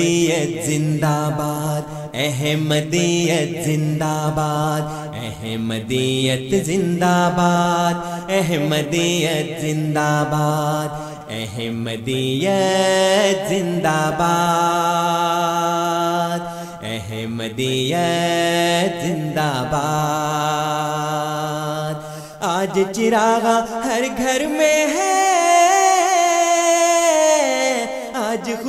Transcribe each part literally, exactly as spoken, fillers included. احمدیت زندہ باد، احمدیت زندہ باد، احمدیت زندہ باد، احمدیت زندہ باد، احمدیت زندہ باد، احمدیت زندہ باد۔ آج چراغا ہر گھر میں ہے، آج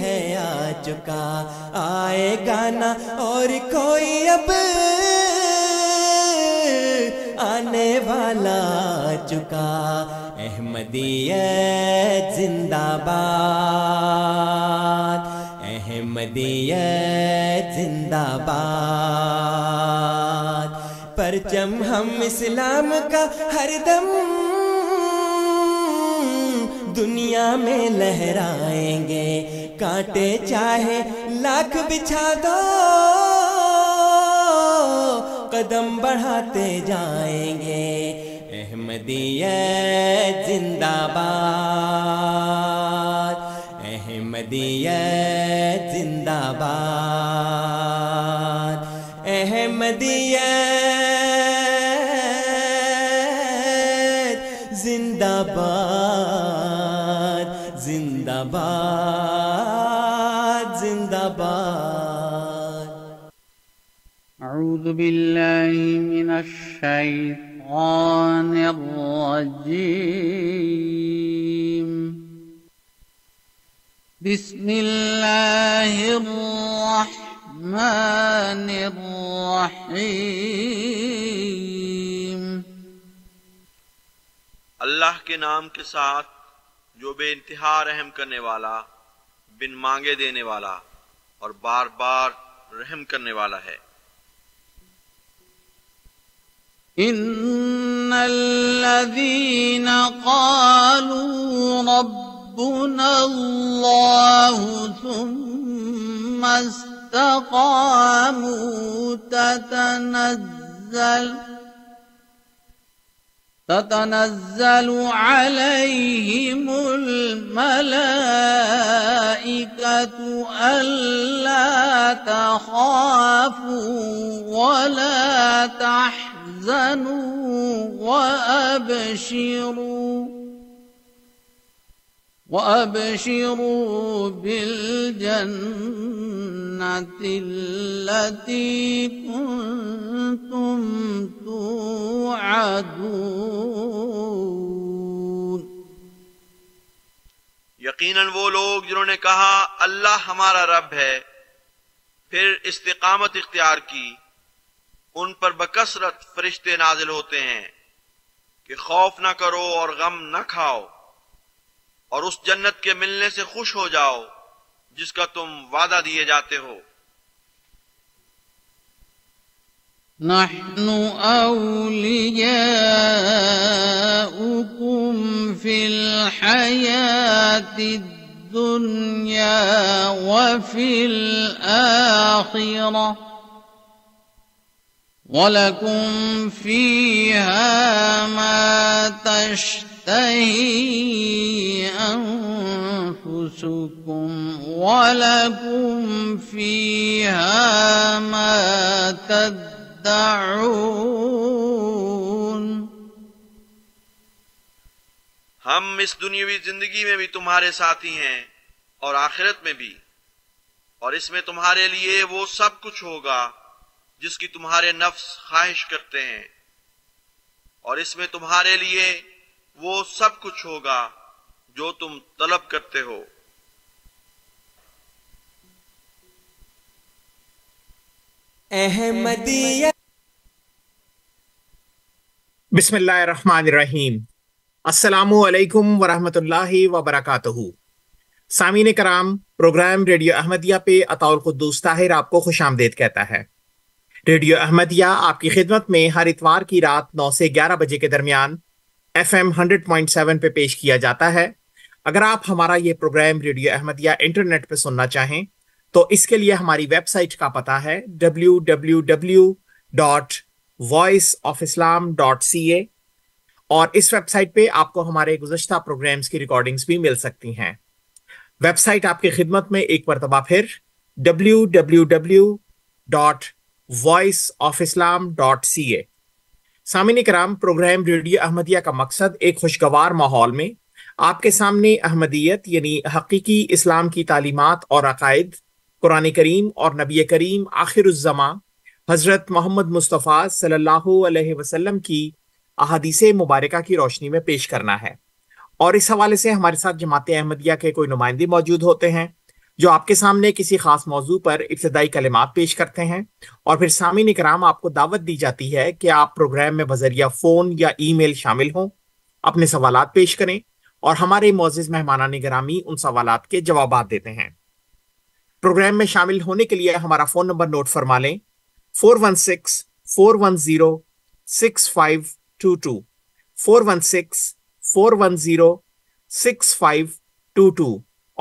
ہے آ چکا، آئے گانا اور کوئی اب، آنے والا آ چکا، احمدیت زندہ باد، احمدیت زندہ باد۔ پرچم ہم اسلام کا ہر دم دنیا میں لہرائیں گے، کانٹے چاہے لاکھ بچھا دو، قدم بڑھاتے جائیں گے، احمدیت زندہ باد، احمدیت زندہ باد، احمدیت زندہ باد، زندہ باد، زندہ باد۔ اعوذ باللہ من الشیطان الرجیم، بسم اللہ الرحمن الرحیم۔ اللہ کے نام کے ساتھ جو بے انتہا رحم کرنے والا، بن مانگے دینے والا اور بار بار رحم کرنے والا ہے۔ ان الذین قالوا ربنا اللہ ثم استقاموا تتنزل تتنزل عليهم الملائكة ألا تخافوا ولا تحزنوا وأبشروا وأبشروا بالجنة التي كنتم توعدون۔ یقیناً وہ لوگ جنہوں نے کہا اللہ ہمارا رب ہے، پھر استقامت اختیار کی، ان پر بکثرت فرشتے نازل ہوتے ہیں کہ خوف نہ کرو اور غم نہ کھاؤ اور اس جنت کے ملنے سے خوش ہو جاؤ جس کا تم وعدہ دیے جاتے ہو۔ نحن اولیاؤکم فی الحیاۃ الدنیا وفی الآخرہ وَلَكُمْ فِيهَا مَا تَشْتَهِي أَنفُسُكُمْ وَلَكُمْ فِيهَا مَا تَدَّعُونَ۔ ہم اس دنیاوی زندگی میں بھی تمہارے ساتھی ہیں اور آخرت میں بھی، اور اس میں تمہارے لیے وہ سب کچھ ہوگا جس کی تمہارے نفس خواہش کرتے ہیں، اور اس میں تمہارے لیے وہ سب کچھ ہوگا جو تم طلب کرتے ہو۔ احمدیہ۔ بسم اللہ الرحمن الرحیم۔ السلام علیکم ورحمۃ اللہ وبرکاتہ۔ سامعین کرام، پروگرام ریڈیو احمدیہ پہ عطا القدوس طاہر آپ کو خوش آمدید کہتا ہے۔ ریڈیو احمدیہ آپ کی خدمت میں ہر اتوار کی رات نو سے گیارہ بجے کے درمیان F M hundred point seven پہ پیش کیا جاتا ہے۔ اگر آپ ہمارا یہ پروگرام ریڈیو احمدیہ انٹرنیٹ پہ سننا چاہیں تو اس کے لیے ہماری ویب سائٹ کا پتہ ہے W W W dot voice of Islam dot C A, اور اس ویب سائٹ پہ آپ کو ہمارے گزشتہ پروگرامز کی ریکارڈنگز بھی مل سکتی ہیں۔ ویب سائٹ آپ کی خدمت میں ایک مرتبہ پھر W W W dot voice of Islam dot C A. سامعین کرام، پروگرام ریڈیو احمدیہ کا مقصد ایک خوشگوار ماحول میں آپ کے سامنے احمدیت یعنی حقیقی اسلام کی تعلیمات اور عقائد، قرآن کریم اور نبی کریم آخر الزماں حضرت محمد مصطفیٰ صلی اللہ علیہ وسلم کی احادیث مبارکہ کی روشنی میں پیش کرنا ہے، اور اس حوالے سے ہمارے ساتھ جماعت احمدیہ کے کوئی نمائندے موجود ہوتے ہیں جو آپ کے سامنے کسی خاص موضوع پر ابتدائی کلمات پیش کرتے ہیں، اور پھر سامعین کرام آپ کو دعوت دی جاتی ہے کہ آپ پروگرام میں بذریعہ فون یا ای میل شامل ہوں، اپنے سوالات پیش کریں اور ہمارے معزز مہمانان گرامی ان سوالات کے جوابات دیتے ہیں۔ پروگرام میں شامل ہونے کے لیے ہمارا فون نمبر نوٹ فرما لیں، four one six four one zero six five two two, four one six four one zero six five two two.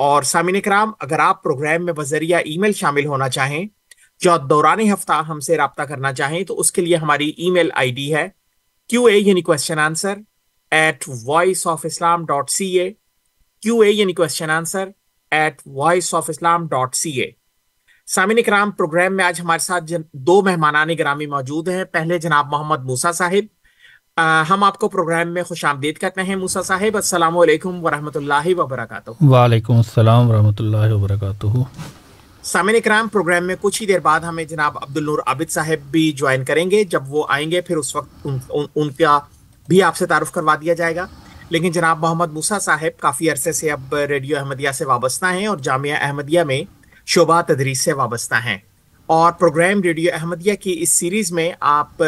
اور سامعین کرام، اگر آپ پروگرام میں بذریعہ ای میل شامل ہونا چاہیں جو دوران ہفتہ ہم سے رابطہ کرنا چاہیں تو اس کے لیے ہماری ای میل آئی ڈی ہے کیو اے یعنی question answer at voice of Islam dot C A, Q A یعنی question answer at voice of Islam dot C A. سامعین کرام، پروگرام میں آج ہمارے ساتھ دو مہمانان گرامی موجود ہیں۔ پہلے جناب محمد موسیٰ صاحب، آ, ہم آپ کو پروگرام میں خوش آمدید کہتے ہیں۔ موسیٰ صاحب، السلام علیکم ورحمۃ اللہ وبرکاتہ۔ وعلیکم السلام ورحمۃ اللہ وبرکاتہ۔ سامعین کرام، پروگرام میں کچھ ہی دیر بعد ہمیں جناب عبد النور عابد صاحب بھی جوائن کریں گے۔ جب وہ آئیں گے پھر اس وقت ان, ان, ان کا بھی آپ سے تعارف کروا دیا جائے گا۔ لیکن جناب محمد موسیٰ صاحب کافی عرصے سے اب ریڈیو احمدیہ سے وابستہ ہیں اور جامعہ احمدیہ میں شعبہ تدریس سے وابستہ ہیں، اور پروگرام ریڈیو احمدیہ کی اس سیریز میں آپ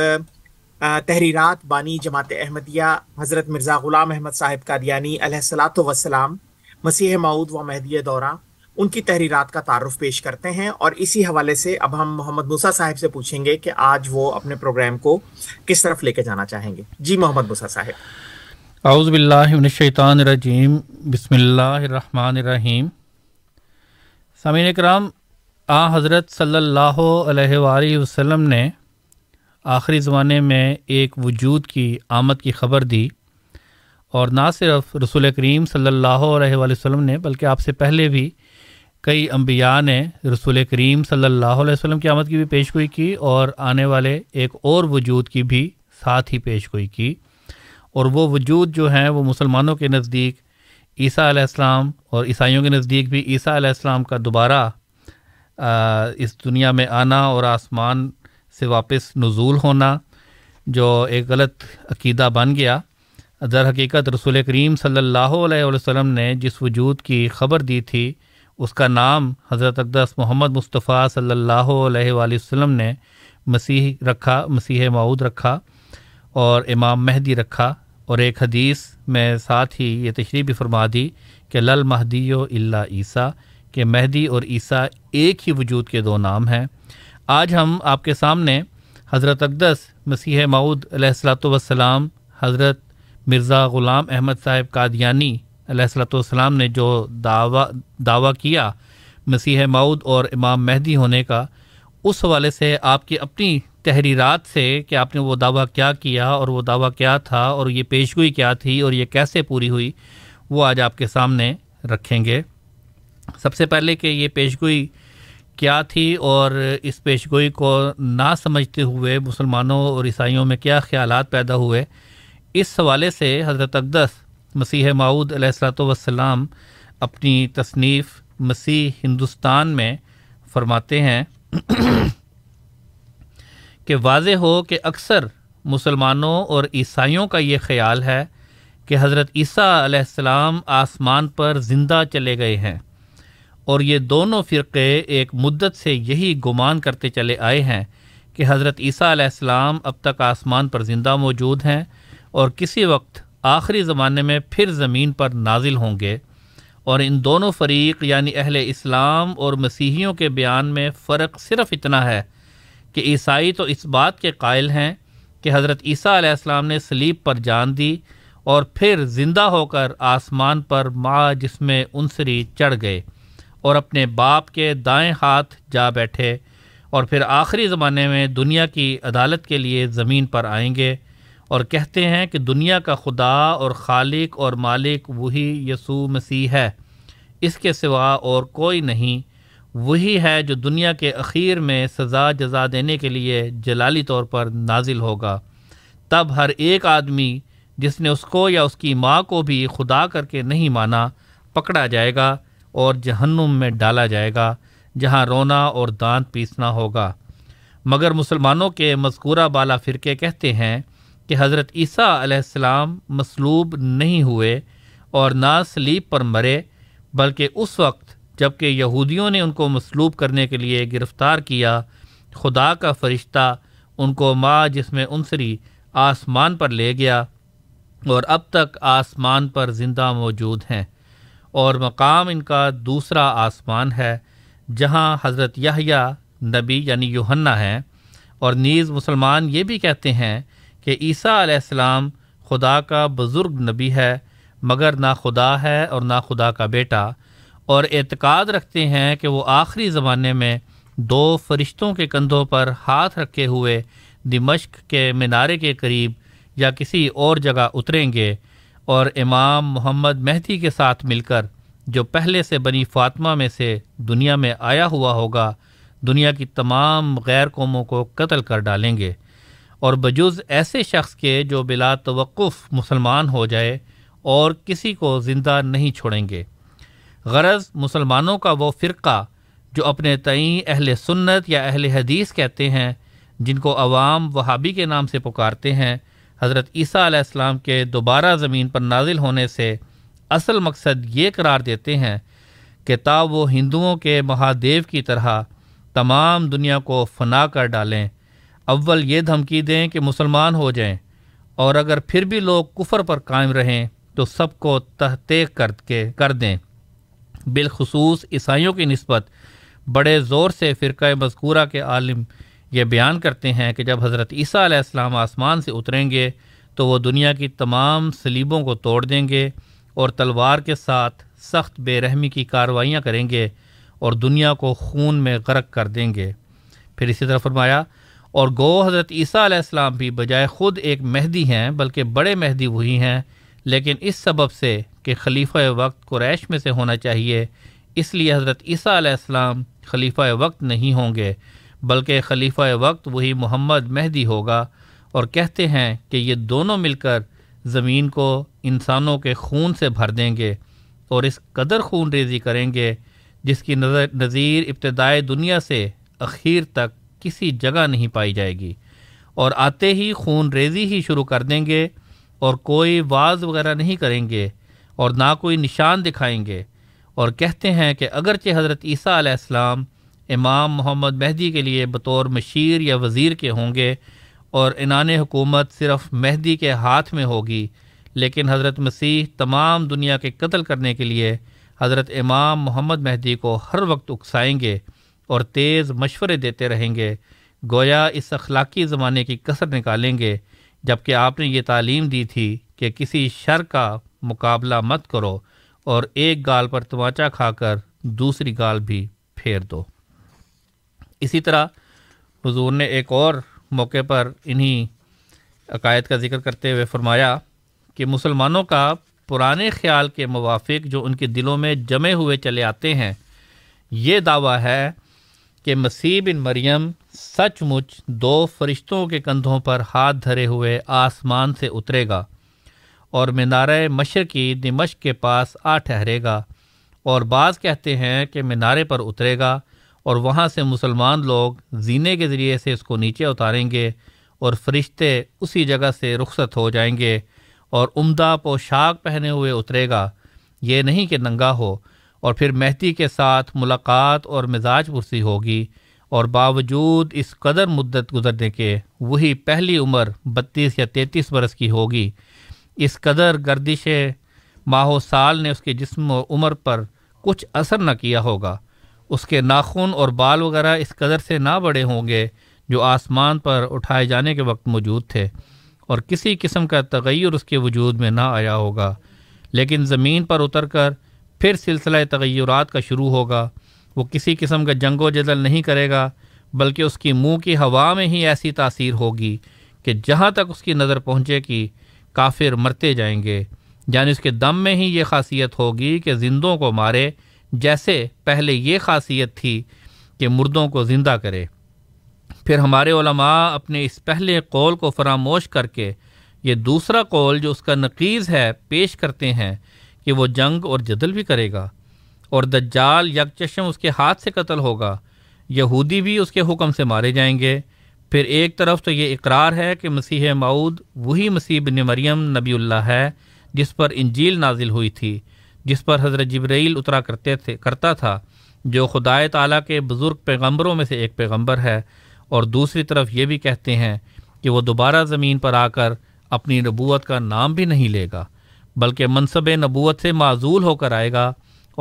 تحریرات بانی جماعت احمدیہ حضرت مرزا غلام احمد صاحب قادیانی علیہ السلام مسیح موعود و مہدی دورہ، ان کی تحریرات کا تعارف پیش کرتے ہیں، اور اسی حوالے سے اب ہم محمد موسیٰ صاحب سے پوچھیں گے کہ آج وہ اپنے پروگرام کو کس طرف لے کے جانا چاہیں گے۔ جی محمد موسیٰ صاحب۔ اعوذ باللہ من الشیطان الرجیم، بسم اللہ الرحمن الرحیم۔ سامعین اکرام، آ حضرت صلی اللہ علیہ وآلہ وسلم نے آخری زمانے میں ایک وجود کی آمد کی خبر دی، اور نہ صرف رسول کریم صلی اللہ علیہ وآلہ وسلم نے بلکہ آپ سے پہلے بھی کئی انبیاء نے رسول کریم صلی اللہ علیہ وسلم کی آمد کی بھی پیش گوئی کی، اور آنے والے ایک اور وجود کی بھی ساتھ ہی پیش گوئی کی، اور وہ وجود جو ہیں وہ مسلمانوں کے نزدیک عیسیٰ علیہ السلام اور عیسائیوں کے نزدیک بھی عیسیٰ علیہ السلام کا دوبارہ اس دنیا میں آنا اور آسمان سے واپس نزول ہونا، جو ایک غلط عقیدہ بن گیا۔ در حقیقت رسول کریم صلی اللہ علیہ وسلم نے جس وجود کی خبر دی تھی اس کا نام حضرت اقدس محمد مصطفیٰ صلی اللہ علیہ وآلہ وسلم نے مسیح رکھا، مسیح موعود رکھا اور امام مہدی رکھا، اور ایک حدیث میں ساتھ ہی یہ تشریح بھی فرما دی کہ لل مہدی و الا عیسیٰ، کہ مہدی اور عیسیٰ ایک ہی وجود کے دو نام ہیں۔ آج ہم آپ کے سامنے حضرت اقدس مسیح موعود علیہ الصلوۃ والسلام، حضرت مرزا غلام احمد صاحب قادیانی علیہ الصلوۃ والسلام نے جو دعویٰ دعویٰ کیا مسیح موعود اور امام مہدی ہونے کا، اس حوالے سے آپ کی اپنی تحریرات سے کہ آپ نے وہ دعویٰ کیا کیا اور وہ دعویٰ کیا تھا اور یہ پیشگوئی کیا تھی اور یہ کیسے پوری ہوئی، وہ آج آپ کے سامنے رکھیں گے۔ سب سے پہلے کہ یہ پیشگوئی کیا تھی اور اس پیشگوئی کو نہ سمجھتے ہوئے مسلمانوں اور عیسائیوں میں کیا خیالات پیدا ہوئے، اس حوالے سے حضرت اقدس مسیح موعود علیہ الصلوۃ والسلام اپنی تصنیف مسیح ہندوستان میں فرماتے ہیں کہ واضح ہو کہ اکثر مسلمانوں اور عیسائیوں کا یہ خیال ہے کہ حضرت عیسیٰ علیہ السلام آسمان پر زندہ چلے گئے ہیں، اور یہ دونوں فرقے ایک مدت سے یہی گمان کرتے چلے آئے ہیں کہ حضرت عیسیٰ علیہ السلام اب تک آسمان پر زندہ موجود ہیں اور کسی وقت آخری زمانے میں پھر زمین پر نازل ہوں گے، اور ان دونوں فریق یعنی اہل اسلام اور مسیحیوں کے بیان میں فرق صرف اتنا ہے کہ عیسائی تو اس بات کے قائل ہیں کہ حضرت عیسیٰ علیہ السلام نے صلیب پر جان دی اور پھر زندہ ہو کر آسمان پر مع جسم انصری چڑھ گئے اور اپنے باپ کے دائیں ہاتھ جا بیٹھے، اور پھر آخری زمانے میں دنیا کی عدالت کے لیے زمین پر آئیں گے، اور کہتے ہیں کہ دنیا کا خدا اور خالق اور مالک وہی یسوع مسیح ہے، اس کے سوا اور کوئی نہیں، وہی ہے جو دنیا کے اخیر میں سزا جزا دینے کے لیے جلالی طور پر نازل ہوگا۔ تب ہر ایک آدمی جس نے اس کو یا اس کی ماں کو بھی خدا کر کے نہیں مانا پکڑا جائے گا اور جہنم میں ڈالا جائے گا، جہاں رونا اور دانت پیسنا ہوگا۔ مگر مسلمانوں کے مذکورہ بالا فرقے کہتے ہیں کہ حضرت عیسیٰ علیہ السلام مصلوب نہیں ہوئے اور نہ صلیب پر مرے، بلکہ اس وقت جب کہ یہودیوں نے ان کو مصلوب کرنے کے لیے گرفتار کیا، خدا کا فرشتہ ان کو ماں جسم انصری آسمان پر لے گیا اور اب تک آسمان پر زندہ موجود ہیں، اور مقام ان کا دوسرا آسمان ہے جہاں حضرت یحییٰ نبی یعنی یوحنا ہیں۔ اور نیز مسلمان یہ بھی کہتے ہیں کہ عیسیٰ علیہ السلام خدا کا بزرگ نبی ہے، مگر نہ خدا ہے اور نہ خدا کا بیٹا، اور اعتقاد رکھتے ہیں کہ وہ آخری زمانے میں دو فرشتوں کے کندھوں پر ہاتھ رکھے ہوئے دمشق کے مینارے کے قریب یا کسی اور جگہ اتریں گے، اور امام محمد مہدی کے ساتھ مل کر جو پہلے سے بنی فاطمہ میں سے دنیا میں آیا ہوا ہوگا، دنیا کی تمام غیر قوموں کو قتل کر ڈالیں گے، اور بجز ایسے شخص کے جو بلا توقف مسلمان ہو جائے اور کسی کو زندہ نہیں چھوڑیں گے۔ غرض مسلمانوں کا وہ فرقہ جو اپنے تئیں اہل سنت یا اہل حدیث کہتے ہیں، جن کو عوام وہابی کے نام سے پکارتے ہیں، حضرت عیسیٰ علیہ السلام کے دوبارہ زمین پر نازل ہونے سے اصل مقصد یہ قرار دیتے ہیں کہ تا وہ ہندوؤں کے مہادیو کی طرح تمام دنیا کو فنا کر ڈالیں، اول یہ دھمکی دیں کہ مسلمان ہو جائیں، اور اگر پھر بھی لوگ کفر پر قائم رہیں تو سب کو تحقیق کر کے کر دیں۔ بالخصوص عیسائیوں کی نسبت بڑے زور سے فرقہ مذکورہ کے عالم یہ بیان کرتے ہیں کہ جب حضرت عیسیٰ علیہ السلام آسمان سے اتریں گے تو وہ دنیا کی تمام صلیبوں کو توڑ دیں گے اور تلوار کے ساتھ سخت بے رحمی کی کارروائیاں کریں گے اور دنیا کو خون میں غرق کر دیں گے۔ پھر اسی طرح فرمایا، اور گو حضرت عیسیٰ علیہ السلام بھی بجائے خود ایک مہدی ہیں، بلکہ بڑے مہدی وہی ہیں، لیکن اس سبب سے کہ خلیفہ وقت قریش میں سے ہونا چاہیے، اس لیے حضرت عیسیٰ علیہ السلام خلیفہ وقت نہیں ہوں گے، بلکہ خلیفہ وقت وہی محمد مہدی ہوگا۔ اور کہتے ہیں کہ یہ دونوں مل کر زمین کو انسانوں کے خون سے بھر دیں گے اور اس قدر خون ریزی کریں گے جس کی نظیر ابتدائے دنیا سے اخیر تک کسی جگہ نہیں پائی جائے گی، اور آتے ہی خون ریزی ہی شروع کر دیں گے اور کوئی واز وغیرہ نہیں کریں گے اور نہ کوئی نشان دکھائیں گے۔ اور کہتے ہیں کہ اگرچہ حضرت عیسیٰ علیہ السلام امام محمد مہدی کے لیے بطور مشیر یا وزیر کے ہوں گے اور عنان حکومت صرف مہدی کے ہاتھ میں ہوگی، لیکن حضرت مسیح تمام دنیا کے قتل کرنے کے لیے حضرت امام محمد مہدی کو ہر وقت اکسائیں گے اور تیز مشورے دیتے رہیں گے، گویا اس اخلاقی زمانے کی کسر نکالیں گے، جبکہ آپ نے یہ تعلیم دی تھی کہ کسی شر کا مقابلہ مت کرو اور ایک گال پر تماچا کھا کر دوسری گال بھی پھیر دو۔ اسی طرح حضور نے ایک اور موقع پر انہی عقائد کا ذکر کرتے ہوئے فرمایا کہ مسلمانوں کا پرانے خیال کے موافق جو ان کے دلوں میں جمے ہوئے چلے آتے ہیں، یہ دعویٰ ہے کہ مسیح بن مریم سچ مچ دو فرشتوں کے کندھوں پر ہاتھ دھرے ہوئے آسمان سے اترے گا اور مینارۂ مشرقی دمشق کے پاس آ ٹھہرے گا، اور بعض کہتے ہیں کہ مینارے پر اترے گا اور وہاں سے مسلمان لوگ زینے کے ذریعے سے اس کو نیچے اتاریں گے اور فرشتے اسی جگہ سے رخصت ہو جائیں گے، اور عمدہ پوشاک پہنے ہوئے اترے گا، یہ نہیں کہ ننگا ہو، اور پھر مہدی کے ساتھ ملاقات اور مزاج پرسی ہوگی، اور باوجود اس قدر مدت گزرنے کے وہی پہلی عمر بتیس یا تینتیس برس کی ہوگی۔ اس قدر گردش ماہ و سال نے اس کے جسم و عمر پر کچھ اثر نہ کیا ہوگا، اس کے ناخن اور بال وغیرہ اس قدر سے نہ بڑے ہوں گے جو آسمان پر اٹھائے جانے کے وقت موجود تھے، اور کسی قسم کا تغیر اس کے وجود میں نہ آیا ہوگا، لیکن زمین پر اتر کر پھر سلسلہ تغیرات کا شروع ہوگا۔ وہ کسی قسم کا جنگ و جدل نہیں کرے گا، بلکہ اس کی منہ کی ہوا میں ہی ایسی تاثیر ہوگی کہ جہاں تک اس کی نظر پہنچے کہ کافر مرتے جائیں گے، یعنی اس کے دم میں ہی یہ خاصیت ہوگی کہ زندوں کو مارے، جیسے پہلے یہ خاصیت تھی کہ مردوں کو زندہ کرے۔ پھر ہمارے علماء اپنے اس پہلے قول کو فراموش کر کے یہ دوسرا قول جو اس کا نقیض ہے پیش کرتے ہیں کہ وہ جنگ اور جدل بھی کرے گا، اور دجال یک چشم اس کے ہاتھ سے قتل ہوگا، یہودی بھی اس کے حکم سے مارے جائیں گے۔ پھر ایک طرف تو یہ اقرار ہے کہ مسیح موعود وہی مسیح بن مریم نبی اللہ ہے جس پر انجیل نازل ہوئی تھی، جس پر حضرت جبرائیل اترا کرتے تھے کرتا تھا، جو خدائے تعالیٰ کے بزرگ پیغمبروں میں سے ایک پیغمبر ہے، اور دوسری طرف یہ بھی کہتے ہیں کہ وہ دوبارہ زمین پر آ کر اپنی نبوت کا نام بھی نہیں لے گا، بلکہ منصب نبوت سے معزول ہو کر آئے گا،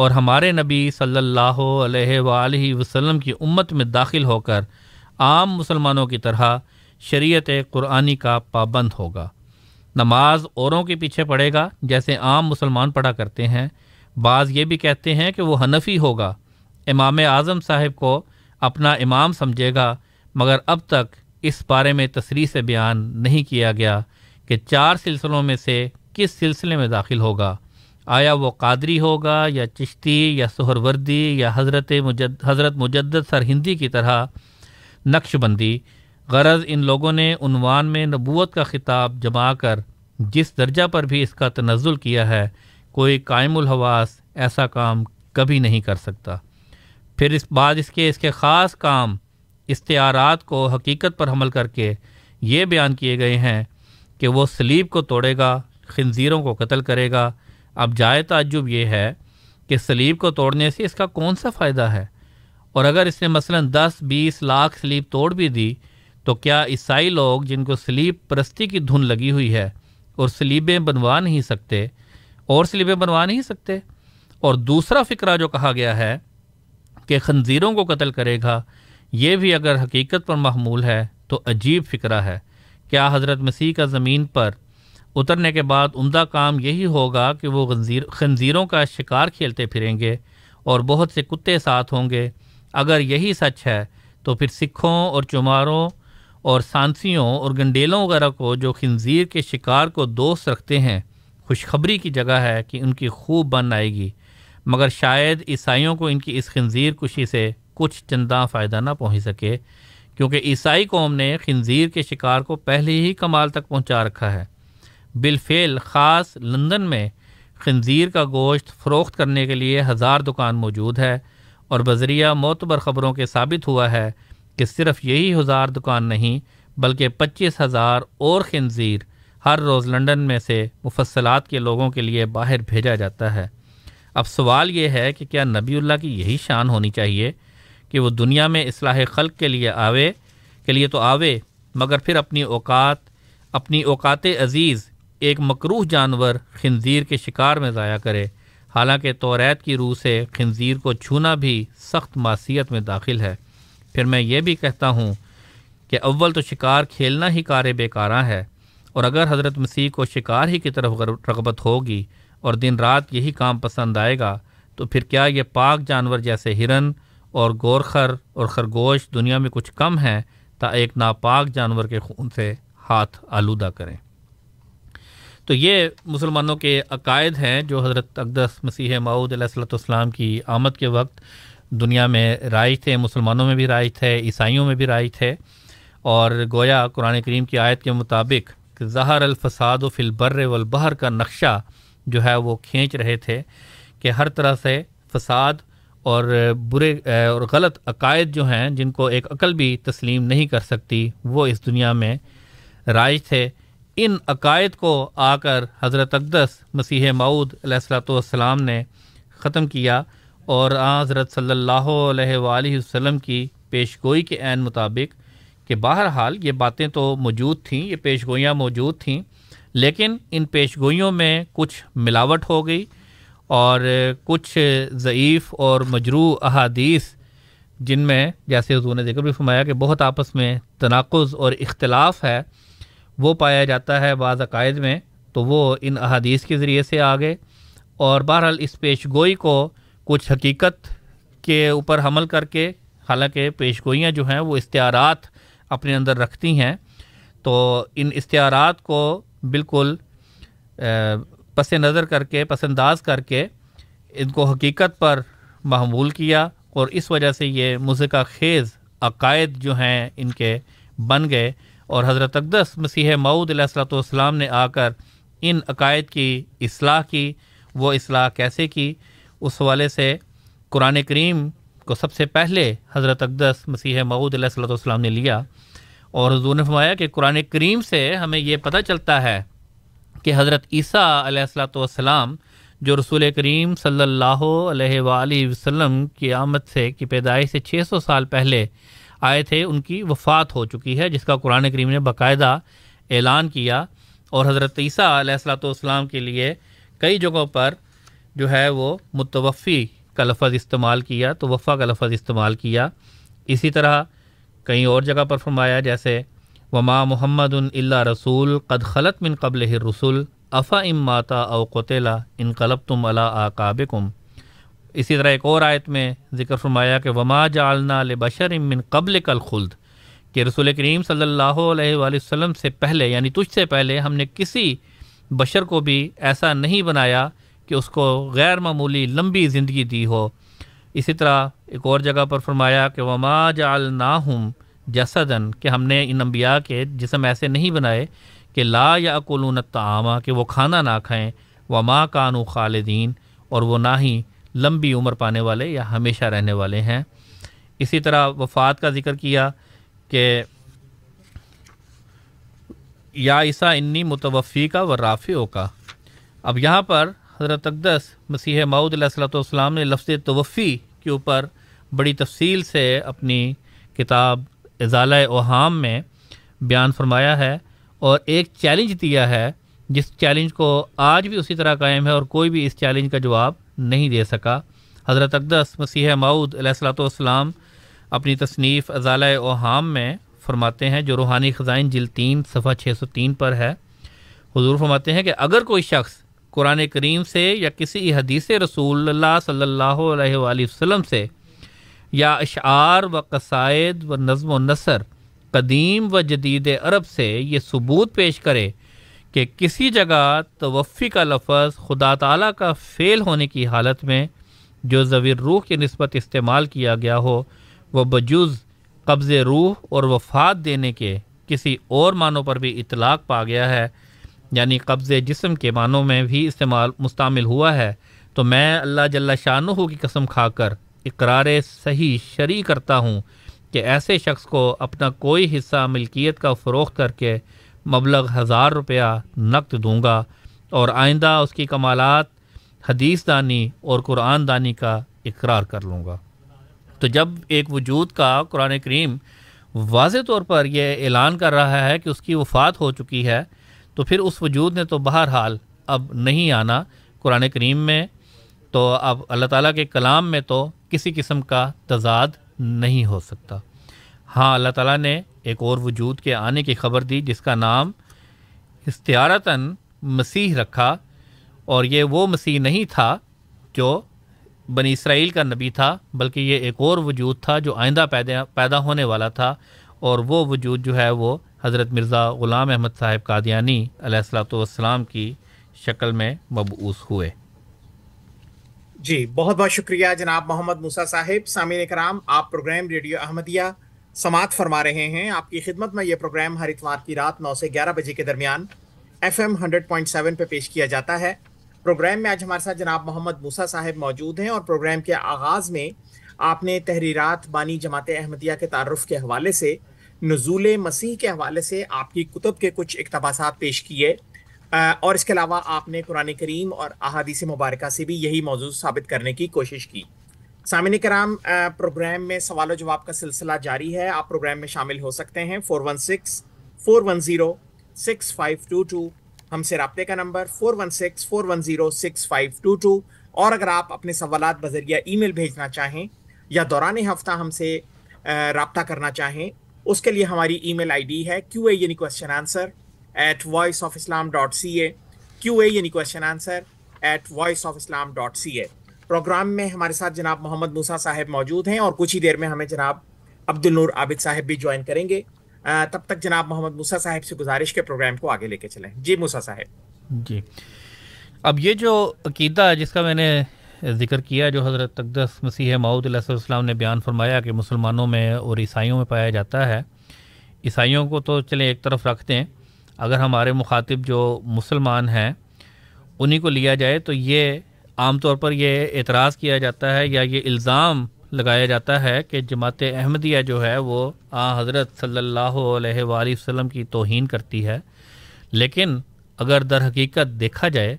اور ہمارے نبی صلی اللہ علیہ وآلہ وسلم کی امت میں داخل ہو کر عام مسلمانوں کی طرح شریعت قرآنی کا پابند ہوگا۔ نماز اوروں کے پیچھے پڑھے گا، جیسے عام مسلمان پڑھا کرتے ہیں۔ بعض یہ بھی کہتے ہیں کہ وہ حنفی ہوگا، امام اعظم صاحب کو اپنا امام سمجھے گا، مگر اب تک اس بارے میں تصریح سے بیان نہیں کیا گیا کہ چار سلسلوں میں سے کس سلسلے میں داخل ہوگا، آیا وہ قادری ہوگا یا چشتی یا سہروردی یا حضرت مجد حضرت مجدد سرہندی کی طرح نقش بندی۔ غرض ان لوگوں نے عنوان میں نبوت کا خطاب جما کر جس درجہ پر بھی اس کا تنزل کیا ہے، کوئی قائم الحواس ایسا کام کبھی نہیں کر سکتا۔ پھر اس بعد اس کے اس کے خاص کام استعارات کو حقیقت پر حمل کر کے یہ بیان کیے گئے ہیں کہ وہ صلیب کو توڑے گا، خنزیروں کو قتل کرے گا۔ اب جائے تعجب یہ ہے کہ صلیب کو توڑنے سے اس کا کون سا فائدہ ہے؟ اور اگر اس نے مثلا دس بیس لاکھ صلیب توڑ بھی دی تو کیا عیسائی لوگ جن کو صلیب پرستی کی دھن لگی ہوئی ہے اور صلیبیں بنوا نہیں سکتے اور صلیبیں بنوا نہیں سکتے اور دوسرا فقرہ جو کہا گیا ہے کہ خنزیروں کو قتل کرے گا، یہ بھی اگر حقیقت پر محمول ہے تو عجیب فقرہ ہے۔ کیا حضرت مسیح کا زمین پر اترنے کے بعد عمدہ کام یہی ہوگا کہ وہ خنزیروں کا شکار کھیلتے پھریں گے اور بہت سے کتے ساتھ ہوں گے؟ اگر یہی سچ ہے تو پھر سکھوں اور چماروں اور سانسیوں اور گنڈیلوں وغیرہ کو جو خنزیر کے شکار کو دوست رکھتے ہیں، خوشخبری کی جگہ ہے کہ ان کی خوب بن آئے گی، مگر شاید عیسائیوں کو ان کی اس خنزیر کشی سے کچھ چنداں فائدہ نہ پہنچ سکے، کیونکہ عیسائی قوم نے خنزیر کے شکار کو پہلے ہی کمال تک پہنچا رکھا ہے۔ بالفعل خاص لندن میں خنزیر کا گوشت فروخت کرنے کے لیے ہزار دکان موجود ہے، اور بذریعہ معتبر خبروں کے ثابت ہوا ہے کہ صرف یہی ہزار دکان نہیں بلکہ پچیس ہزار اور خنزیر ہر روز لندن میں سے مفصلات کے لوگوں کے لیے باہر بھیجا جاتا ہے۔ اب سوال یہ ہے کہ کیا نبی اللہ کی یہی شان ہونی چاہیے کہ وہ دنیا میں اصلاح خلق کے لیے آوے کے لیے تو آوے، مگر پھر اپنی اوقات اپنی اوقات عزیز ایک مکروہ جانور خنزیر کے شکار میں ضائع کرے، حالانکہ توریت کی روح سے خنزیر کو چھونا بھی سخت معصیت میں داخل ہے۔ پھر میں یہ بھی کہتا ہوں کہ اول تو شکار کھیلنا ہی کار بیکاراں ہے، اور اگر حضرت مسیح کو شکار ہی کی طرف رغبت ہوگی اور دن رات یہی کام پسند آئے گا تو پھر کیا یہ پاک جانور جیسے ہرن اور گورخر اور خرگوش دنیا میں کچھ کم ہیں تا ایک ناپاک جانور کے خون سے ہاتھ آلودہ کریں؟ تو یہ مسلمانوں کے عقائد ہیں جو حضرت اقدس مسیح موعود علیہ الصلوۃ والسلام کی آمد کے وقت دنیا میں رائج تھے، مسلمانوں میں بھی رائج تھے، عیسائیوں میں بھی رائج تھے، اور گویا قرآن کریم کی آیت کے مطابق ظہر الفساد فی البر والبحر کا نقشہ جو ہے وہ کھینچ رہے تھے کہ ہر طرح سے فساد اور برے اور غلط عقائد جو ہیں جن کو ایک عقل بھی تسلیم نہیں کر سکتی وہ اس دنیا میں رائج تھے۔ ان عقائد کو آ کر حضرت اقدس مسیح موعود علیہ الصلوۃ والسلام نے ختم کیا، اور آن حضرت صلی اللہ علیہ وآلہ وسلم کی پیش گوئی کے عین مطابق کہ بہرحال یہ باتیں تو موجود تھیں، یہ پیش گوئیاں موجود تھیں، لیکن ان پیشگوئیوں میں کچھ ملاوٹ ہو گئی اور کچھ ضعیف اور مجروح احادیث جن میں جیسے حضور نے ذکر بھی فرمایا کہ بہت آپس میں تناقض اور اختلاف ہے وہ پایا جاتا ہے بعض عقائد میں، تو وہ ان احادیث کے ذریعے سے آ گئے، اور بہرحال اس پیش گوئی کو کچھ حقیقت کے اوپر حمل کر کے، حالانکہ پیش گوئیاں جو ہیں وہ استعارات اپنے اندر رکھتی ہیں، تو ان استعارات کو بالکل پس نظر کر کے، پس انداز کر کے ان کو حقیقت پر محمول کیا، اور اس وجہ سے یہ مضحکہ خیز عقائد جو ہیں ان کے بن گئے، اور حضرت اقدس مسیح موعود علیہ الصلوۃ والسلام نے آ کر ان عقائد کی اصلاح کی۔ وہ اصلاح کیسے کی؟ اس حوالے سے قرآن کریم کو سب سے پہلے حضرت اقدس مسیح موعود علیہ الصلوۃ والسلام نے لیا، اور حضور نے فرمایا کہ قرآن کریم سے ہمیں یہ پتہ چلتا ہے کہ حضرت عیسیٰ علیہ الصلوۃ والسلام جو رسول کریم صلی اللہ علیہ وآلہ وسلم کی آمد سے، کی پیدائش سے چھ سو سال پہلے آئے تھے، ان کی وفات ہو چکی ہے، جس کا قرآن کریم نے باقاعدہ اعلان کیا، اور حضرت عیسیٰ علیہ الصلوۃ والسلام کے لیے کئی جگہوں پر جو ہے وہ متوفی کا لفظ استعمال کیا، تو وفا کا لفظ استعمال کیا۔ اسی طرح کئی اور جگہ پر فرمایا، جیسے وما محمد الا رسول قد خلت من قبلہ الرسل افا ام ماتا او قتل انقلبتم علی اعقابکم۔ اسی طرح ایک اور آیت میں ذکر فرمایا کہ وما جعلنا لبشر من قبلک الخلد، کہ رسول کریم صلی اللہ علیہ وآلہ وسلم سے پہلے، یعنی تجھ سے پہلے، ہم نے کسی بشر کو بھی ایسا نہیں بنایا کہ اس کو غیر معمولی لمبی زندگی دی ہو۔ اسی طرح ایک اور جگہ پر فرمایا کہ وما جعلناہم جسدن، کہ ہم نے ان انبیاء کے جسم ایسے نہیں بنائے کہ لا یاکلون الطعام، کہ وہ کھانا نہ کھائیں، وما کانوا خالدین، اور وہ نہ ہی لمبی عمر پانے والے یا ہمیشہ رہنے والے ہیں۔ اسی طرح وفات کا ذکر کیا کہ یا عیسیٰ انی متوفی کا و رافعو کا۔ اب یہاں پر حضرت اقدس مسیح موعود علیہ الصلوۃ والسلام نے لفظ توفی کے اوپر بڑی تفصیل سے اپنی کتاب ازالہ اوہام میں بیان فرمایا ہے، اور ایک چیلنج دیا ہے جس چیلنج کو آج بھی اسی طرح قائم ہے، اور کوئی بھی اس چیلنج کا جواب نہیں دے سکا۔ حضرت اقدس مسیح موعود علیہ الصلوۃ والسلام اپنی تصنیف ازالہ اوہام میں فرماتے ہیں، جو روحانی خزائن جلد تین صفحہ چھ سو تین پر ہے، حضور فرماتے ہیں کہ اگر کوئی شخص قرآن کریم سے یا کسی حدیث رسول اللہ صلی اللہ علیہ وآلہ وسلم سے یا اشعار و قصائد و نظم و نثر قدیم و جدید عرب سے یہ ثبوت پیش کرے کہ کسی جگہ توفی کا لفظ خدا تعالیٰ کا فعل ہونے کی حالت میں جو ذوی روح کی نسبت استعمال کیا گیا ہو، وہ بجز قبض روح اور وفات دینے کے کسی اور معنوں پر بھی اطلاق پا گیا ہے، یعنی قبض جسم کے معنوں میں بھی استعمال مستعمل ہوا ہے، تو میں اللہ جل شانہ کی قسم کھا کر اقرار صحیح شرعی کرتا ہوں کہ ایسے شخص کو اپنا کوئی حصہ ملکیت کا فروخت کر کے مبلغ ہزار روپیہ نقد دوں گا، اور آئندہ اس کی کمالات حدیث دانی اور قرآن دانی کا اقرار کر لوں گا۔ تو جب ایک وجود کا قرآن کریم واضح طور پر یہ اعلان کر رہا ہے کہ اس کی وفات ہو چکی ہے، تو پھر اس وجود نے تو بہرحال اب نہیں آنا قرآن کریم میں، تو اب اللہ تعالیٰ کے کلام میں تو کسی قسم کا تضاد نہیں ہو سکتا۔ ہاں، اللہ تعالیٰ نے ایک اور وجود کے آنے کی خبر دی جس کا نام استعارتاً مسیح رکھا، اور یہ وہ مسیح نہیں تھا جو بنی اسرائیل کا نبی تھا، بلکہ یہ ایک اور وجود تھا جو آئندہ پیدا پیدا ہونے والا تھا، اور وہ وجود جو ہے وہ حضرت مرزا غلام احمد صاحب قادیانی علیہ الصلوۃ والسلام کی شکل میں مبعوث ہوئے۔ جی، بہت بہت شکریہ جناب محمد موسیٰ صاحب۔ سامعین کرام، آپ پروگرام ریڈیو احمدیہ سماعت فرما رہے ہیں۔ آپ کی خدمت میں یہ پروگرام ہر اتوار کی رات نو سے گیارہ بجے کے درمیان F M hundred point seven پہ پیش کیا جاتا ہے۔ پروگرام میں آج ہمارے ساتھ جناب محمد موسیٰ صاحب موجود ہیں، اور پروگرام کے آغاز میں آپ نے تحریرات بانی جماعت احمدیہ کے تعارف کے حوالے سے، نزول مسیح کے حوالے سے آپ کی کتب کے کچھ اقتباسات پیش کیے، اور اس کے علاوہ آپ نے قرآن کریم اور احادیث مبارکہ سے بھی یہی موضوع ثابت کرنے کی کوشش کی۔ سامعین کرام، پروگرام میں سوال و جواب کا سلسلہ جاری ہے، آپ پروگرام میں شامل ہو سکتے ہیں۔ Four one six four one zero six five two two ہم سے رابطے کا number four one six four one zero six five two two, اور اگر آپ اپنے سوالات بذریعہ ای میل بھیجنا چاہیں یا دوران ہفتہ ہم سے رابطہ کرنا چاہیں، اس کے لیے ہماری ای میل آئی ڈی ہے کیو اے یعنی question answer at voice of Islam dot C A, Q A یعنی question answer at voice of Islam dot C A. Programme میں ہمارے ساتھ جناب محمد موسیٰ صاحب موجود ہیں اور کچھ ہی دیر میں ہمیں جناب عبد النور عابد صاحب بھی جوائن کریں گے. آ, تب تک جناب محمد موسیٰ صاحب سے گزارش کے پروگرام کو آگے لے کے چلیں. جی موسیٰ صاحب. جی اب یہ جو عقیدہ جس کا میں نے ذکر کیا جو حضرت اقدس مسیح موعود علیہ السلام نے بیان فرمایا کہ مسلمانوں میں اور عیسائیوں میں پایا جاتا ہے، عیسائیوں کو تو چلیں ایک طرف رکھ دیں، اگر ہمارے مخاطب جو مسلمان ہیں انہی کو لیا جائے تو یہ عام طور پر یہ اعتراض کیا جاتا ہے یا یہ الزام لگایا جاتا ہے کہ جماعت احمدیہ جو ہے وہ آن حضرت صلی اللہ علیہ وآلہ وسلم کی توہین کرتی ہے، لیکن اگر در حقیقت دیکھا جائے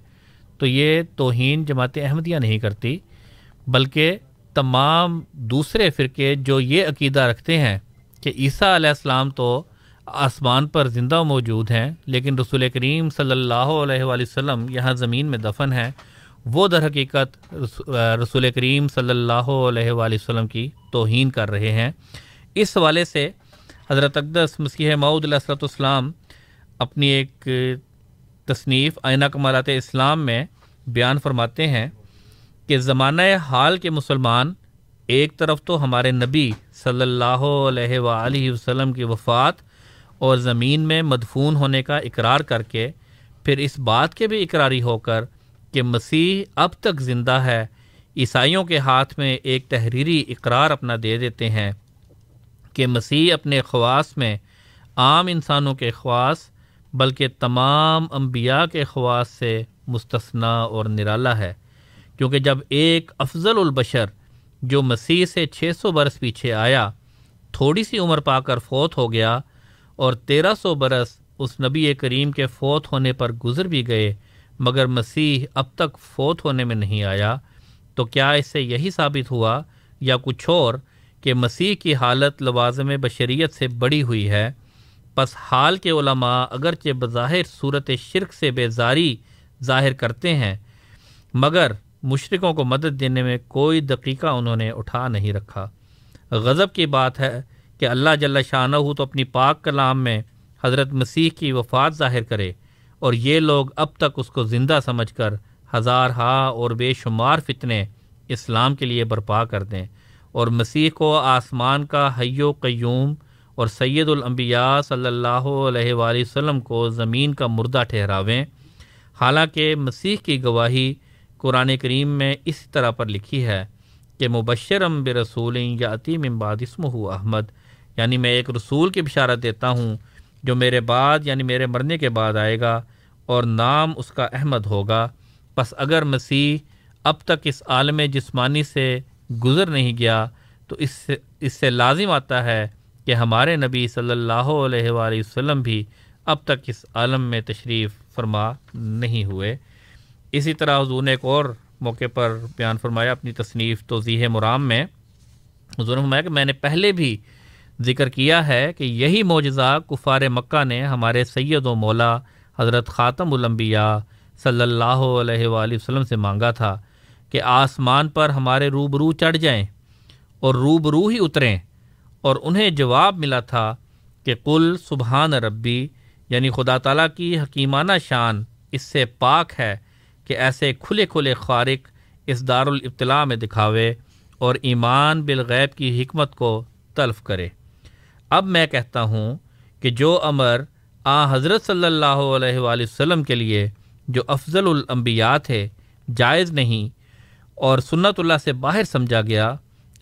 تو یہ توہین جماعت احمدیہ نہیں کرتی، بلکہ تمام دوسرے فرقے جو یہ عقیدہ رکھتے ہیں کہ عیسیٰ علیہ السلام تو آسمان پر زندہ موجود ہیں لیکن رسول کریم صلی اللہ علیہ وآلہ وسلم یہاں زمین میں دفن ہیں، وہ در حقیقت رسول کریم صلی اللہ علیہ وآلہ وسلم کی توہین کر رہے ہیں. اس حوالے سے حضرت اقدس مسیح موعود علیہ السلام اپنی ایک تصنیف آئینہ کمالات اسلام میں بیان فرماتے ہیں کہ زمانہ حال کے مسلمان ایک طرف تو ہمارے نبی صلی اللہ علیہ وآلہ وسلم کی وفات اور زمین میں مدفون ہونے کا اقرار کر کے پھر اس بات کے بھی اقراری ہو کر کہ مسیح اب تک زندہ ہے، عیسائیوں کے ہاتھ میں ایک تحریری اقرار اپنا دے دیتے ہیں کہ مسیح اپنے خواص میں عام انسانوں کے خواص بلکہ تمام انبیاء کے خواص سے مستثنا اور نرالا ہے، کیونکہ جب ایک افضل البشر جو مسیح سے چھ سو برس پیچھے آیا تھوڑی سی عمر پا کر فوت ہو گیا اور تیرہ سو برس اس نبی کریم کے فوت ہونے پر گزر بھی گئے مگر مسیح اب تک فوت ہونے میں نہیں آیا، تو کیا اس سے یہی ثابت ہوا یا کچھ اور کہ مسیح کی حالت لوازم بشریت سے بڑی ہوئی ہے؟ پس حال کے علماء اگرچہ بظاہر صورت شرک سے بیزاری ظاہر کرتے ہیں مگر مشرکوں کو مدد دینے میں کوئی دقیقہ انہوں نے اٹھا نہیں رکھا. غضب کی بات ہے کہ اللہ جل شانہ تو اپنی پاک کلام میں حضرت مسیح کی وفات ظاہر کرے اور یہ لوگ اب تک اس کو زندہ سمجھ کر ہزار ہا اور بے شمار فتنے اسلام کے لیے برپا کر دیں اور مسیح کو آسمان کا حی و قیوم اور سید الانبیاء صلی اللہ علیہ وآلہ وسلم کو زمین کا مردہ ٹھہراویں، حالانکہ مسیح کی گواہی قرآن کریم میں اس طرح پر لکھی ہے کہ مبشرم برسول یاتی من بعد اسمہ احمد، یعنی میں ایک رسول کی بشارت دیتا ہوں جو میرے بعد یعنی میرے مرنے کے بعد آئے گا اور نام اس کا احمد ہوگا. پس اگر مسیح اب تک اس عالم جسمانی سے گزر نہیں گیا تو اس سے اس سے لازم آتا ہے کہ ہمارے نبی صلی اللہ علیہ وآلہ وسلم بھی اب تک اس عالم میں تشریف فرما نہیں ہوئے. اسی طرح حضور نے ایک اور موقع پر بیان فرمایا اپنی تصنیف توضیح مرام میں، حضور نے فرمایا کہ میں نے پہلے بھی ذکر کیا ہے کہ یہی معجزہ کفار مکہ نے ہمارے سید و مولا حضرت خاتم الانبیاء صلی اللہ علیہ وآلہ وسلم سے مانگا تھا کہ آسمان پر ہمارے روبرو چڑھ جائیں اور روبرو ہی اتریں، اور انہیں جواب ملا تھا کہ قل سبحان ربی، یعنی خدا تعالیٰ کی حکیمانہ شان اس سے پاک ہے کہ ایسے کھلے کھلے خارق اس دارالابتلاء میں دکھاوے اور ایمان بالغیب کی حکمت کو تلف کرے. اب میں کہتا ہوں کہ جو امر آ حضرت صلی اللہ علیہ وآلہ وسلم کے لیے جو افضل الانبیاء تھے جائز نہیں اور سنت اللہ سے باہر سمجھا گیا،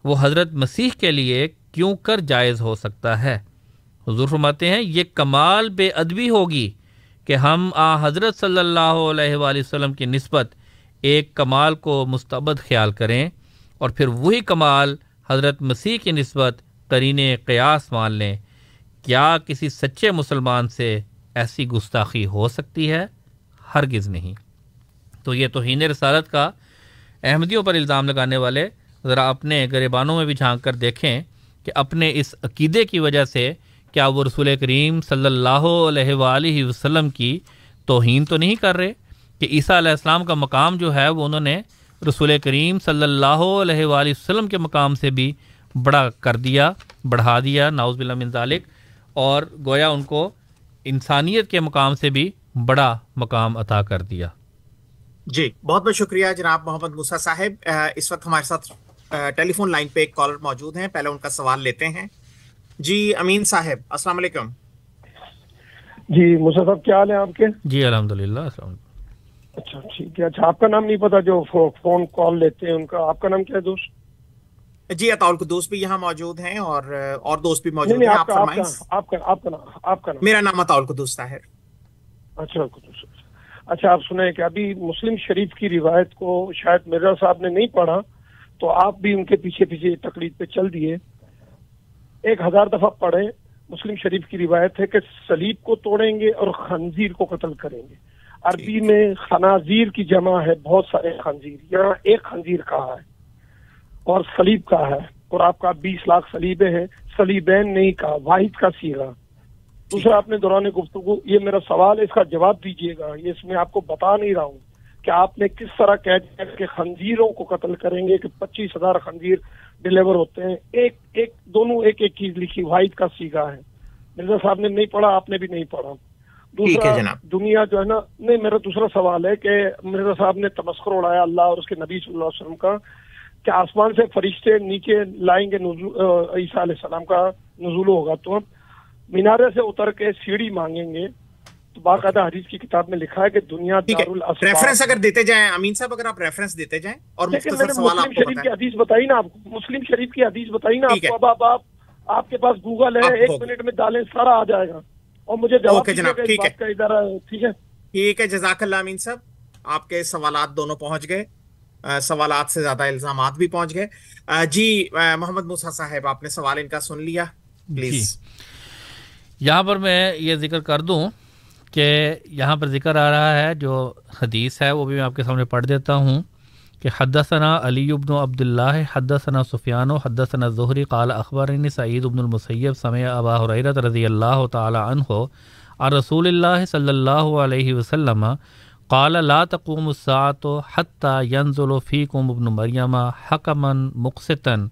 وہ حضرت مسیح کے لیے کیوں کر جائز ہو سکتا ہے؟ حضور فرماتے ہیں یہ کمال بے ادبی ہوگی کہ ہم آ حضرت صلی اللہ علیہ وآلہ وسلم کی نسبت ایک کمال کو مستبد خیال کریں اور پھر وہی کمال حضرت مسیح کی نسبت قرین قیاس مان لیں. کیا کسی سچے مسلمان سے ایسی گستاخی ہو سکتی ہے؟ ہرگز نہیں. تو یہ توہین رسالت کا احمدیوں پر الزام لگانے والے ذرا اپنے گریبانوں میں بھی جھانک کر دیکھیں کہ اپنے اس عقیدے کی وجہ سے کیا وہ رسول کریم صلی اللہ علیہ وآلہ وسلم کی توہین تو نہیں کر رہے کہ عیسیٰ علیہ السلام کا مقام جو ہے وہ انہوں نے رسول کریم صلی اللہ علیہ وآلہ وسلم کے مقام سے بھی بڑا کر دیا، بڑھا دیا، نعوذ باللہ من ذالک، اور گویا ان کو انسانیت کے مقام سے بھی بڑا مقام عطا کر دیا۔ جی بہت بہت شکریہ جناب محمد موسیٰ صاحب۔ اس وقت ہمارے ساتھ ٹیلی فون لائن پہ ایک کالر موجود ہیں، پہلے ان کا سوال لیتے ہیں۔ جی امین صاحب السلام علیکم۔ جی موسیٰ صاحب کیا حال ہیں آپ کے؟ جی الحمدللہ السلام علیکم۔ اچھا ٹھیک ہے، اچھا آپ کا نام نہیں پتا جو فون کال لیتے ہیں ان کا، آپ کا نام کیا ہے دوست؟ جی عطا القدوس بھی یہاں موجود ہیں اور اور دوست بھی موجود ہیں، آپ فرمائیں۔ آپ کا آپ کا نام آپ کا نام؟ میرا نام عطا القدوس طاہر۔ اچھا القدوس، اچھا آپ سنیں کہ ابھی مسلم شریف کی روایت کو شاید مرزا صاحب نے نہیں پڑھا تو آپ بھی ان کے پیچھے پیچھے تقلید پہ چل دیے، ایک ہزار دفعہ پڑھیں۔ مسلم شریف کی روایت ہے کہ صلیب کو توڑیں گے اور خنزیر کو قتل کریں گے۔ عربی میں خنازیر کی جمع ہے، بہت سارے خنزیر، یہاں ایک خنزیر کہا ہے اور صلیب کا ہے، اور آپ کا بیس لاکھ صلیبیں ہیں، صلیبین نہیں کہا، واحد کا صیغہ۔ دوسرا آپ نے دوران گفتگو، یہ میرا سوال ہے اس کا جواب دیجیے گا، یہ اس میں آپ کو بتا نہیں رہا ہوں کہ آپ نے کس طرح کہہ دیا کہ خنزیروں کو قتل کریں گے کہ پچیس ہزار خنزیر ڈیلیور ہوتے ہیں، ایک ایک دونوں ایک ایک چیز لکھی، واحد کا صیغہ ہے، مرزا صاحب نے نہیں پڑھا، آپ نے بھی نہیں پڑھا۔ دوسرا دنیا جو ہے نا، نہیں میرا دوسرا سوال ہے کہ مرزا صاحب نے تمسخر اڑایا اللہ اور اس کے نبی صلی اللہ علیہ وسلم کا کہ آسمان سے فرشتے نیچے لائیں گے عیسیٰ علیہ السلام کا نزول ہوگا، تو ہم مینارے سے اتر کے سیڑھی مانگیں گے، تو باقاعدہ حدیث کی کتاب میں لکھا ہے کہ دنیا دارالاسباب۔ ریفرنس اگر دیتے جائیں امین صاحب، اگر آپ ریفرنس دیتے جائیں اور مختصر سوال، آپ کو مسلم شریف کی حدیث بتائی نا، آپ کو مسلم شریف کی حدیث بتائی نا آپ کو، اب آپ آپ آپ کے پاس گوگل ہے، ایک منٹ میں ڈالیں سارا آ جائے گا، اور مجھے جواب دیجیے گا اس کا ادارہ، ٹھیک ہے؟ ٹھیک ہے، جزاک اللہ امین صاحب، آپ کے سوالات دونوں پہنچ گئے، سوالات سے زیادہ الزامات بھی پہنچ گئے۔ جی محمد موسیٰ صاحب آپ نے سوال ان کا سن لیا، پلیز۔ یہاں پر میں یہ ذکر کر دوں کہ یہاں پر ذکر آ رہا ہے جو حدیث ہے وہ بھی میں آپ کے سامنے پڑھ دیتا ہوں کہ حدثنا علی بن عبداللہ حدثنا سفیان حدثنا زہری قال اخبرنی سعید بن المسیب سمع ابا ہریرہ رضی اللہ تعالی عنہ عن رسول اللہ صلی اللہ علیہ وسلم قال لا تقوم الساعة حتى ينزل فيكم ابن مريم حكما مقسطا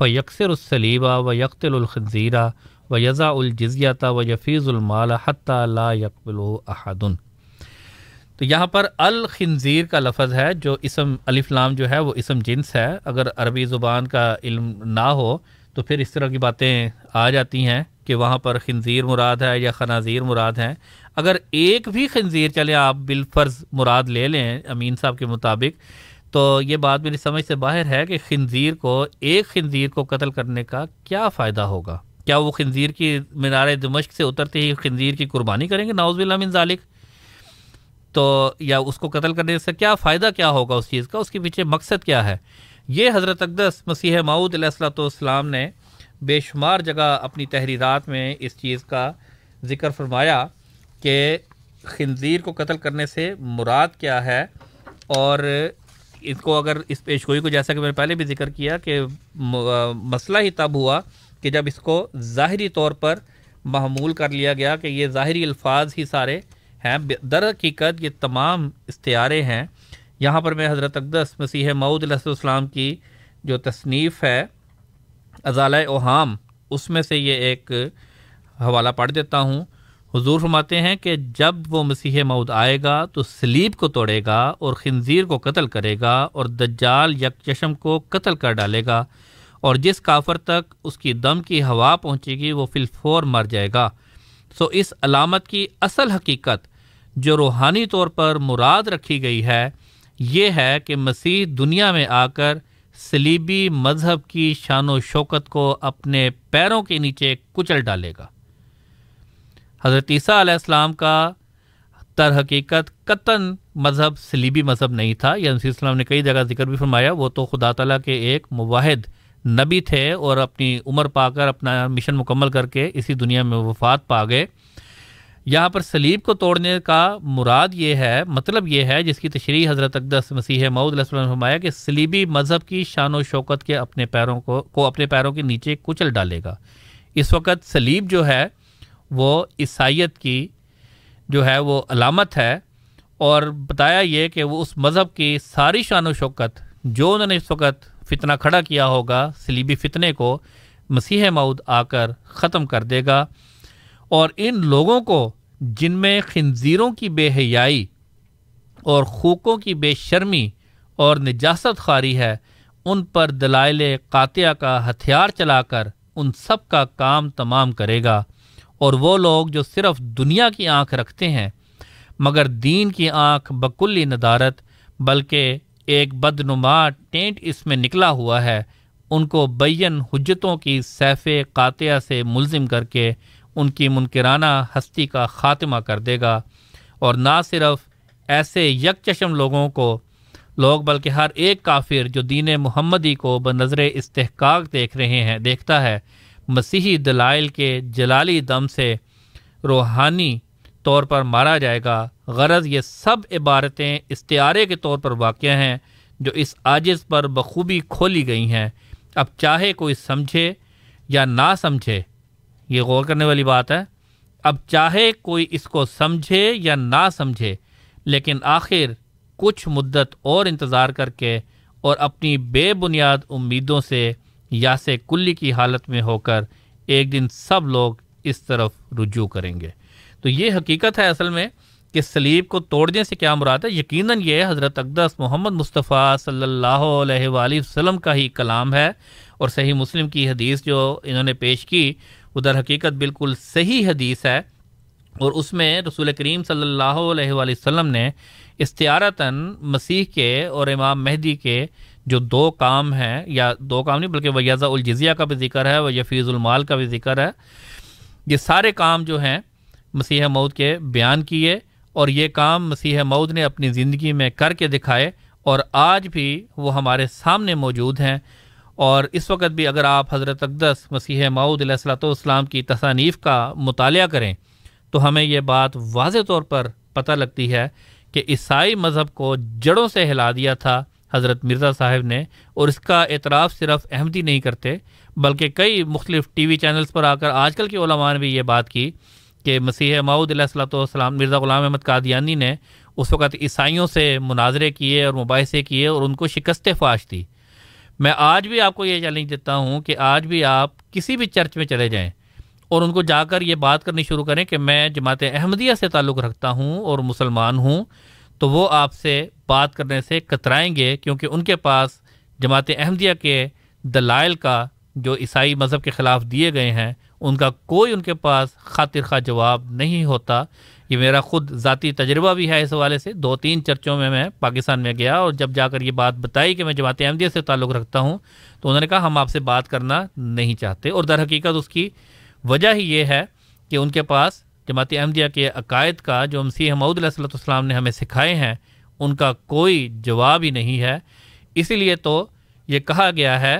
فيكسر الصليب ويقتل الخنزير ويزع الجزية ويفيض المال حتى لا يقبله أحد۔ تو یہاں پر الخنزیر کا لفظ ہے جو اسم الف لام جو ہے وہ اسم جنس ہے، اگر عربی زبان کا علم نہ ہو تو پھر اس طرح کی باتیں آ جاتی ہیں کہ وہاں پر خنزیر مراد ہے یا خنازیر مراد ہیں۔ اگر ایک بھی خنزیر چلے آپ بالفرض مراد لے لیں امین صاحب کے مطابق، تو یہ بات میری سمجھ سے باہر ہے کہ خنزیر کو، ایک خنزیر کو قتل کرنے کا کیا فائدہ ہوگا؟ کیا وہ خنزیر کی مینار دمشق سے اترتے ہی خنزیر کی قربانی کریں گے نعوذ باللہ من ذالک؟ تو یا اس کو قتل کرنے سے کیا فائدہ، کیا ہوگا اس چیز کا، اس کے پیچھے مقصد کیا ہے؟ یہ حضرت اقدس مسیح موعود علیہ الصلوۃ والسلام نے بے شمار جگہ اپنی تحریرات میں اس چیز کا ذکر فرمایا کہ خنزیر کو قتل کرنے سے مراد کیا ہے، اور اس کو اگر اس پیش گوئی کو جیسا کہ میں نے پہلے بھی ذکر کیا کہ مسئلہ ہی تب ہوا کہ جب اس کو ظاہری طور پر محمول کر لیا گیا کہ یہ ظاہری الفاظ ہی سارے ہیں، در حقیقت یہ تمام استعارے ہیں۔ یہاں پر میں حضرت اقدس مسیح موعود علیہ السلام کی جو تصنیف ہے ازالہ اوہام، اس میں سے یہ ایک حوالہ پڑھ دیتا ہوں۔ حضور فرماتے ہیں کہ جب وہ مسیح موعود آئے گا تو صلیب کو توڑے گا اور خنزیر کو قتل کرے گا اور دجال یکجشم کو قتل کر ڈالے گا، اور جس کافر تک اس کی دم کی ہوا پہنچے گی وہ فی الفور مر جائے گا۔ سو اس علامت کی اصل حقیقت جو روحانی طور پر مراد رکھی گئی ہے یہ ہے کہ مسیح دنیا میں آ کر صلیبی مذہب کی شان و شوکت کو اپنے پیروں کے نیچے کچل ڈالے گا۔ حضرت عیسیٰ علیہ السلام کا در حقیقت قطن مذہب صلیبی مذہب نہیں تھا، یا انیس احمد نے کئی جگہ ذکر بھی فرمایا، وہ تو خدا تعالیٰ کے ایک مواحد نبی تھے اور اپنی عمر پا کر اپنا مشن مکمل کر کے اسی دنیا میں وفات پا گئے۔ یہاں پر صلیب کو توڑنے کا مراد یہ ہے، مطلب یہ ہے جس کی تشریح حضرت اقدس مسیح موعود علیہ السلام نے فرمایا کہ صلیبی مذہب کی شان و شوکت کے اپنے پیروں کو کو اپنے پیروں کے نیچے کچل ڈالے گا۔ اس وقت صلیب جو ہے وہ عیسائیت کی جو ہے وہ علامت ہے، اور بتایا یہ کہ وہ اس مذہب کی ساری شان و شوکت جو انہوں نے اس وقت فتنہ کھڑا کیا ہوگا، صلیبی فتنے کو مسیح موعود آ کر ختم کر دے گا، اور ان لوگوں کو جن میں خنزیروں کی بے حیائی اور خوکوں کی بے شرمی اور نجاست خواری ہے، ان پر دلائل قاطعہ کا ہتھیار چلا کر ان سب کا کام تمام کرے گا، اور وہ لوگ جو صرف دنیا کی آنکھ رکھتے ہیں مگر دین کی آنکھ بکلی ندارت، بلکہ ایک بدنما ٹینٹ اس میں نکلا ہوا ہے، ان کو بین حجتوں کی سیف قاطعہ سے ملزم کر کے ان کی منکرانہ ہستی کا خاتمہ کر دے گا، اور نہ صرف ایسے یک چشم لوگوں کو لوگ بلکہ ہر ایک کافر جو دین محمدی کو بنظر استحقاق دیکھ رہے ہیں دیکھتا ہے، مسیحی دلائل کے جلالی دم سے روحانی طور پر مارا جائے گا۔ غرض یہ سب عبارتیں استعارے کے طور پر واقع ہیں جو اس عاجز پر بخوبی کھولی گئی ہیں۔ اب چاہے کوئی سمجھے یا نہ سمجھے، یہ غور کرنے والی بات ہے، اب چاہے کوئی اس کو سمجھے یا نہ سمجھے، لیکن آخر کچھ مدت اور انتظار کر کے اور اپنی بے بنیاد امیدوں سے یاس کلی کی حالت میں ہو کر ایک دن سب لوگ اس طرف رجوع کریں گے۔ تو یہ حقیقت ہے اصل میں کہ صلیب کو توڑنے سے کیا مراد ہے؟ یقیناً یہ حضرت اقدس محمد مصطفیٰ صلی اللہ علیہ وآلہ وسلم کا ہی کلام ہے، اور صحیح مسلم کی حدیث جو انہوں نے پیش کی ادھر حقیقت بالکل صحیح حدیث ہے، اور اس میں رسول کریم صلی اللہ علیہ وآلہ وسلم نے استعارتاً مسیح کے اور امام مہدی کے جو دو کام ہیں، یا دو کام نہیں بلکہ ویضاء الجزیہ کا بھی ذکر ہے، ویفیض المال کا بھی ذکر ہے، یہ سارے کام جو ہیں مسیح موعود کے بیان کیے، اور یہ کام مسیح موعود نے اپنی زندگی میں کر کے دکھائے، اور آج بھی وہ ہمارے سامنے موجود ہیں۔ اور اس وقت بھی اگر آپ حضرت اقدس مسیح موعود علیہ الصلوۃ والسلام کی تصانیف کا مطالعہ کریں تو ہمیں یہ بات واضح طور پر پتہ لگتی ہے کہ عیسائی مذہب کو جڑوں سے ہلا دیا تھا حضرت مرزا صاحب نے، اور اس کا اعتراف صرف احمدی نہیں کرتے بلکہ کئی مختلف ٹی وی چینلز پر آ کر آج کل کے علماء نے بھی یہ بات کی کہ مسیح موعود علیہ الصلوۃ والسلام، مرزا غلام احمد قادیانی نے اس وقت عیسائیوں سے مناظرے کیے اور مباحثے کیے اور ان کو شکست فاش دی۔ میں آج بھی آپ کو یہ چیلنج دیتا ہوں کہ آج بھی آپ کسی بھی چرچ میں چلے جائیں اور ان کو جا کر یہ بات کرنی شروع کریں کہ میں جماعت احمدیہ سے تعلق رکھتا ہوں اور مسلمان ہوں، تو وہ آپ سے بات کرنے سے کترائیں گے، کیونکہ ان کے پاس جماعت احمدیہ کے دلائل کا جو عیسائی مذہب کے خلاف دیے گئے ہیں ان کا کوئی ان کے پاس خاطر خواہ جواب نہیں ہوتا۔ یہ میرا خود ذاتی تجربہ بھی ہے اس حوالے سے، دو تین چرچوں میں میں پاکستان میں گیا اور جب جا کر یہ بات بتائی کہ میں جماعت احمدیہ سے تعلق رکھتا ہوں تو انہوں نے کہا ہم آپ سے بات کرنا نہیں چاہتے، اور در حقیقت اس کی وجہ ہی یہ ہے کہ ان کے پاس جماعت احمدیہ کے عقائد کا جو مسیح موعود علیہ الصلوۃ والسلام نے ہمیں سکھائے ہیں ان کا کوئی جواب ہی نہیں ہے۔ اسی لیے تو یہ کہا گیا ہے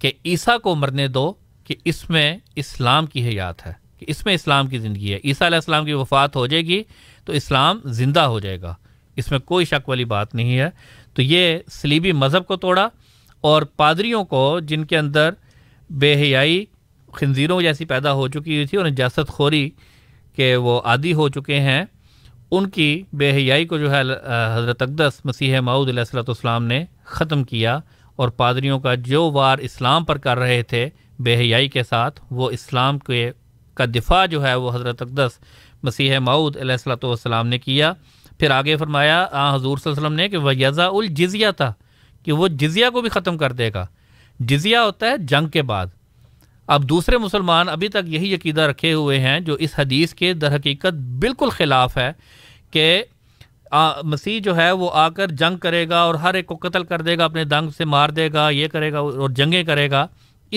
کہ عیسیٰ کو مرنے دو، کہ اس میں اسلام کی حیات ہے، کہ اس میں اسلام کی زندگی ہے، عیسیٰ علیہ السلام کی وفات ہو جائے گی تو اسلام زندہ ہو جائے گا، اس میں کوئی شک والی بات نہیں ہے۔ تو یہ صلیبی مذہب کو توڑا، اور پادریوں کو جن کے اندر بے حیائی خنزیروں جیسی پیدا ہو چکی تھی اور نجاست خوری کہ وہ عادی ہو چکے ہیں، ان کی بے حیائی کو جو ہے حضرت اقدس مسیح موعود علیہ الصلوۃ والسلام نے ختم کیا، اور پادریوں کا جو وار اسلام پر کر رہے تھے بے حیائی کے ساتھ، وہ اسلام کے کا دفاع جو ہے وہ حضرت اقدس مسیح موعود علیہ الصلوۃ والسلام نے کیا۔ پھر آگے فرمایا آن حضور صلی اللہ علیہ وسلم نے کہ ویضاء الجزیہ تھا، کہ وہ جزیہ کو بھی ختم کر دے گا۔ جزیہ ہوتا ہے جنگ کے بعد۔ اب دوسرے مسلمان ابھی تک یہی عقیدہ رکھے ہوئے ہیں جو اس حدیث کے در حقیقت بالکل خلاف ہے، کہ مسیح جو ہے وہ آ کر جنگ کرے گا اور ہر ایک کو قتل کر دے گا، اپنے دنگ سے مار دے گا، یہ کرے گا اور جنگیں کرے گا۔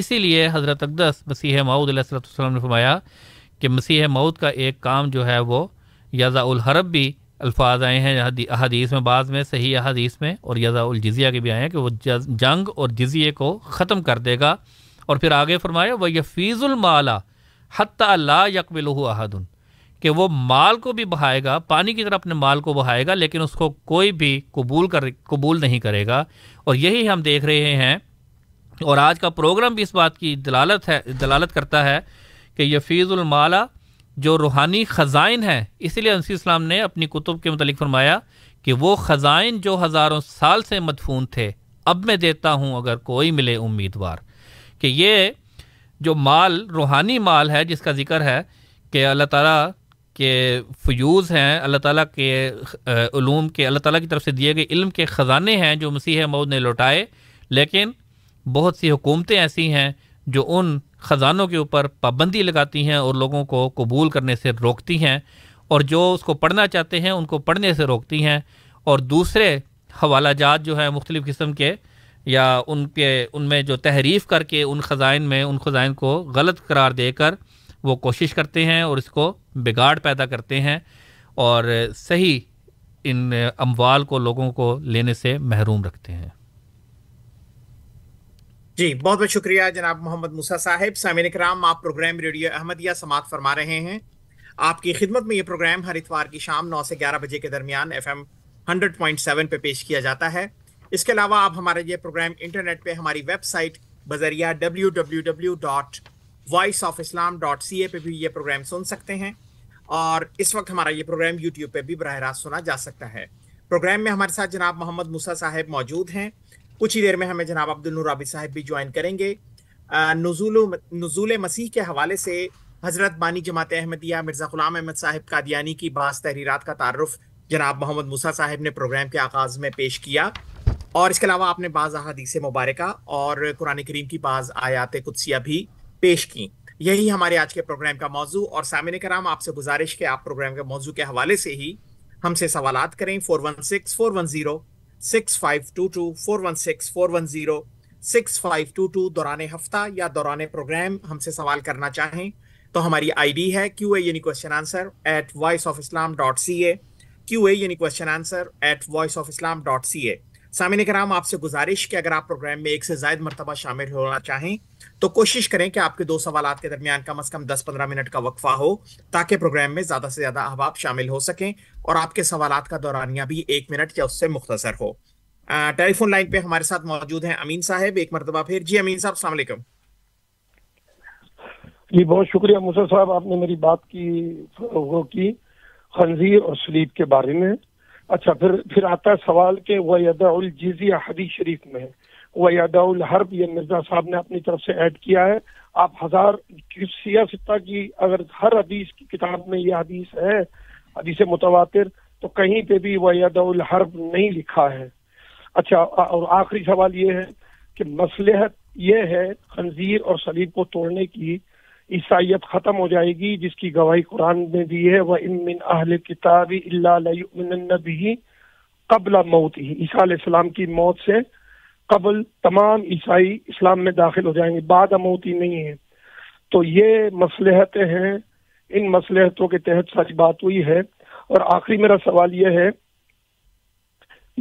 اسی لیے حضرت اقدس مسیح موعود علیہ الصلوۃ والسلام نے فرمایا کہ مسیح موعود کا ایک کام جو ہے وہ یضع الحرب، بھی الفاظ آئے ہیں احادیث میں، بعض میں صحیح احادیث میں، اور یضع الجزیہ کے بھی آئے ہیں کہ وہ جنگ اور جزیے کو ختم کر دے گا۔ اور پھر آگے فرمایا وَيَفِيضُ الْمَالَ حَتَّى لَا يَقْبِلُهُ أَحَدٌ، کہ وہ مال کو بھی بہائے گا، پانی کی طرح اپنے مال کو بہائے گا، لیکن اس کو کوئی بھی قبول کر قبول نہیں کرے گا۔ اور یہی ہم دیکھ رہے ہیں، اور آج کا پروگرام بھی اس بات کی دلالت ہے دلالت کرتا ہے کہ یفیض المال جو روحانی خزائن ہیں. اس لیے انسی اسلام نے اپنی کتب کے متعلق فرمایا کہ وہ خزائن جو ہزاروں سال سے مدفون تھے اب میں دیتا ہوں اگر کوئی ملے امیدوار. کہ یہ جو مال روحانی مال ہے جس کا ذکر ہے کہ اللہ تعالیٰ کے فیوز ہیں, اللہ تعالیٰ کے علوم کے, اللہ تعالیٰ کی طرف سے دیے گئے علم کے خزانے ہیں جو مسیح موعود نے لوٹائے, لیکن بہت سی حکومتیں ایسی ہیں جو ان خزانوں کے اوپر پابندی لگاتی ہیں اور لوگوں کو قبول کرنے سے روکتی ہیں, اور جو اس کو پڑھنا چاہتے ہیں ان کو پڑھنے سے روکتی ہیں, اور دوسرے حوالہ جات جو ہیں مختلف قسم کے یا ان کے ان میں جو تحریف کر کے ان خزائن میں ان خزائن کو غلط قرار دے کر وہ کوشش کرتے ہیں اور اس کو بگاڑ پیدا کرتے ہیں اور صحیح ان اموال کو لوگوں کو لینے سے محروم رکھتے ہیں. جی بہت بہت شکریہ جناب محمد موسیٰ صاحب. سامعین کرام, آپ پروگرام ریڈیو احمدیہ سماعت فرما رہے ہیں. آپ کی خدمت میں یہ پروگرام ہر اتوار کی شام نو سے گیارہ بجے کے درمیان F M hundred point seven پہ پیش کیا جاتا ہے. اس کے علاوہ آپ ہمارا یہ پروگرام انٹرنیٹ پہ ہماری ویب سائٹ بذریعہ W W W dot voice of Islam dot C A پہ بھی یہ پروگرام سن سکتے ہیں, اور اس وقت ہمارا یہ پروگرام یوٹیوب پہ بھی براہ راست سنا جا سکتا ہے. پروگرام میں ہمارے ساتھ جناب محمد موسیٰ صاحب موجود ہیں. کچھ ہی دیر میں ہمیں جناب عبد النور عابد صاحب بھی جوائن کریں گے. نزول نزول مسیح کے حوالے سے حضرت بانی جماعت احمدیہ مرزا غلام احمد صاحب قادیانی کی بعض تحریرات کا تعارف جناب محمد موسیٰ صاحب نے پروگرام کے آغاز میں پیش کیا, اور اس کے علاوہ آپ نے بعض احادیث مبارکہ اور قرآن کریم کی بعض آیات قدسیہ بھی پیش کیں. یہی ہمارے آج کے پروگرام کا موضوع, اور سامعین کرام آپ سے گزارش کہ آپ پروگرام کے موضوع کے حوالے سے ہی ہم سے سوالات کریں. Four one six four one zero six five two two, four one six four one zero six five two two. دوران ہفتہ یا دوران پروگرام ہم سے سوال کرنا چاہیں تو ہماری آئی ڈی ہے کیو اے یعنی question answer at voice of Islam dot C A, Q A یعنی question answer at voice of Islam dot C A. سامعین کرام آپ سے گزارش کہ اگر آپ پروگرام میں ایک سے زائد مرتبہ شامل ہونا چاہیں تو کوشش کریں کہ آپ کے دو سوالات کے درمیان کم از کم دس پندرہ منٹ کا وقفہ ہو تاکہ پروگرام میں زیادہ سے زیادہ احباب شامل ہو سکیں اور آپ کے سوالات کا دورانیہ بھی ایک منٹ یا اس سے مختصر ہو. ٹیلی فون لائن پہ ہمارے ساتھ موجود ہیں امین صاحب ایک مرتبہ پھر. جی امین صاحب السلام علیکم. جی بہت شکریہ موسیٰ صاحب, آپ نے میری بات کی وہ کی خنزیر اور صلیب کے بارے میں. اچھا پھر پھر آتا ہے سوال کہ وَيَدَعُ الْجِزْيَ حدیث شریف میں ہے, وَيَدَعُ الْحَرْبَ یہ مرزا صاحب نے اپنی طرف سے ایڈ کیا ہے. آپ ہزار سیاہ ستہ کی اگر ہر حدیث کی کتاب میں یہ حدیث ہے, حدیث متواتر, تو کہیں پہ بھی وَيَدَعُ الْحَرْبَ نہیں لکھا ہے. اچھا اور آخری سوال یہ ہے کہ مصلحت یہ ہے خنزیر اور صلیب کو توڑنے کی, عیسائیت ختم ہو جائے گی جس کی گواہی قرآن میں دی ہے, وَإِن مِّنْ أَهْلِ الْكِتَابِ إِلَّا لَيُؤْمِنَنَّ بِهِ قَبْلَ مَوْتِهِ. عیسیٰ علیہ السلام کی موت سے قبل تمام عیسائی اسلام میں داخل ہو جائیں گے, بعد موتی نہیں ہے. تو یہ مصلحتیں ہیں, ان مصلحتوں کے تحت ساری بات ہوئی ہے. اور آخری میرا سوال یہ ہے,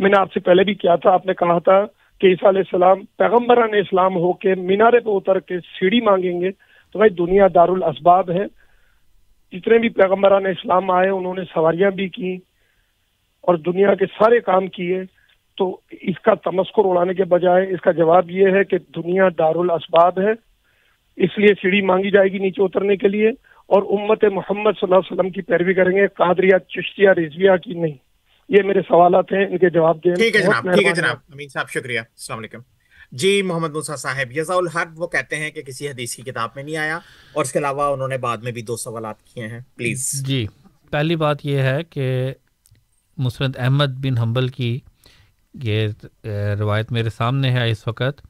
میں نے آپ سے پہلے بھی کیا تھا, آپ نے کہا تھا کہ عیسیٰ علیہ السلام پیغمبران اسلام ہو کے مینارے پہ اتر کے سیڑھی مانگیں گے, تو بھائی دنیا دار الاسباب ہے, جتنے بھی پیغمبران اسلام آئے انہوں نے سواریاں بھی کی اور دنیا کے سارے کام کیے, تو اس کا تمسخر اڑانے کے بجائے اس کا جواب یہ ہے کہ دنیا دار الاسباب ہے, اس لیے سیڑھی مانگی جائے گی نیچے اترنے کے لیے, اور امت محمد صلی اللہ علیہ وسلم کی پیروی کریں گے, قادریہ چشتیہ رضویہ کی نہیں. یہ میرے سوالات ہیں, ان کے جواب دیں. ٹھیک ہے جناب, ٹھیک ہے جناب امین صاحب شکریہ. السلام علیکم. جی محمد موسیٰ صاحب, یزا الحرب وہ کہتے ہیں کہ کسی حدیث کی کتاب میں نہیں آیا, اور اس کے علاوہ انہوں نے بعد میں بھی دو سوالات کیے ہیں پلیز. جی پہلی بات یہ ہے کہ مسند احمد بن حنبل کی یہ روایت میرے سامنے ہے اس وقت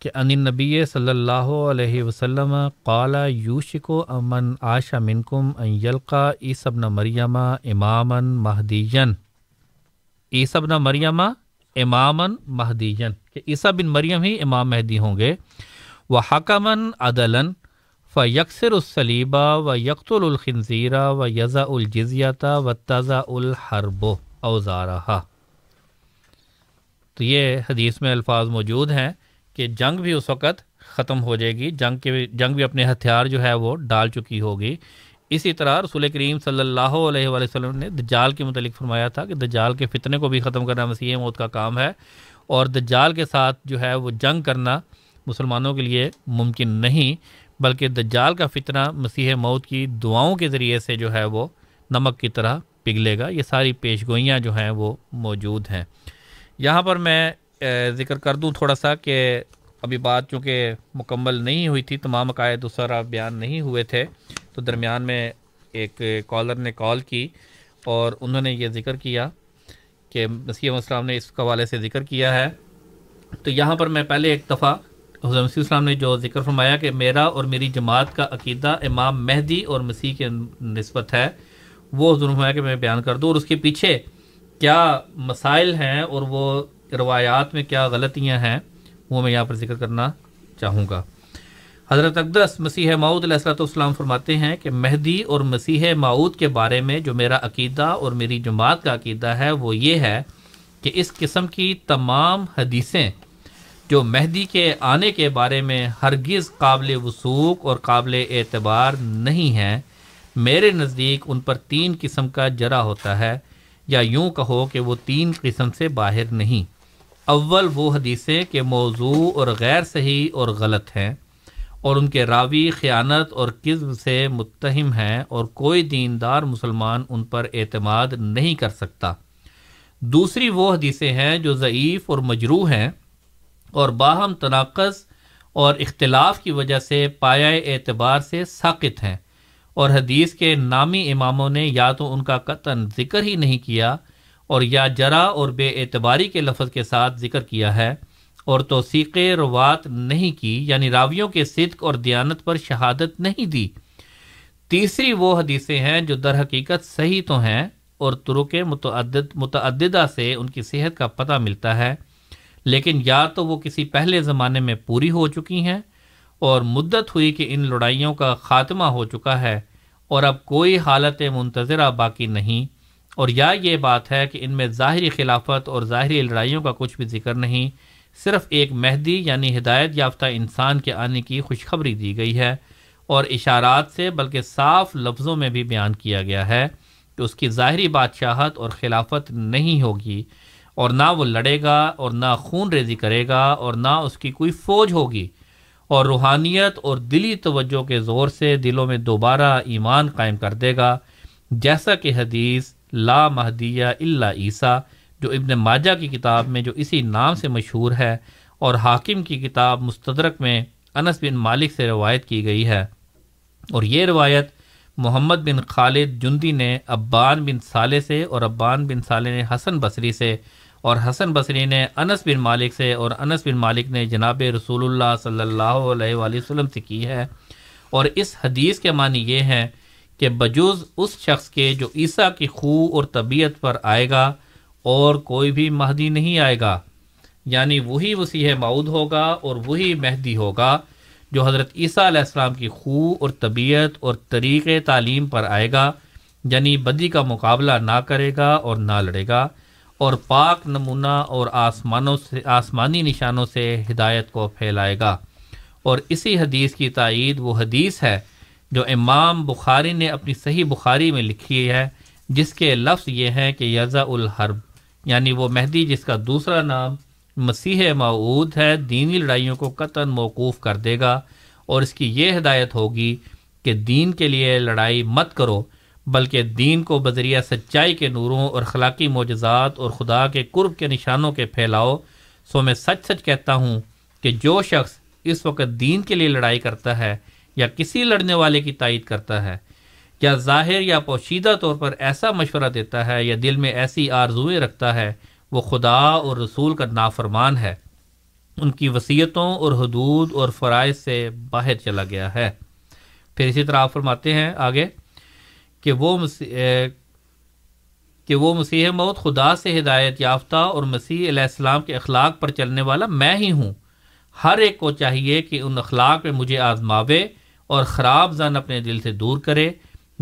کہ ان النبی صلی اللہ علیہ وسلم قال یوشک من عاش منکم ان یلقا عیسی ابن مریم اماما مہدیا, عیسی ابن مریم امامن مہدین, کہ عیسیٰ بن مریم ہی امام مہدی ہوں گے. وحکمن عدلن فیکسر الصلیبہ و یقتل الخنزیرہ و یزع الجزیہ و تزع الحرب اوزارہا. تو یہ حدیث میں الفاظ موجود ہیں کہ جنگ بھی اس وقت ختم ہو جائے گی, جنگ کے جنگ بھی اپنے ہتھیار جو ہے وہ ڈال چکی ہوگی. اسی طرح رسول کریم صلی اللہ علیہ وآلہ وسلم نے دجال کے متعلق فرمایا تھا کہ دجال کے فتنے کو بھی ختم کرنا مسیح موت کا کام ہے, اور دجال کے ساتھ جو ہے وہ جنگ کرنا مسلمانوں کے لیے ممکن نہیں, بلکہ دجال کا فتنہ مسیح موت کی دعاؤں کے ذریعے سے جو ہے وہ نمک کی طرح پگھلے گا. یہ ساری پیشگوئیاں جو ہیں وہ موجود ہیں. یہاں پر میں ذکر کر دوں تھوڑا سا کہ ابھی بات چونکہ مکمل نہیں ہوئی تھی، تمام عقائد و سرا بیان نہیں ہوئے تھے، تو درمیان میں ایک کالر نے کال کی اور انہوں نے یہ ذکر کیا کہ مسیح علیہ السلام نے اس حوالے سے ذکر کیا ہے. تو یہاں پر میں پہلے ایک دفعہ حضرت مسیح السلام نے جو ذکر فرمایا کہ میرا اور میری جماعت کا عقیدہ امام مہدی اور مسیح کے نسبت ہے، وہ ضرور ہوا کہ میں بیان کر دوں، اور اس کے پیچھے کیا مسائل ہیں اور وہ روایات میں کیا غلطیاں ہیں وہ میں یہاں پر ذکر کرنا چاہوں گا. حضرت اقدس مسیح موعود علیہ الصلوۃ والسلام فرماتے ہیں کہ مہدی اور مسیح موعود کے بارے میں جو میرا عقیدہ اور میری جماعت کا عقیدہ ہے وہ یہ ہے کہ اس قسم کی تمام حدیثیں جو مہدی کے آنے کے بارے میں ہرگز قابل وثوق اور قابل اعتبار نہیں ہیں، میرے نزدیک ان پر تین قسم کا جرح ہوتا ہے، یا یوں کہو کہ وہ تین قسم سے باہر نہیں. اول وہ حدیثیں کہ موضوع اور غیر صحیح اور غلط ہیں اور ان کے راوی خیانت اور کذب سے متہم ہیں اور کوئی دیندار مسلمان ان پر اعتماد نہیں کر سکتا. دوسری وہ حدیثیں ہیں جو ضعیف اور مجروح ہیں اور باہم تناقض اور اختلاف کی وجہ سے پایا اعتبار سے ساقط ہیں، اور حدیث کے نامی اماموں نے یا تو ان کا قطعاً ذکر ہی نہیں کیا اور یا جرا اور بے اعتباری کے لفظ کے ساتھ ذکر کیا ہے اور توثیق روات نہیں کی، یعنی راویوں کے صدق اور دیانت پر شہادت نہیں دی. تیسری وہ حدیثیں ہیں جو در حقیقت صحیح تو ہیں اور طرق متعدد متعددہ سے ان کی صحت کا پتہ ملتا ہے، لیکن یا تو وہ کسی پہلے زمانے میں پوری ہو چکی ہیں اور مدت ہوئی کہ ان لڑائیوں کا خاتمہ ہو چکا ہے اور اب کوئی حالت منتظرہ باقی نہیں، اور یا یہ بات ہے کہ ان میں ظاہری خلافت اور ظاہری لڑائیوں کا کچھ بھی ذکر نہیں، صرف ایک مہدی یعنی ہدایت یافتہ انسان کے آنے کی خوشخبری دی گئی ہے اور اشارات سے بلکہ صاف لفظوں میں بھی بیان کیا گیا ہے کہ اس کی ظاہری بادشاہت اور خلافت نہیں ہوگی، اور نہ وہ لڑے گا اور نہ خون ریزی کرے گا اور نہ اس کی کوئی فوج ہوگی، اور روحانیت اور دلی توجہ کے زور سے دلوں میں دوبارہ ایمان قائم کر دے گا، جیسا کہ حدیث لا مہدیہ الا عیسیٰ جو ابن ماجہ کی کتاب میں جو اسی نام سے مشہور ہے اور حاکم کی کتاب مستدرک میں انس بن مالک سے روایت کی گئی ہے، اور یہ روایت محمد بن خالد جندی نے عبان بن صالح سے اور عبان بن صالح نے حسن بصری سے اور حسن بصری نے انس بن مالک سے اور انس بن مالک نے جناب رسول اللہ صلی اللہ علیہ وآلہ وسلم سے کی ہے. اور اس حدیث کے معنی یہ ہیں کہ بجز اس شخص کے جو عیسیٰ کی خو اور طبیعت پر آئے گا اور کوئی بھی مہدی نہیں آئے گا، یعنی وہی مسیح موعود ہوگا اور وہی مہدی ہوگا جو حضرت عیسیٰ علیہ السلام کی خو اور طبیعت اور طریق تعلیم پر آئے گا، یعنی بدی کا مقابلہ نہ کرے گا اور نہ لڑے گا، اور پاک نمونہ اور آسمانوں سے آسمانی نشانوں سے ہدایت کو پھیلائے گا. اور اسی حدیث کی تائید وہ حدیث ہے جو امام بخاری نے اپنی صحیح بخاری میں لکھی ہے، جس کے لفظ یہ ہیں کہ یضع الحرب، یعنی وہ مہدی جس کا دوسرا نام مسیح موعود ہے دینی لڑائیوں کو قطعاً موقوف کر دے گا، اور اس کی یہ ہدایت ہوگی کہ دین کے لیے لڑائی مت کرو بلکہ دین کو بذریعہ سچائی کے نوروں اور اخلاقی معجزات اور خدا کے قرب کے نشانوں کے پھیلاؤ. سو میں سچ سچ کہتا ہوں کہ جو شخص اس وقت دین کے لیے لڑائی کرتا ہے یا کسی لڑنے والے کی تائید کرتا ہے یا ظاہر یا پوشیدہ طور پر ایسا مشورہ دیتا ہے یا دل میں ایسی آرزویں رکھتا ہے، وہ خدا اور رسول کا نافرمان ہے، ان کی وصیتوں اور حدود اور فرائض سے باہر چلا گیا ہے. پھر اسی طرح آپ فرماتے ہیں آگے کہ وہ کہ وہ مسیح موت خدا سے ہدایت یافتہ اور مسیح علیہ السلام کے اخلاق پر چلنے والا میں ہی ہوں. ہر ایک کو چاہیے کہ ان اخلاق میں مجھے آزماوے اور خراب زن اپنے دل سے دور کرے.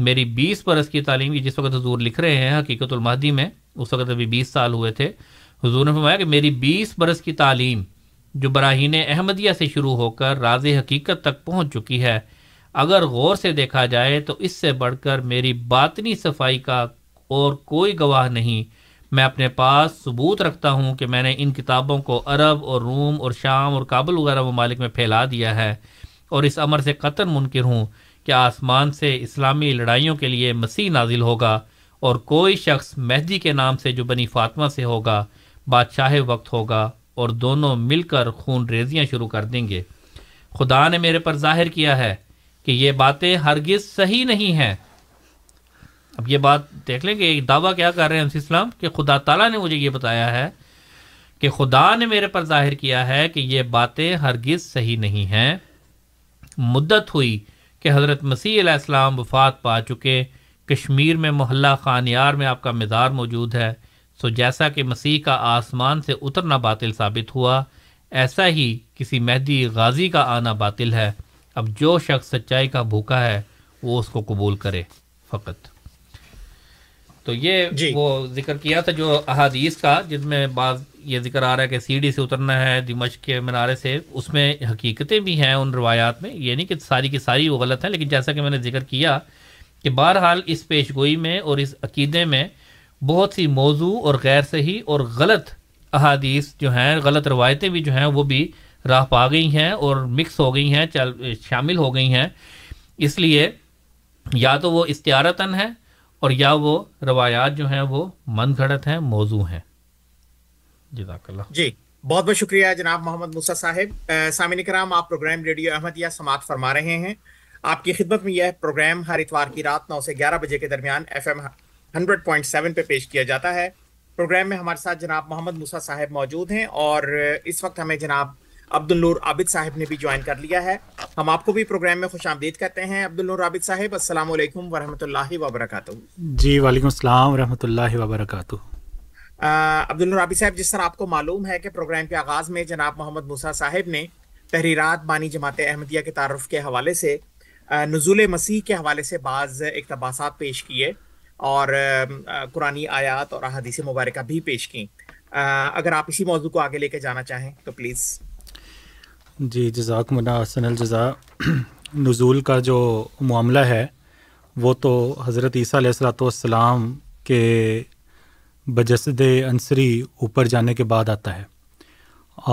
میری بیس برس کی تعلیم کی جس وقت حضور لکھ رہے ہیں حقیقت المہدی میں، اس وقت ابھی بیس سال ہوئے تھے، حضور نے فرمایا کہ میری بیس برس کی تعلیم جو براہین احمدیہ سے شروع ہو کر راز حقیقت تک پہنچ چکی ہے، اگر غور سے دیکھا جائے تو اس سے بڑھ کر میری باطنی صفائی کا اور کوئی گواہ نہیں. میں اپنے پاس ثبوت رکھتا ہوں کہ میں نے ان کتابوں کو عرب اور روم اور شام اور کابل وغیرہ ممالک میں پھیلا دیا ہے اور اس امر سے قطعاً منکر ہوں کہ آسمان سے اسلامی لڑائیوں کے لیے مسیح نازل ہوگا اور کوئی شخص مہدی کے نام سے جو بنی فاطمہ سے ہوگا بادشاہ وقت ہوگا اور دونوں مل کر خون ریزیاں شروع کر دیں گے. خدا نے میرے پر ظاہر کیا ہے کہ یہ باتیں ہرگز صحیح نہیں ہیں. اب یہ بات دیکھ لیں کہ ایک دعویٰ کیا کر رہے ہیں انیس اسلام کہ خدا تعالیٰ نے مجھے یہ بتایا ہے کہ خدا نے میرے پر ظاہر کیا ہے کہ یہ باتیں ہرگز صحیح نہیں ہیں. مدت ہوئی کہ حضرت مسیح علیہ السلام وفات پا چکے. کشمیر میں محلہ خانیار میں آپ کا مزار موجود ہے. سو جیسا کہ مسیح کا آسمان سے اترنا باطل ثابت ہوا ایسا ہی کسی مہدی غازی کا آنا باطل ہے. اب جو شخص سچائی کا بھوکا ہے وہ اس کو قبول کرے فقط. تو یہ جی. وہ ذکر کیا تھا جو احادیث کا جس میں بعض یہ ذکر آ رہا ہے کہ سیڑھی سے اترنا ہے دمشق کے منارے سے. اس میں حقیقتیں بھی ہیں ان روایات میں, یہ نہیں کہ ساری کی ساری وہ غلط ہیں, لیکن جیسا کہ میں نے ذکر کیا کہ بہرحال اس پیش گوئی میں اور اس عقیدے میں بہت سی موضوع اور غیر صحیح اور غلط احادیث جو ہیں, غلط روایتیں بھی جو ہیں وہ بھی راہ پا گئی ہیں اور مکس ہو گئی ہیں, شامل ہو گئی ہیں. اس لیے یا تو وہ استعارتاً ہیں اور یا وہ روایات جو ہیں وہ من گھڑت ہیں, موضوع ہیں. جزاک اللہ. جی بہت بہت شکریہ جناب محمد موسیٰ صاحب. سامعین کرام, آپ پروگرام ریڈیو احمدیہ سماعت فرما رہے ہیں. آپ کی خدمت میں یہ پروگرام ہر اتوار کی رات نو سے گیارہ بجے کے درمیان F M hundred point seven پہ پیش کیا جاتا ہے. پروگرام میں ہمارے ساتھ جناب محمد موسیٰ صاحب موجود ہیں اور اس وقت ہمیں جناب عبد النور عابد صاحب نے بھی جوائن کر لیا ہے. ہم آپ کو بھی پروگرام میں خوش آمدید کہتے ہیں. عبد النور عابد صاحب, السلام علیکم ورحمۃ اللہ وبرکاتہ. جی وعلیکم السلام ورحمۃ اللہ وبرکاتہ. عبد النور عابد صاحب, جس طرح آپ کو معلوم ہے کہ پروگرام کے آغاز میں جناب محمد موسیٰ صاحب نے تحریرات بانی جماعت احمدیہ کے تعارف کے حوالے سے نزول مسیح کے حوالے سے بعض اقتباسات پیش کیے اور قرآن آیات اور احادیث مبارکہ بھی پیش کیں. اگر آپ اسی موضوع کو آگے لے کے جانا چاہیں تو پلیز. جی جزاکم اللہ احسن الجزاء. نزول کا جو معاملہ ہے وہ تو حضرت عیسیٰ علیہ الصلوۃ والسلام کے بجسد انصری اوپر جانے کے بعد آتا ہے,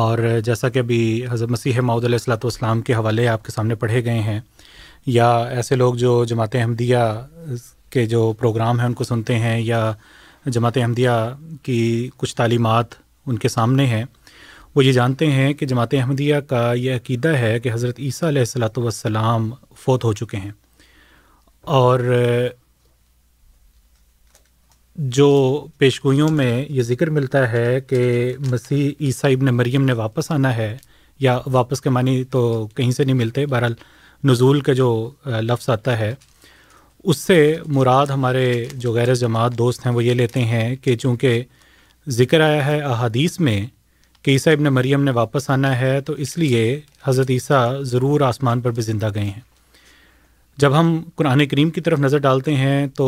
اور جیسا کہ ابھی حضرت مسیح موعود علیہ الصلوۃ والسلام کے حوالے آپ کے سامنے پڑھے گئے ہیں, یا ایسے لوگ جو جماعت احمدیہ کے جو پروگرام ہیں ان کو سنتے ہیں یا جماعت احمدیہ کی کچھ تعلیمات ان کے سامنے ہیں, وہ یہ جانتے ہیں کہ جماعت احمدیہ کا یہ عقیدہ ہے کہ حضرت عیسیٰ علیہ الصلوۃ والسلام فوت ہو چکے ہیں, اور جو پیشگوئیوں میں یہ ذکر ملتا ہے کہ مسیح عیسیٰ ابن مریم نے واپس آنا ہے, یا واپس کے معنی تو کہیں سے نہیں ملتے, بہرحال نزول کا جو لفظ آتا ہے اس سے مراد ہمارے جو غیر جماعت دوست ہیں وہ یہ لیتے ہیں کہ چونکہ ذکر آیا ہے احادیث میں کہ عیسیٰ ابن مریم نے واپس آنا ہے تو اس لیے حضرت عیسیٰ ضرور آسمان پر بھی زندہ گئے ہیں. جب ہم قرآن کریم کی طرف نظر ڈالتے ہیں تو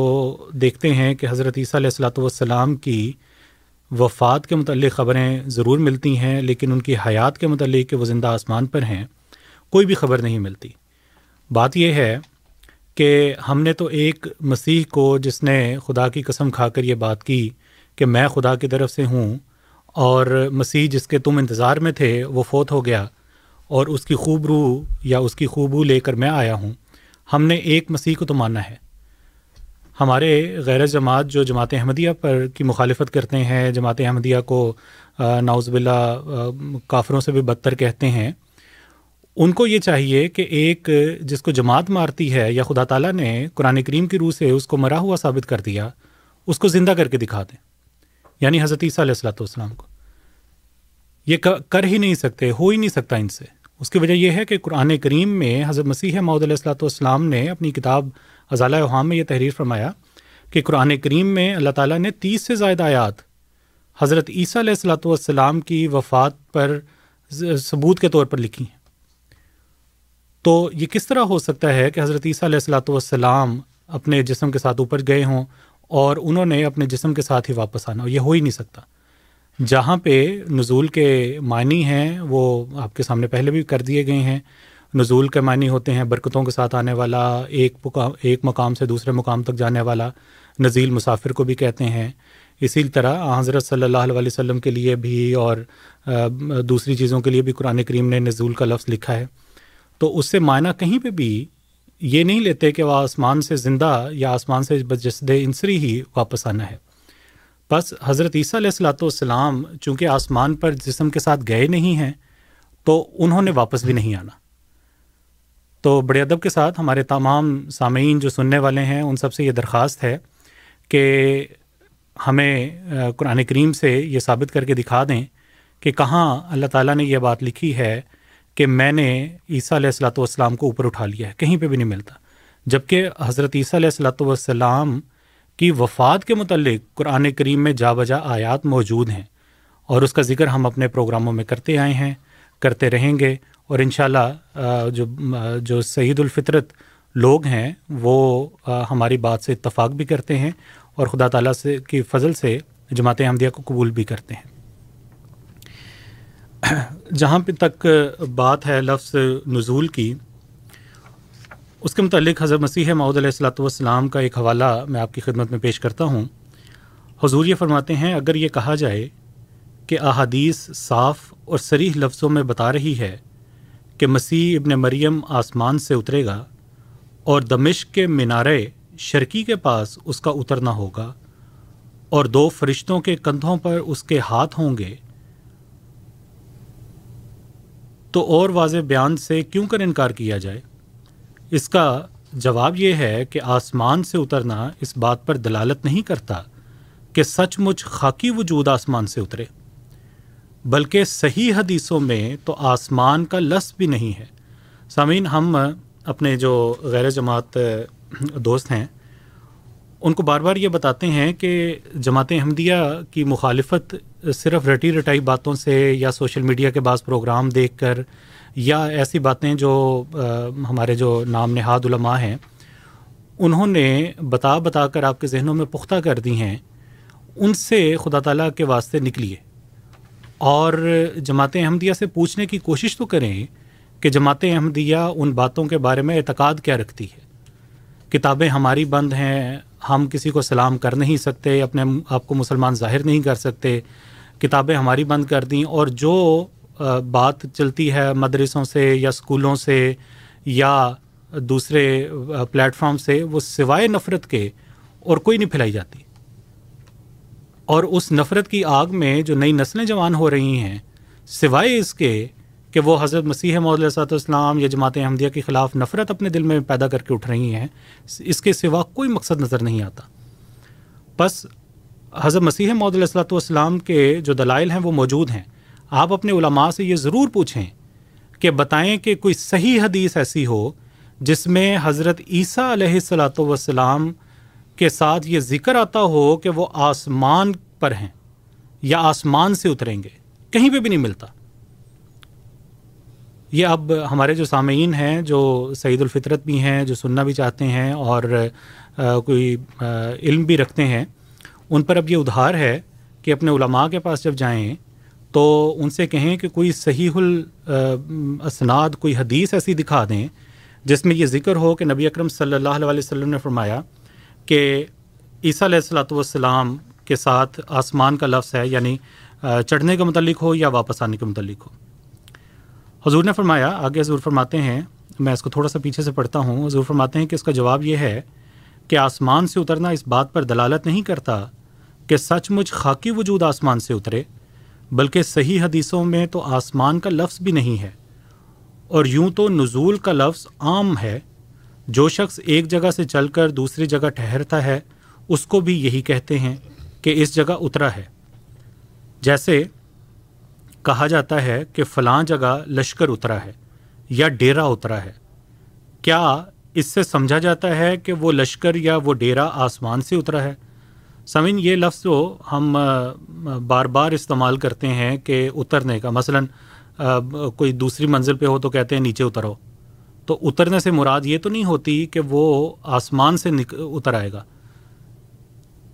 دیکھتے ہیں کہ حضرت عیسیٰ علیہ الصلوۃ والسلام کی وفات کے متعلق خبریں ضرور ملتی ہیں, لیکن ان کی حیات کے متعلق کہ وہ زندہ آسمان پر ہیں کوئی بھی خبر نہیں ملتی. بات یہ ہے کہ ہم نے تو ایک مسیح کو جس نے خدا کی قسم کھا کر یہ بات کی کہ میں خدا کی طرف سے ہوں, اور مسیح جس کے تم انتظار میں تھے وہ فوت ہو گیا اور اس کی خوب روح یا اس کی خوبو لے کر میں آیا ہوں. ہم نے ایک مسیح کو تو مانا ہے. ہمارے غیر جماعت جو جماعت احمدیہ پر کی مخالفت کرتے ہیں, جماعت احمدیہ کو نعوذ باللہ کافروں سے بھی بدتر کہتے ہیں, ان کو یہ چاہیے کہ ایک جس کو جماعت مارتی ہے یا خدا تعالیٰ نے قرآن کریم کی روح سے اس کو مرا ہوا ثابت کر دیا, اس کو زندہ کر کے دکھا دیں, یعنی حضرت عیسیٰ علیہ الصلوۃ والسلام کو. یہ کر ہی نہیں سکتے, ہو ہی نہیں سکتا ان سے. اس کی وجہ یہ ہے کہ قرآن کریم میں حضرت مسیح موعود علیہ الصلوۃ والسلام نے اپنی کتاب ازالہ اوہام میں یہ تحریر فرمایا کہ قرآن کریم میں اللہ تعالیٰ نے تیس سے زائد آیات حضرت عیسیٰ علیہ الصلوۃ والسلام کی وفات پر ثبوت کے طور پر لکھی ہیں. تو یہ کس طرح ہو سکتا ہے کہ حضرت عیسیٰ علیہ الصلوۃ والسلام اپنے جسم کے ساتھ اوپر گئے ہوں اور انہوں نے اپنے جسم کے ساتھ ہی واپس آنا, یہ ہو ہی نہیں سکتا. جہاں پہ نزول کے معنی ہیں وہ آپ کے سامنے پہلے بھی کر دیے گئے ہیں. نزول کے معنی ہوتے ہیں برکتوں کے ساتھ آنے والا, ایک ایک مقام سے دوسرے مقام تک جانے والا, نزیل مسافر کو بھی کہتے ہیں. اسی طرح حضرت صلی اللہ علیہ وسلم کے لیے بھی اور دوسری چیزوں کے لیے بھی قرآن کریم نے نزول کا لفظ لکھا ہے. تو اس سے معنی کہیں پہ بھی یہ نہیں لیتے کہ وہ آسمان سے زندہ یا آسمان سے بجسد انسری ہی واپس آنا ہے. بس حضرت عیسیٰ علیہ الصلوۃ والسلام چونکہ آسمان پر جسم کے ساتھ گئے نہیں ہیں تو انہوں نے واپس بھی نہیں آنا. تو بڑے ادب کے ساتھ ہمارے تمام سامعین جو سننے والے ہیں ان سب سے یہ درخواست ہے کہ ہمیں قرآن کریم سے یہ ثابت کر کے دکھا دیں کہ کہاں اللہ تعالیٰ نے یہ بات لکھی ہے کہ میں نے عیسیٰ علیہ الصلوۃ والسلام کو اوپر اٹھا لیا ہے. کہیں پہ بھی نہیں ملتا. جبکہ حضرت عیسیٰ علیہ الصلوۃ والسلام کی وفات کے متعلق قرآن کریم میں جا بجا آیات موجود ہیں اور اس کا ذکر ہم اپنے پروگراموں میں کرتے آئے ہیں, کرتے رہیں گے, اور انشاءاللہ جو جو سعید الفطرت لوگ ہیں وہ ہماری بات سے اتفاق بھی کرتے ہیں اور خدا تعالیٰ سے کی فضل سے جماعت احمدیہ کو قبول بھی کرتے ہیں. جہاں پہ تک بات ہے لفظ نزول کی, اس کے متعلق حضرت مسیح موعود علیہ الصلوۃ والسلام کا ایک حوالہ میں آپ کی خدمت میں پیش کرتا ہوں. حضور یہ فرماتے ہیں, اگر یہ کہا جائے کہ احادیث صاف اور صریح لفظوں میں بتا رہی ہے کہ مسیح ابن مریم آسمان سے اترے گا اور دمشق کے مینارے شرقی کے پاس اس کا اترنا ہوگا اور دو فرشتوں کے کندھوں پر اس کے ہاتھ ہوں گے, تو اور واضح بیان سے کیوں کر انکار کیا جائے؟ اس کا جواب یہ ہے کہ آسمان سے اترنا اس بات پر دلالت نہیں کرتا کہ سچ مچ خاکی وجود آسمان سے اترے, بلکہ صحیح حدیثوں میں تو آسمان کا لفظ بھی نہیں ہے. سامعین, ہم اپنے جو غیر جماعت دوست ہیں ان کو بار بار یہ بتاتے ہیں کہ جماعت احمدیہ کی مخالفت صرف رٹی رٹائی باتوں سے یا سوشل میڈیا کے بعض پروگرام دیکھ کر یا ایسی باتیں جو ہمارے جو نام نہاد علماء ہیں انہوں نے بتا بتا کر آپ کے ذہنوں میں پختہ کر دی ہیں, ان سے خدا تعالیٰ کے واسطے نکلیے اور جماعت احمدیہ سے پوچھنے کی کوشش تو کریں کہ جماعت احمدیہ ان باتوں کے بارے میں اعتقاد کیا رکھتی ہے. کتابیں ہماری بند ہیں, ہم کسی کو سلام کر نہیں سکتے, اپنے آپ کو مسلمان ظاہر نہیں کر سکتے, کتابیں ہماری بند کر دیں. اور جو بات چلتی ہے مدرسوں سے یا سکولوں سے یا دوسرے پلیٹ فارم سے وہ سوائے نفرت کے اور کوئی نہیں پھیلائی جاتی, اور اس نفرت کی آگ میں جو نئی نسلیں جوان ہو رہی ہیں سوائے اس کے کہ وہ حضرت مسیح موعود علیہ الصلوۃ والسلام یا جماعت احمدیہ کے خلاف نفرت اپنے دل میں پیدا کر کے اٹھ رہی ہیں, اس کے سوا کوئی مقصد نظر نہیں آتا. بس حضرت مسیح موعود علیہ الصلوۃ والسلام کے جو دلائل ہیں وہ موجود ہیں. آپ اپنے علماء سے یہ ضرور پوچھیں کہ بتائیں کہ کوئی صحیح حدیث ایسی ہو جس میں حضرت عیسیٰ علیہ الصلوۃ والسلام کے ساتھ یہ ذکر آتا ہو کہ وہ آسمان پر ہیں یا آسمان سے اتریں گے. کہیں پہ بھی نہیں ملتا. یہ اب ہمارے جو سامعین ہیں جو سعید الفطرت بھی ہیں, جو سننا بھی چاہتے ہیں اور کوئی علم بھی رکھتے ہیں, ان پر اب یہ ادھار ہے کہ اپنے علماء کے پاس جب جائیں تو ان سے کہیں کہ کوئی صحیح الاسناد کوئی حدیث ایسی دکھا دیں جس میں یہ ذکر ہو کہ نبی اکرم صلی اللہ علیہ وسلم نے فرمایا کہ عیسیٰ علیہ الصلوۃ والسلام کے ساتھ آسمان کا لفظ ہے, یعنی چڑھنے کے متعلق ہو یا واپس آنے کے متعلق ہو. حضور نے فرمایا, آگے حضور فرماتے ہیں, میں اس کو تھوڑا سا پیچھے سے پڑھتا ہوں, حضور فرماتے ہیں کہ اس کا جواب یہ ہے کہ آسمان سے اترنا اس بات پر دلالت نہیں کرتا کہ سچ مچ خاکی وجود آسمان سے اترے, بلکہ صحیح حدیثوں میں تو آسمان کا لفظ بھی نہیں ہے, اور یوں تو نزول کا لفظ عام ہے. جو شخص ایک جگہ سے چل کر دوسری جگہ ٹھہرتا ہے اس کو بھی یہی کہتے ہیں کہ اس جگہ اترا ہے. جیسے کہا جاتا ہے کہ فلاں جگہ لشکر اترا ہے یا ڈیرا اترا ہے, کیا اس سے سمجھا جاتا ہے کہ وہ لشکر یا وہ ڈیرا آسمان سے اترا ہے؟ سمن, یہ لفظ تو ہم بار بار استعمال کرتے ہیں کہ اترنے کا, مثلا کوئی دوسری منزل پہ ہو تو کہتے ہیں نیچے اترو, تو اترنے سے مراد یہ تو نہیں ہوتی کہ وہ آسمان سے اتر آئے گا.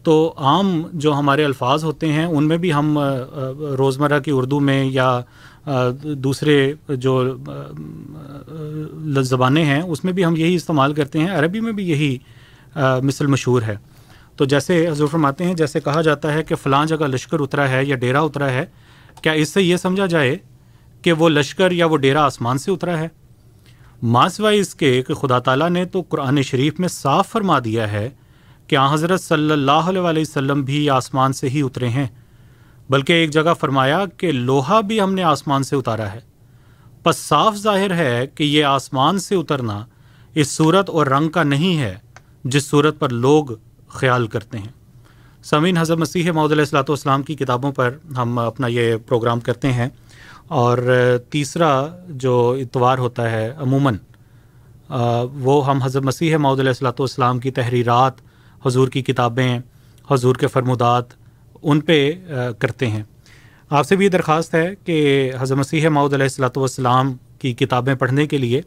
تو عام جو ہمارے الفاظ ہوتے ہیں ان میں بھی ہم روزمرہ کی اردو میں یا دوسرے جو زبانیں ہیں اس میں بھی ہم یہی استعمال کرتے ہیں. عربی میں بھی یہی مثل مشہور ہے. تو جیسے حضور فرماتے ہیں, جیسے کہا جاتا ہے کہ فلاں جگہ لشکر اترا ہے یا ڈیرا اترا ہے, کیا اس سے یہ سمجھا جائے کہ وہ لشکر یا وہ ڈیرا آسمان سے اترا ہے؟ ماسوائے اس کے کہ خدا تعالیٰ نے تو قرآن شریف میں صاف فرما دیا ہے کہ آن حضرت صلی اللہ علیہ وسلم بھی آسمان سے ہی اترے ہیں، بلکہ ایک جگہ فرمایا کہ لوہا بھی ہم نے آسمان سے اتارا ہے۔ پس صاف ظاہر ہے کہ یہ آسمان سے اترنا اس صورت اور رنگ کا نہیں ہے جس صورت پر لوگ خیال کرتے ہیں۔ سامعین، حضرت مسیح موعود علیہ الصلوۃ والسلام کی کتابوں پر ہم اپنا یہ پروگرام کرتے ہیں، اور تیسرا جو اتوار ہوتا ہے عموماً وہ ہم حضرت مسیح موعود علیہ الصلوۃ والسلام کی تحریرات، حضور کی کتابیں، حضور کے فرمودات، ان پہ کرتے ہیں۔ آپ سے بھی یہ درخواست ہے کہ حضرت مسیح موعود علیہ الصلوۃ والسلام کی کتابیں پڑھنے کے لیے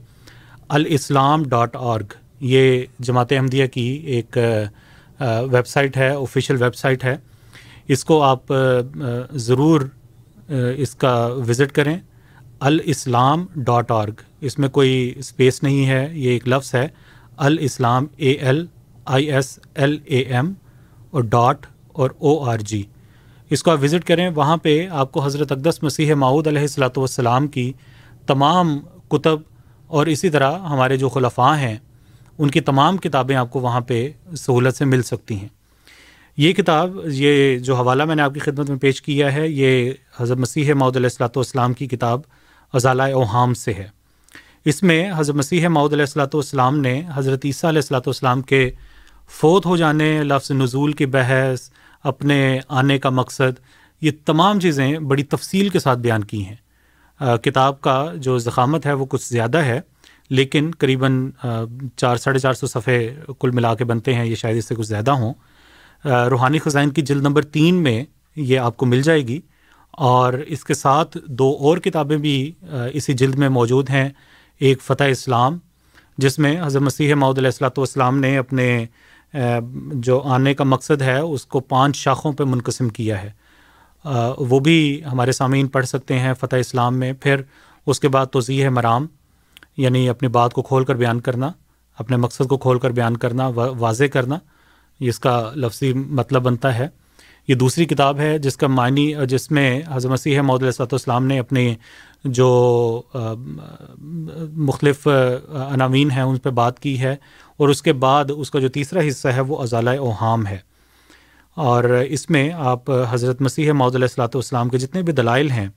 الاسلام ڈاٹ او آر جی یہ جماعت احمدیہ کی ایک ویب سائٹ ہے، آفیشیل ویب سائٹ ہے، اس کو آپ ضرور اس کا وزٹ کریں، الاسلام ڈاٹ او آر جی۔ اس میں کوئی اسپیس نہیں ہے، یہ ایک لفظ ہے الاسلام، A L I S L A M اور ڈاٹ اور او آر جی، اس کو آپ وزٹ کریں۔ وہاں پہ آپ کو حضرت اقدس مسیح موعود علیہ الصلوۃ والسلام کی تمام کتب اور اسی طرح ہمارے جو خلفاء ہیں ان کی تمام کتابیں آپ کو وہاں پہ سہولت سے مل سکتی ہیں۔ یہ کتاب، یہ جو حوالہ میں نے آپ کی خدمت میں پیش کیا ہے، یہ حضرت مسیح موعود علیہ الصلوۃ والسلام کی کتاب ازالہ اوہام سے ہے۔ اس میں حضرت مسیح موعود علیہ الصلوۃ والسلام نے حضرت عیسیٰ علیہ الصلوۃ والسلام کے فوت ہو جانے، لفظ نزول کی بحث، اپنے آنے کا مقصد، یہ تمام چیزیں بڑی تفصیل کے ساتھ بیان کی ہیں۔ آ, کتاب کا جو ضخامت ہے وہ کچھ زیادہ ہے، لیکن قریباً چار ساڑھے چار سو صفحے کل ملا کے بنتے ہیں، یہ شاید اس سے کچھ زیادہ ہوں۔ آ, روحانی خزائن کی جلد نمبر تین میں یہ آپ کو مل جائے گی، اور اس کے ساتھ دو اور کتابیں بھی آ, اسی جلد میں موجود ہیں۔ ایک فتح اسلام، جس میں حضرت مسیح موعود علیہ الصلوۃ والسلام نے اپنے آ, جو آنے کا مقصد ہے اس کو پانچ شاخوں پہ منقسم کیا ہے، آ, وہ بھی ہمارے سامعین پڑھ سکتے ہیں فتح اسلام میں۔ پھر اس کے بعد توضیح مرام، یعنی اپنی بات کو کھول کر بیان کرنا، اپنے مقصد کو کھول کر بیان کرنا، واضح کرنا، اس کا لفظی مطلب بنتا ہے۔ یہ دوسری کتاب ہے جس کا معنی، جس میں حضرت مسیح موعود علیہ الصلوۃ والسلام نے اپنے جو مختلف عناوین ہیں ان پہ بات کی ہے، اور اس کے بعد اس کا جو تیسرا حصہ ہے وہ ازالہ اوہام ہے، اور اس میں آپ حضرت مسیح موعود علیہ الصلوۃ والسلام کے جتنے بھی دلائل ہیں،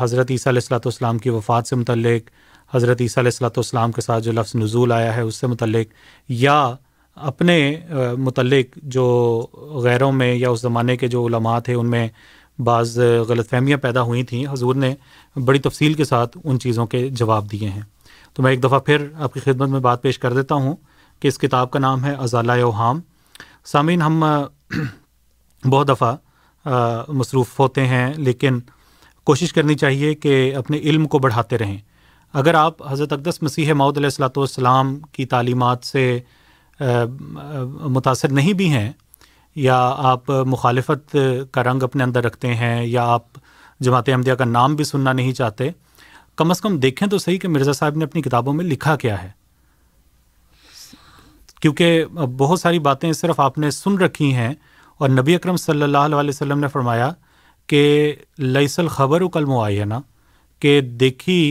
حضرت عیسیٰ علیہ الصلوۃ والسلام کی وفات سے متعلق، حضرت عیسیٰ علیہ الصلوۃ والسلام کے ساتھ جو لفظ نزول آیا ہے اس سے متعلق، یا اپنے متعلق جو غیروں میں یا اس زمانے کے جو علماء تھے ان میں بعض غلط فہمیاں پیدا ہوئی تھیں، حضور نے بڑی تفصیل کے ساتھ ان چیزوں کے جواب دیے ہیں۔ تو میں ایک دفعہ پھر آپ کی خدمت میں بات پیش کر دیتا ہوں کہ اس کتاب کا نام ہے ازالہ اوہام۔ سامعین، ہم بہت دفعہ مصروف ہوتے ہیں، لیکن کوشش کرنی چاہیے کہ اپنے علم کو بڑھاتے رہیں۔ اگر آپ حضرت اقدس مسیح موعود علیہ الصلوۃ والسلام کی تعلیمات سے متاثر نہیں بھی ہیں، یا آپ مخالفت کا رنگ اپنے اندر رکھتے ہیں، یا آپ جماعت احمدیہ کا نام بھی سننا نہیں چاہتے، کم از کم دیکھیں تو صحیح کہ مرزا صاحب نے اپنی کتابوں میں لکھا کیا ہے، کیونکہ بہت ساری باتیں صرف آپ نے سن رکھی ہیں، اور نبی اکرم صلی اللہ علیہ وسلم نے فرمایا کہ لیس الخبر کالمعینہ، کہ دیکھی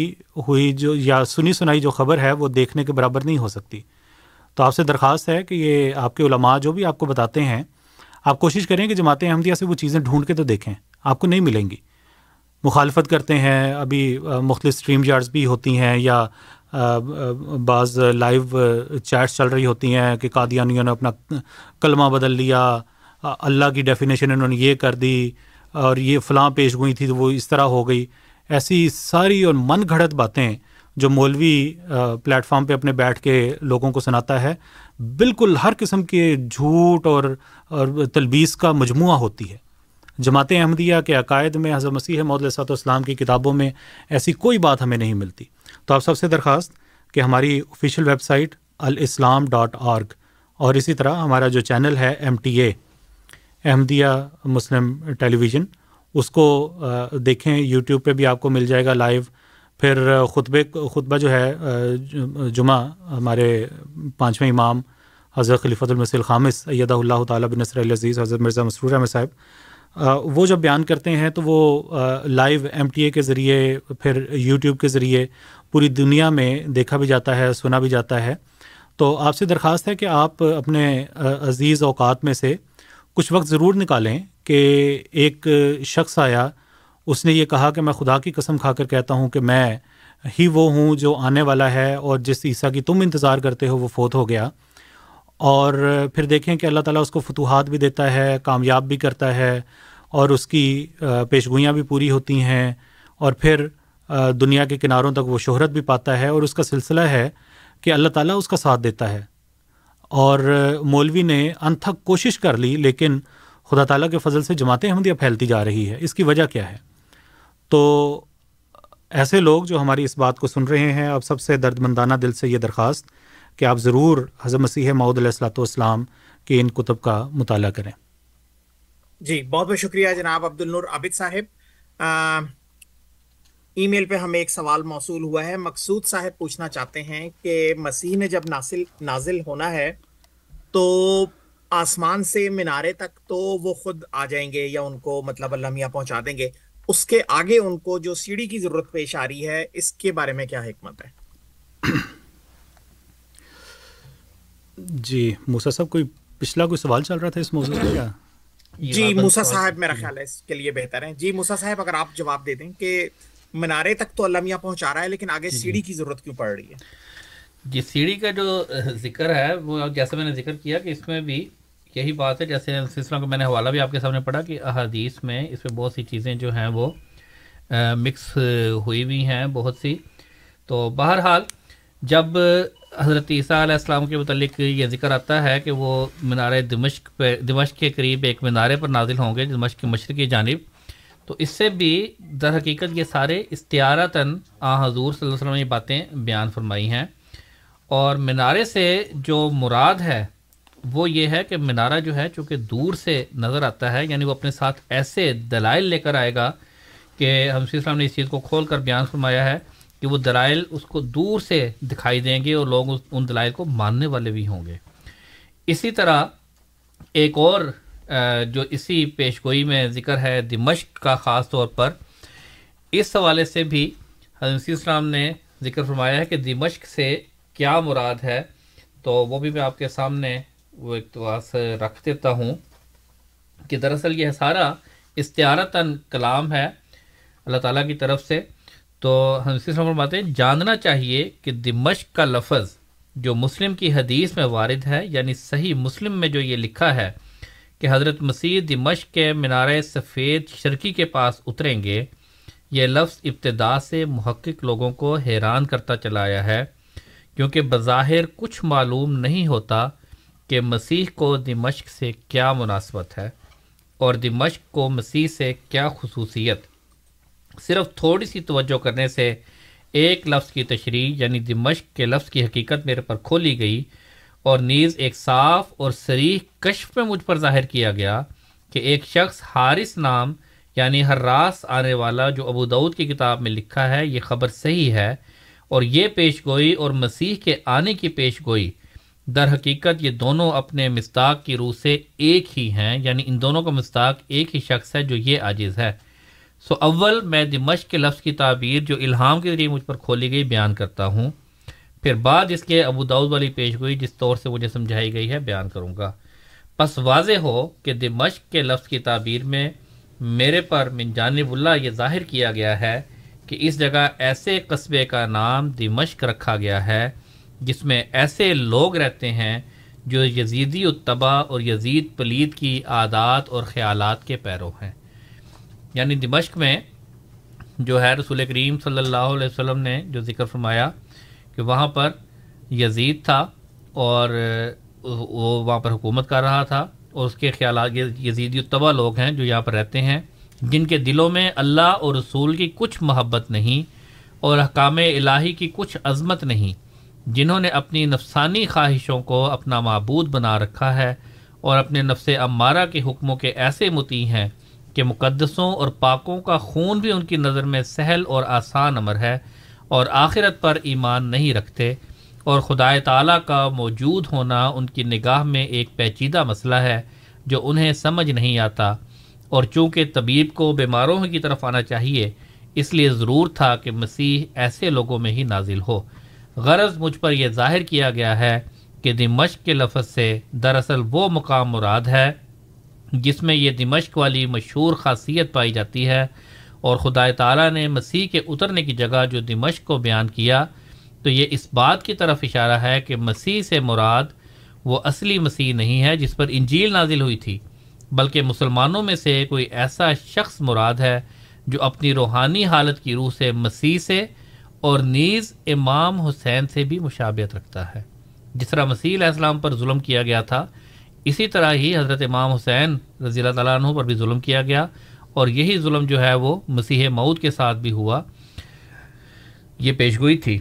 ہوئی جو یا سنی سنائی جو خبر ہے وہ دیکھنے کے برابر نہیں ہو سکتی۔ تو آپ سے درخواست ہے کہ یہ آپ کے علماء جو بھی آپ کو بتاتے ہیں، آپ کوشش کریں کہ جماعت احمدیہ سے وہ چیزیں ڈھونڈ کے تو دیکھیں، آپ کو نہیں ملیں گی۔ مخالفت کرتے ہیں، ابھی مختلف اسٹریم یارڈز بھی ہوتی ہیں، یا بعض لائیو چیٹس چل رہی ہوتی ہیں کہ قادیانیوں نے اپنا کلمہ بدل لیا، اللہ کی ڈیفینیشن انہوں نے یہ کر دی، اور یہ فلاں پیش گوئی تھی تو وہ اس طرح ہو گئی۔ ایسی ساری اور من گھڑت باتیں جو مولوی پلیٹ فارم پہ اپنے بیٹھ کے لوگوں کو سناتا ہے، بالکل ہر قسم کے جھوٹ اور اور تلبیس کا مجموعہ ہوتی ہے۔ جماعت احمدیہ کے عقائد میں، حضرت مسیح موعود علیہ السلام کی کتابوں میں ایسی کوئی بات ہمیں نہیں ملتی۔ تو آپ سب سے درخواست کہ ہماری official website Alislam dot O R G, اور اسی طرح ہمارا جو چینل ہے M T A Ahmadiyya Muslim television, اس کو دیکھیں، یوٹیوب پہ بھی آپ کو مل جائے گا لائیو۔ پھر خطبے خطبہ جو ہے جمعہ، ہمارے پانچویں امام حضرت خلیفۃ المسیح الخامس ایدہ اللہ تعالیٰ بنصرہ العزیز حضرت مرزا مسرور احمد صاحب، وہ جب بیان کرتے ہیں تو وہ لائیو ایم ٹی اے کے ذریعے، پھر یوٹیوب کے ذریعے پوری دنیا میں دیکھا بھی جاتا ہے، سنا بھی جاتا ہے. تو آپ سے درخواست ہے کہ آپ اپنے عزیز اوقات میں سے کچھ وقت ضرور نکالیں کہ ایک شخص آیا، اس نے یہ کہا کہ میں خدا کی قسم کھا کر کہتا ہوں کہ میں ہی وہ ہوں جو آنے والا ہے، اور جس عیسیٰ کی تم انتظار کرتے ہو وہ فوت ہو گیا. اور پھر دیکھیں کہ اللہ تعالیٰ اس کو فتوحات بھی دیتا ہے، کامیاب بھی کرتا ہے، اور اس کی پیشگوئیاں بھی پوری ہوتی ہیں، اور پھر دنیا کے کناروں تک وہ شہرت بھی پاتا ہے. اور اس کا سلسلہ ہے کہ اللہ تعالیٰ اس کا ساتھ دیتا ہے. اور مولوی نے انتھک کوشش کر لی، لیکن خدا تعالیٰ کے فضل سے جماعت احمدیہ پھیلتی جا رہی ہے. اس کی وجہ کیا ہے؟ تو ایسے لوگ جو ہماری اس بات کو سن رہے ہیں، آپ سب سے درد مندانہ دل سے یہ درخواست کہ آپ ضرور حضرت مسیح موعود علیہ الصلوۃ والسلام کے ان کتب کا مطالعہ کریں. جی بہت بہت شکریہ جناب عبد النور عابد صاحب. ای میل پہ ہمیں ایک سوال موصول ہوا ہے. مقصود صاحب پوچھنا چاہتے ہیں کہ مسیح نے جب نازل نازل ہونا ہے تو آسمان سے منارے تک تو وہ خود آ جائیں گے یا ان کو مطلب اللہ میاں پہنچا دیں گے، اس کے آگے ان کو جو سیڑھی کی ضرورت پیش آ رہی ہے، اس کے بارے میں کیا حکمت ہے؟ جی موسیٰ صاحب کوئی پچھلا کوئی سوال چل رہا تھا اس موضوع پہ. جی موسیٰ صاحب میرا خیال ہے اس کے لیے بہتر ہے. جی موسیٰ صاحب اگر آپ جواب دے دیں کہ منارے تک تو اللہ میاں پہنچا رہا ہے لیکن آگے سیڑھی کی ضرورت کیوں پڑ رہی ہے؟ جی سیڑھی کا جو ذکر ہے وہ جیسا میں نے ذکر کیا کہ اس میں بھی یہی بات ہے، جیسے سلسلہ کو میں نے حوالہ بھی آپ کے سامنے پڑھا کہ احادیث میں اس میں بہت سی چیزیں جو ہیں وہ مکس ہوئی ہوئی ہیں بہت سی. تو بہرحال جب حضرت عیسیٰ علیہ السلام کے متعلق یہ ذکر آتا ہے کہ وہ منارے دمشق پہ دمشق کے قریب ایک منارے پر نازل ہوں گے دمشق کے مشرقی جانب، تو اس سے بھی در حقیقت یہ سارے استعارتاً آ حضور صلی اللہ علیہ وسلم نے یہ باتیں بیان فرمائی ہیں. اور منارے سے جو مراد ہے وہ یہ ہے کہ منارہ جو ہے چونکہ دور سے نظر آتا ہے، یعنی وہ اپنے ساتھ ایسے دلائل لے کر آئے گا کہ ہم صلی اللہ علیہ وسلم نے اس چیز کو کھول کر بیان فرمایا ہے کہ وہ دلائل اس کو دور سے دکھائی دیں گے اور لوگ ان دلائل کو ماننے والے بھی ہوں گے. اسی طرح ایک اور جو اسی پیش گوئی میں ذکر ہے دمشق کا خاص طور پر، اس حوالے سے بھی حضرت صلی اللہ علیہ وسلم نے ذکر فرمایا ہے کہ دمشق سے کیا مراد ہے، تو وہ بھی میں آپ کے سامنے وہ اقتباس رکھ دیتا ہوں کہ دراصل یہ سارا استعارتاً کلام ہے اللہ تعالیٰ کی طرف سے. تو ہم اسی سے فرماتے ہیں جاننا چاہیے کہ دمشق کا لفظ جو مسلم کی حدیث میں وارد ہے، یعنی صحیح مسلم میں جو یہ لکھا ہے کہ حضرت مسیح دمشق کے منارہ سفید شرقی کے پاس اتریں گے، یہ لفظ ابتدا سے محقق لوگوں کو حیران کرتا چلا آیا ہے، کیونکہ بظاہر کچھ معلوم نہیں ہوتا کہ مسیح کو دمشق سے کیا مناسبت ہے اور دمشق کو مسیح سے کیا خصوصیت. صرف تھوڑی سی توجہ کرنے سے ایک لفظ کی تشریح یعنی دمشق کے لفظ کی حقیقت میرے پر کھولی گئی، اور نیز ایک صاف اور صریح کشف میں مجھ پر ظاہر کیا گیا کہ ایک شخص حارث نام یعنی حراس آنے والا جو ابو دعود کی کتاب میں لکھا ہے، یہ خبر صحیح ہے، اور یہ پیش گوئی اور مسیح کے آنے کی پیش گوئی در حقیقت یہ دونوں اپنے مصداق کی روح سے ایک ہی ہیں، یعنی ان دونوں کا مصداق ایک ہی شخص ہے جو یہ عاجز ہے. سو اول میں دمشق کے لفظ کی تعبیر جو الہام کے ذریعے مجھ پر کھولی گئی بیان کرتا ہوں، پھر بعد اس کے ابو داؤد والی پیش گوئی جس طور سے مجھے سمجھائی گئی ہے بیان کروں گا. پس واضح ہو کہ دمشق کے لفظ کی تعبیر میں میرے پر من جانب اللہ یہ ظاہر کیا گیا ہے کہ اس جگہ ایسے قصبے کا نام دمشق رکھا گیا ہے جس میں ایسے لوگ رہتے ہیں جو یزیدی اتباع اور یزید پلید کی عادات اور خیالات کے پیرو ہیں. یعنی دمشق میں جو ہے رسول کریم صلی اللہ علیہ وسلم نے جو ذکر فرمایا کہ وہاں پر یزید تھا اور وہ وہاں پر حکومت کر رہا تھا، اور اس کے خیالات یزیدی اتباع لوگ ہیں جو یہاں پر رہتے ہیں، جن کے دلوں میں اللہ اور رسول کی کچھ محبت نہیں اور احکام الہی کی کچھ عظمت نہیں، جنہوں نے اپنی نفسانی خواہشوں کو اپنا معبود بنا رکھا ہے اور اپنے نفس امارہ کے حکموں کے ایسے مطیع ہیں کہ مقدسوں اور پاکوں کا خون بھی ان کی نظر میں سہل اور آسان امر ہے، اور آخرت پر ایمان نہیں رکھتے، اور خدائے تعالیٰ کا موجود ہونا ان کی نگاہ میں ایک پیچیدہ مسئلہ ہے جو انہیں سمجھ نہیں آتا، اور چونکہ طبیب کو بیماروں کی طرف آنا چاہیے اس لیے ضرور تھا کہ مسیح ایسے لوگوں میں ہی نازل ہو. غرض مجھ پر یہ ظاہر کیا گیا ہے کہ دمشق کے لفظ سے دراصل وہ مقام مراد ہے جس میں یہ دمشق والی مشہور خاصیت پائی جاتی ہے, اور خدا تعالیٰ نے مسیح کے اترنے کی جگہ جو دمشق کو بیان کیا تو یہ اس بات کی طرف اشارہ ہے کہ مسیح سے مراد وہ اصلی مسیح نہیں ہے جس پر انجیل نازل ہوئی تھی, بلکہ مسلمانوں میں سے کوئی ایسا شخص مراد ہے جو اپنی روحانی حالت کی روح سے مسیح سے اور نیز امام حسین سے بھی مشابہت رکھتا ہے. جس طرح مسیح علیہ السلام پر ظلم کیا گیا تھا, اسی طرح ہی حضرت امام حسین رضی اللہ تعالیٰ عنہ پر بھی ظلم کیا گیا, اور یہی ظلم جو ہے وہ مسیح موعود کے ساتھ بھی ہوا, یہ پیشگوئی تھی.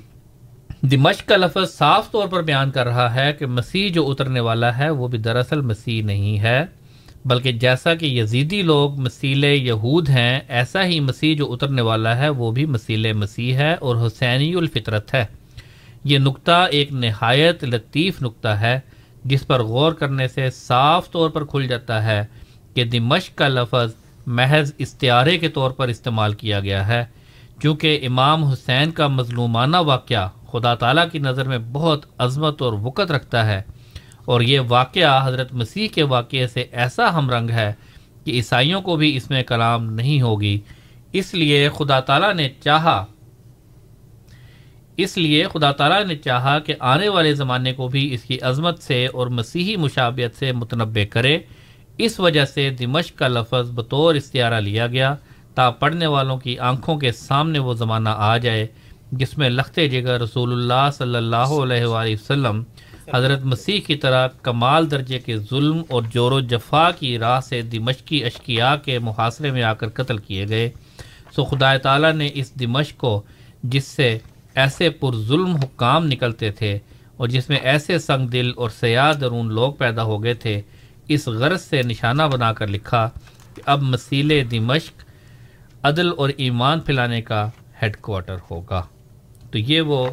دمشق کا لفظ صاف طور پر بیان کر رہا ہے کہ مسیح جو اترنے والا ہے وہ بھی دراصل مسیح نہیں ہے, بلکہ جیسا کہ یزیدی لوگ مثیل یہود ہیں, ایسا ہی مسیح جو اترنے والا ہے وہ بھی مثیل مسیح ہے اور حسینی الفطرت ہے. یہ نقطہ ایک نہایت لطیف نقطہ ہے جس پر غور کرنے سے صاف طور پر کھل جاتا ہے کہ دمشق کا لفظ محض استعارے کے طور پر استعمال کیا گیا ہے, چونکہ امام حسین کا مظلومانہ واقعہ خدا تعالیٰ کی نظر میں بہت عظمت اور وقت رکھتا ہے, اور یہ واقعہ حضرت مسیح کے واقعے سے ایسا ہم رنگ ہے کہ عیسائیوں کو بھی اس میں کلام نہیں ہوگی. اس لیے خدا تعالیٰ نے چاہا اس لیے خدا تعالیٰ نے چاہا کہ آنے والے زمانے کو بھی اس کی عظمت سے اور مسیحی مشابہت سے متنبع کرے. اس وجہ سے دمشق کا لفظ بطور استعارہ لیا گیا تا پڑھنے والوں کی آنکھوں کے سامنے وہ زمانہ آ جائے جس میں لخت جگر رسول اللہ صلی اللہ علیہ وآلہ وسلم حضرت مسیح کی طرح کمال درجے کے ظلم اور جور و جفا کی راہ سے دمشقی اشقیاء کے محاصرے میں آ کر قتل کیے گئے. سو خدا تعالیٰ نے اس دمشق کو, جس سے ایسے پر ظلم حکام نکلتے تھے اور جس میں ایسے سنگ دل اور سیاہ درون لوگ پیدا ہو گئے تھے, اس غرض سے نشانہ بنا کر لکھا کہ اب مسیل دمشق عدل اور ایمان پھیلانے کا ہیڈ کوارٹر ہوگا. تو یہ وہ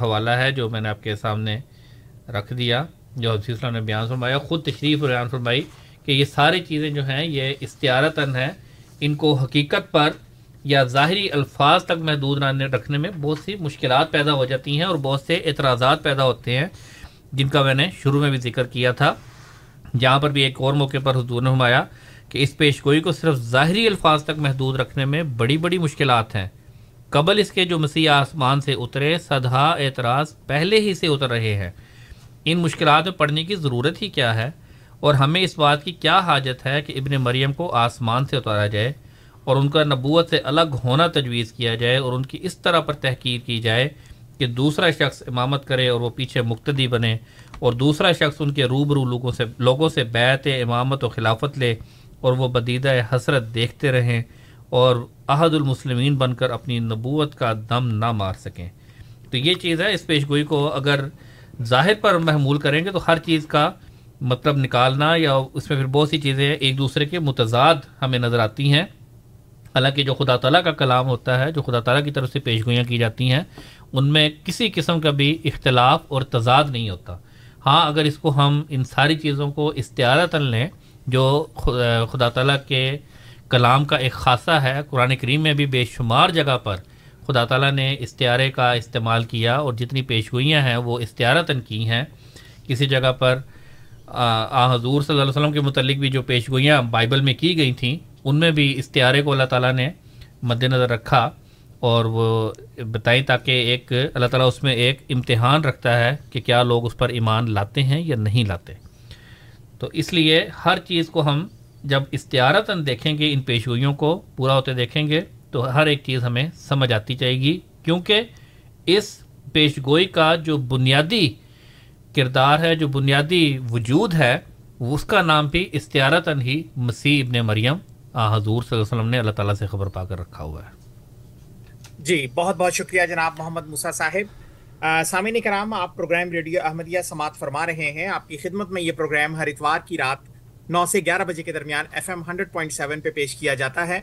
حوالہ ہے جو میں نے آپ کے سامنے رکھ دیا, جو حضرت اسلام نے بیان فرمایا, خود تشریف بیان فرمائی کہ یہ ساری چیزیں جو ہیں یہ استعارتاً ہیں, ان کو حقیقت پر یا ظاہری الفاظ تک محدود نہ رکھنے میں بہت سی مشکلات پیدا ہو جاتی ہیں اور بہت سے اعتراضات پیدا ہوتے ہیں, جن کا میں نے شروع میں بھی ذکر کیا تھا. جہاں پر بھی ایک اور موقع پر حضور نے فرمایا کہ اس پیش گوئی کو صرف ظاہری الفاظ تک محدود رکھنے میں بڑی بڑی مشکلات ہیں. قبل اس کے جو مسیح آسمان سے اترے صدہا اعتراض پہلے ہی سے اتر رہے ہیں. ان مشکلات میں پڑھنے کی ضرورت ہی کیا ہے, اور ہمیں اس بات کی کیا حاجت ہے کہ ابن مریم کو آسمان سے اتارا جائے اور ان کا نبوت سے الگ ہونا تجویز کیا جائے اور ان کی اس طرح پر تحقیر کی جائے کہ دوسرا شخص امامت کرے اور وہ پیچھے مقتدی بنے, اور دوسرا شخص ان کے روبرو لوگوں سے لوگوں سے بیعت امامت و خلافت لے اور وہ بدیدہ حسرت دیکھتے رہیں اور احد المسلمین بن کر اپنی نبوت کا دم نہ مار سکیں. تو یہ چیز ہے, اس پیش گوئی کو اگر ظاہر پر محمول کریں گے تو ہر چیز کا مطلب نکالنا, یا اس میں پھر بہت سی چیزیں ایک دوسرے کے متضاد ہمیں نظر آتی ہیں. حالانکہ جو خدا تعالیٰ کا کلام ہوتا ہے, جو خدا تعالیٰ کی طرف سے پیش گوئیاں کی جاتی ہیں, ان میں کسی قسم کا بھی اختلاف اور تضاد نہیں ہوتا. ہاں, اگر اس کو ہم ان ساری چیزوں کو استعارتاً لیں جو خدا تعالیٰ کے کلام کا ایک خاصہ ہے, قرآن کریم میں بھی بے شمار جگہ پر خدا تعالیٰ نے استعارے کا استعمال کیا اور جتنی پیشگوئیاں ہیں وہ استعارتاً کی ہیں. کسی جگہ پر آ حضور صلی اللہ علیہ وسلم کے متعلق بھی جو پیشگوئیاں بائبل میں کی گئی تھیں, ان میں بھی استعارے کو اللہ تعالیٰ نے مد نظر رکھا اور وہ بتائیں تاکہ ایک اللہ تعالیٰ اس میں ایک امتحان رکھتا ہے کہ کیا لوگ اس پر ایمان لاتے ہیں یا نہیں لاتے. تو اس لیے ہر چیز کو ہم جب استعارتاً دیکھیں گے, ان پیشگوئیوں کو پورا ہوتے دیکھیں گے, تو ہر ایک چیز ہمیں سمجھ آتی جائے گی, کیونکہ اس پیش گوئی کا جو بنیادی کردار ہے, جو بنیادی وجود ہے, اس کا نام بھی استعارتاً ہی مسیح ابن مریم آ حضور صلی اللہ علیہ وسلم نے اللہ تعالیٰ سے خبر پا کر رکھا ہوا ہے. جی بہت بہت شکریہ جناب محمد موسیٰ صاحب. سامعین کرام, آپ پروگرام ریڈیو احمدیہ سماعت فرما رہے ہیں. آپ کی خدمت میں یہ پروگرام ہر اتوار کی رات نو سے گیارہ بجے کے درمیان F M hundred point seven پہ پیش کیا جاتا ہے.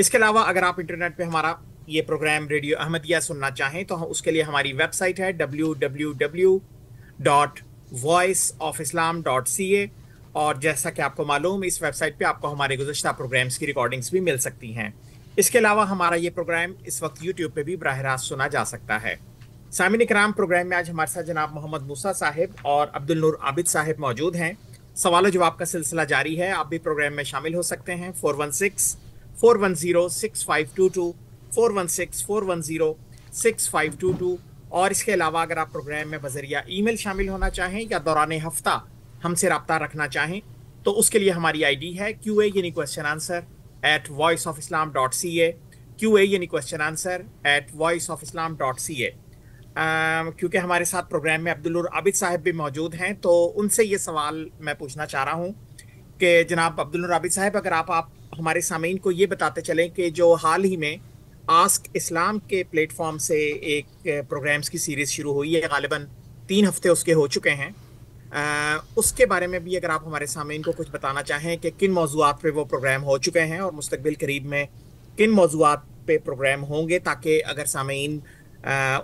اس کے علاوہ اگر آپ انٹرنیٹ پہ ہمارا یہ پروگرام ریڈیو احمدیہ سننا چاہیں تو اس کے لیے ہماری ویب سائٹ ہے W W W dot voice of Islam dot C A, اور جیسا کہ آپ کو معلوم اس ویب سائٹ پہ آپ کو ہمارے گزشتہ پروگرامز کی ریکارڈنگز بھی مل سکتی ہیں. اس کے علاوہ ہمارا یہ پروگرام اس وقت یوٹیوب پہ بھی براہ راست سنا جا سکتا ہے. سامعین کرام، پروگرام میں آج ہمارے ساتھ جناب محمد موسیٰ صاحب اور عبد النور عابد صاحب موجود ہیں. سوال و جواب کا سلسلہ جاری ہے. آپ بھی پروگرام میں شامل ہو سکتے ہیں. Four one six four one zero six five two two four one six four one zero six five two two اور اس کے علاوہ اگر آپ پروگرام میں بذریعہ ای میل شامل ہونا چاہیں یا دوران ہفتہ ہم سے رابطہ رکھنا چاہیں تو اس کے لیے ہماری آئی ڈی ہے کیو اے یعنی question answer at voice of Islam dot C A Q A یعنی question answer at voice of Islam dot C A. کیونکہ ہمارے ساتھ پروگرام میں عبد النور عابد صاحب بھی موجود ہیں تو ان سے یہ سوال میں پوچھنا چاہ رہا ہوں کہ جناب عبد النور عابد صاحب، اگر آپ آپ ہمارے سامعین کو یہ بتاتے چلیں کہ جو حال ہی میں آسک اسلام کے پلیٹ فارم سے ایک پروگرامز کی سیریز شروع ہوئی ہے، غالباً تین ہفتے اس کے ہو چکے ہیں، اس کے بارے میں بھی اگر آپ ہمارے سامعین کو کچھ بتانا چاہیں کہ کن موضوعات پہ وہ پروگرام ہو چکے ہیں اور مستقبل قریب میں کن موضوعات پہ پروگرام ہوں گے، تاکہ اگر سامعین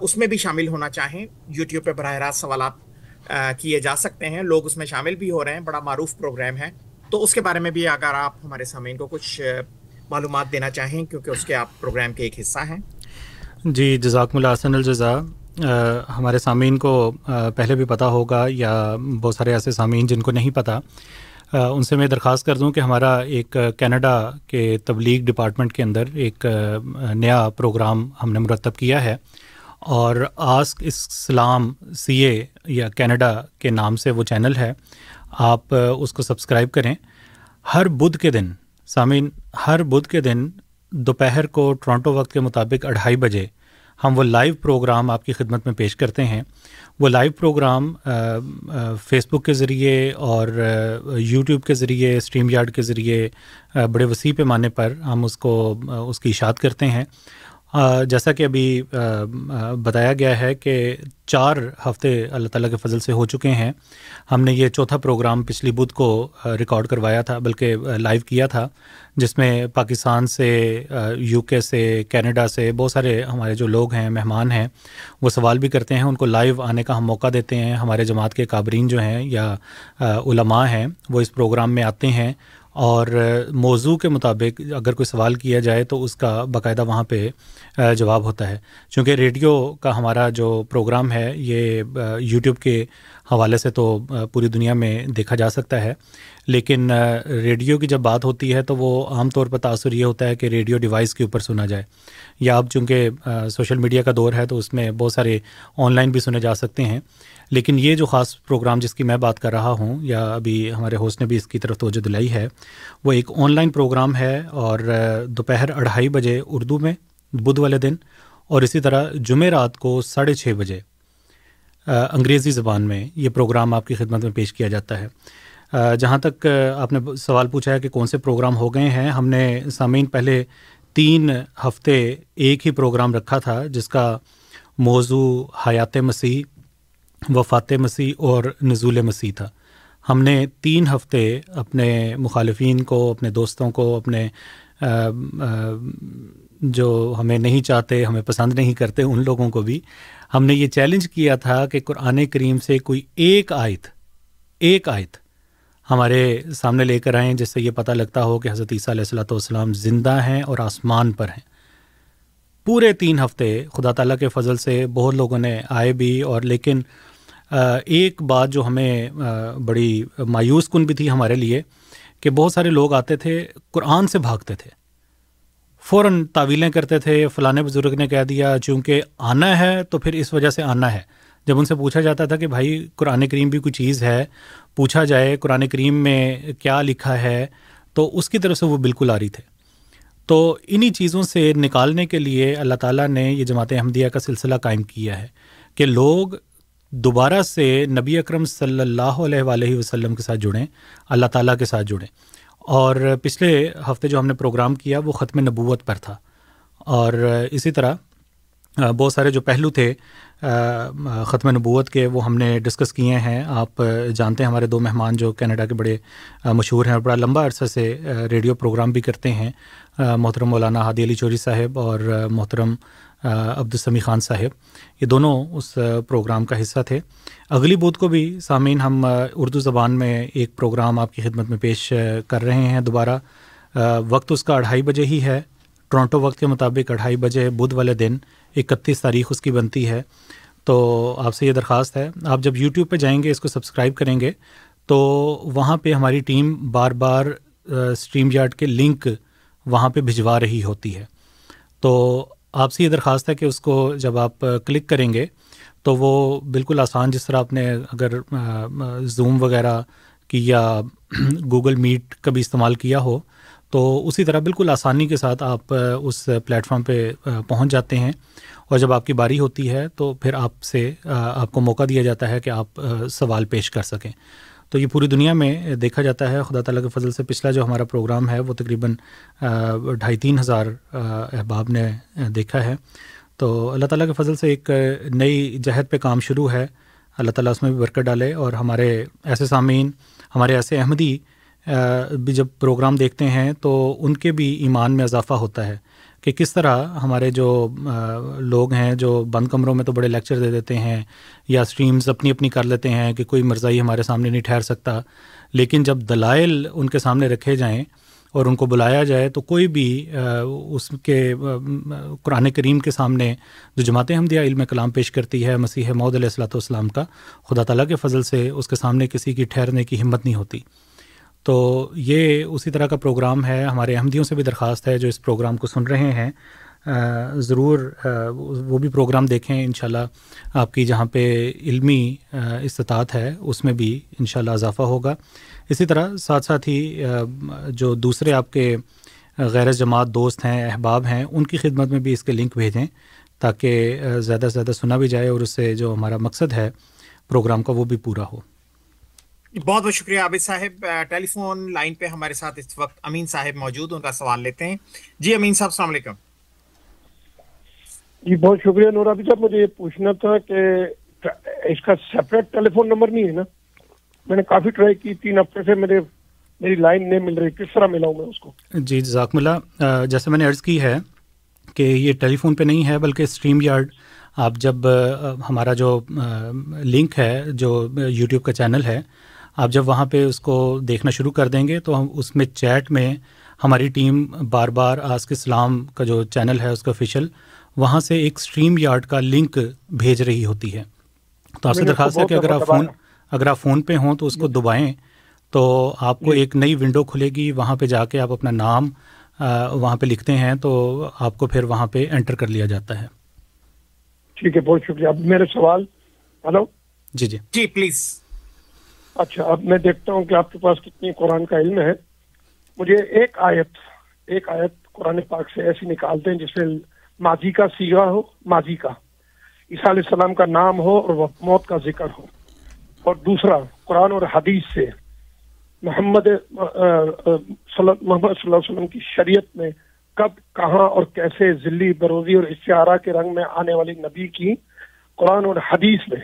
اس میں بھی شامل ہونا چاہیں، یوٹیوب پہ براہ راست سوالات کیے جا سکتے ہیں، لوگ اس میں شامل بھی ہو رہے ہیں، بڑا معروف پروگرام ہے، تو اس کے بارے میں بھی اگر آپ ہمارے سامعین کو کچھ معلومات دینا چاہیں کیونکہ اس کے آپ پروگرام کے ایک حصہ ہیں. جی، جزاکم اللہ احسن الجزا. ہمارے سامعین کو پہلے بھی پتہ ہوگا یا بہت سارے ایسے سامعین جن کو نہیں پتہ، ان سے میں درخواست کر دوں کہ ہمارا ایک کینیڈا کے تبلیغ ڈپارٹمنٹ کے اندر ایک نیا پروگرام ہم نے مرتب کیا ہے اور آسک اسلام سی اے یا کینیڈا کے نام سے وہ چینل ہے، آپ اس کو سبسکرائب کریں. ہر بدھ کے دن سامعین، ہر بدھ کے دن دوپہر کو ٹورانٹو وقت کے مطابق اڑھائی بجے ہم وہ لائیو پروگرام آپ کی خدمت میں پیش کرتے ہیں. وہ لائیو پروگرام فیس بک کے ذریعے اور یوٹیوب کے ذریعے، اسٹریم یارڈ کے ذریعے بڑے وسیع پیمانے پر ہم اس کو اس کی اشاعت کرتے ہیں. جیسا کہ ابھی بتایا گیا ہے کہ چار ہفتے اللہ تعالیٰ کے فضل سے ہو چکے ہیں. ہم نے یہ چوتھا پروگرام پچھلی بدھ کو ریکارڈ کروایا تھا، بلکہ لائیو کیا تھا، جس میں پاکستان سے، یو کے سے، کینیڈا سے بہت سارے ہمارے جو لوگ ہیں، مہمان ہیں، وہ سوال بھی کرتے ہیں. ان کو لائیو آنے کا ہم موقع دیتے ہیں. ہمارے جماعت کے کابرین جو ہیں یا علماء ہیں وہ اس پروگرام میں آتے ہیں اور موضوع کے مطابق اگر کوئی سوال کیا جائے تو اس کا باقاعدہ وہاں پہ جواب ہوتا ہے. چونکہ ریڈیو کا ہمارا جو پروگرام ہے یہ یوٹیوب کے حوالے سے تو پوری دنیا میں دیکھا جا سکتا ہے، لیکن ریڈیو کی جب بات ہوتی ہے تو وہ عام طور پر تاثر یہ ہوتا ہے کہ ریڈیو ڈیوائس کے اوپر سنا جائے، یا اب چونکہ سوشل میڈیا کا دور ہے تو اس میں بہت سارے آن لائن بھی سنے جا سکتے ہیں. لیکن یہ جو خاص پروگرام جس کی میں بات کر رہا ہوں، یا ابھی ہمارے ہوسٹ نے بھی اس کی طرف توجہ دلائی ہے، وہ ایک آن لائن پروگرام ہے اور دوپہر اڑھائی بجے اردو میں بدھ والے دن، اور اسی طرح جمعہ رات کو ساڑھے چھ بجے انگریزی زبان میں یہ پروگرام آپ کی خدمت میں پیش کیا جاتا ہے. جہاں تک آپ نے سوال پوچھا ہے کہ کون سے پروگرام ہو گئے ہیں، ہم نے سامعین پہلے تین ہفتے ایک ہی پروگرام رکھا تھا جس کا موضوع حیات مسیح، وفات مسیح اور نزول مسیح تھا. ہم نے تین ہفتے اپنے مخالفین کو، اپنے دوستوں کو، اپنے جو ہمیں نہیں چاہتے، ہمیں پسند نہیں کرتے، ان لوگوں کو بھی ہم نے یہ چیلنج کیا تھا کہ قرآن کریم سے کوئی ایک آیت ایک آیت ہمارے سامنے لے کر آئیں جس سے یہ پتہ لگتا ہو کہ حضرت عیسیٰ علیہ الصلوۃ والسلام زندہ ہیں اور آسمان پر ہیں. پورے تین ہفتے خدا تعالیٰ کے فضل سے بہت لوگوں نے آئے بھی، اور لیکن ایک بات جو ہمیں بڑی مایوس کن بھی تھی ہمارے لیے، کہ بہت سارے لوگ آتے تھے قرآن سے بھاگتے تھے، فوراً تعویلیں کرتے تھے، فلانے بزرگ نے کہہ دیا چونکہ آنا ہے تو پھر اس وجہ سے آنا ہے. جب ان سے پوچھا جاتا تھا کہ بھائی قرآن کریم بھی کوئی چیز ہے، پوچھا جائے قرآن کریم میں کیا لکھا ہے، تو اس کی طرف سے وہ بالکل آری تھے. تو انہی چیزوں سے نکالنے کے لیے اللہ تعالیٰ نے یہ جماعت احمدیہ کا سلسلہ قائم کیا ہے کہ لوگ دوبارہ سے نبی اکرم صلی اللہ علیہ وآلہ وسلم کے ساتھ جڑیں، اللہ تعالیٰ کے ساتھ جڑیں. اور پچھلے ہفتے جو ہم نے پروگرام کیا وہ ختم نبوت پر تھا، اور اسی طرح بہت سارے جو پہلو تھے ختم نبوت کے وہ ہم نے ڈسکس کیے ہیں. آپ جانتے ہیں ہمارے دو مہمان جو کینیڈا کے بڑے مشہور ہیں اور بڑا لمبا عرصہ سے ریڈیو پروگرام بھی کرتے ہیں، محترم مولانا ہادی علی چوری صاحب اور محترم عبدالسمی خان صاحب، یہ دونوں اس پروگرام کا حصہ تھے. اگلی بدھ کو بھی سامعین ہم اردو زبان میں ایک پروگرام آپ کی خدمت میں پیش کر رہے ہیں دوبارہ. وقت اس کا اڑھائی بجے ہی ہے ٹورانٹو وقت کے مطابق اڑھائی بجے بدھ والے دن اکتیس تاریخ اس کی بنتی ہے. تو آپ سے یہ درخواست ہے، آپ جب یوٹیوب پہ جائیں گے اس کو سبسکرائب کریں گے تو وہاں پہ ہماری ٹیم بار بار اسٹریم یارڈ کے لنک وہاں پہ بھجوا رہی ہوتی ہے. تو آپ سے یہ درخواست ہے کہ اس کو جب آپ کلک کریں گے تو وہ بالکل آسان، جس طرح آپ نے اگر زوم وغیرہ کی یا گوگل میٹ کا بھی استعمال کیا ہو تو اسی طرح بالکل آسانی کے ساتھ آپ اس پلیٹ فارم پہ پہنچ جاتے ہیں. اور جب آپ کی باری ہوتی ہے تو پھر آپ سے آپ کو موقع دیا جاتا ہے کہ آپ سوال پیش کر سکیں. تو یہ پوری دنیا میں دیکھا جاتا ہے. خدا تعالیٰ کے فضل سے پچھلا جو ہمارا پروگرام ہے وہ تقریباً ڈھائی تین ہزار احباب نے دیکھا ہے. تو اللہ تعالیٰ کے فضل سے ایک نئی جہد پہ کام شروع ہے. اللہ تعالیٰ اس میں بھی برکت ڈالے. اور ہمارے ایسے سامعین، ہمارے ایسے احمدی بھی جب پروگرام دیکھتے ہیں تو ان کے بھی ایمان میں اضافہ ہوتا ہے کہ کس طرح ہمارے جو لوگ ہیں جو بند کمروں میں تو بڑے لیکچر دے دیتے ہیں یا سٹریمز اپنی اپنی کر لیتے ہیں کہ کوئی مرزائی ہمارے سامنے نہیں ٹھہر سکتا، لیکن جب دلائل ان کے سامنے رکھے جائیں اور ان کو بلایا جائے تو کوئی بھی اس کے قرآن کریم کے سامنے جو جماعت احمدیہ علم کلام پیش کرتی ہے مسیح موعود علیہ الصلوۃ والسلام کا، خدا تعالیٰ کے فضل سے اس کے سامنے کسی کی ٹھہرنے کی ہمت نہیں ہوتی. تو یہ اسی طرح کا پروگرام ہے. ہمارے احمدیوں سے بھی درخواست ہے جو اس پروگرام کو سن رہے ہیں ضرور وہ بھی پروگرام دیکھیں. انشاءاللہ آپ کی جہاں پہ علمی استطاعت ہے اس میں بھی انشاءاللہ اضافہ ہوگا. اسی طرح ساتھ ساتھ ہی جو دوسرے آپ کے غیر جماعت دوست ہیں، احباب ہیں، ان کی خدمت میں بھی اس کے لنک بھیجیں تاکہ زیادہ سے زیادہ سنا بھی جائے اور اس سے جو ہمارا مقصد ہے پروگرام کا وہ بھی پورا ہو. بہت بہت شکریہ عابد صاحب. ٹیلی فون لائن پہ ہمارے ساتھ اس وقت امین صاحب موجود، ان کا سوال لیتے ہیں. جی امین صاحب السلام علیکم. جی بہت شکریہ نور عابد صاحب. مجھے یہ پوچھنا تھا کہ اس کا سیپریٹ ٹیلی فون نمبر نہیں ہے نا؟ میں نے کافی ٹرائی کی، تین ہفتے سے میرے میری لائن نہیں مل رہی، کس طرح ملاؤں میں اس کو؟ جی جزاکم اللہ. جیسے میں نے عرض کی ہے کہ یہ ٹیلی فون پہ نہیں ہے بلکہ اسٹریم یارڈ. آپ جب ہمارا جو لنک ہے جو یوٹیوب کا چینل ہے، آپ جب وہاں پہ اس کو دیکھنا شروع کر دیں گے تو ہم اس میں چیٹ میں ہماری ٹیم بار بار آسک اسلام کا جو چینل ہے اس کا آفیشیل، وہاں سے ایک اسٹریم یارڈ کا لنک بھیج رہی ہوتی ہے. تو آپ سے درخواست ہے کہ اگر آپ فون اگر آپ فون پہ ہوں تو اس کو دبائیں تو آپ کو ایک نئی ونڈو کھلے گی. وہاں پہ جا کے آپ اپنا نام وہاں پہ لکھتے ہیں تو آپ کو پھر وہاں پہ انٹر کر لیا جاتا ہے. ٹھیک ہے بہت شکریہ. اب میرے سوال، hello G G G please. اچھا اب میں دیکھتا ہوں کہ آپ کے پاس کتنی قرآن کا علم ہے. مجھے ایک آیت ایک آیت قرآن پاک سے ایسی نکالتے ہیں جس میں ماضی کا سیغہ ہو، ماضی کا عیسیٰ علیہ السلام کا نام ہو اور موت کا ذکر ہو، اور دوسرا قرآن اور حدیث سے محمد صلی محمد صلی اللہ علیہ وسلم کی شریعت میں کب، کہاں اور کیسے ذلی، بروزی اور استعارہ کے رنگ میں آنے والی نبی کی قرآن اور حدیث میں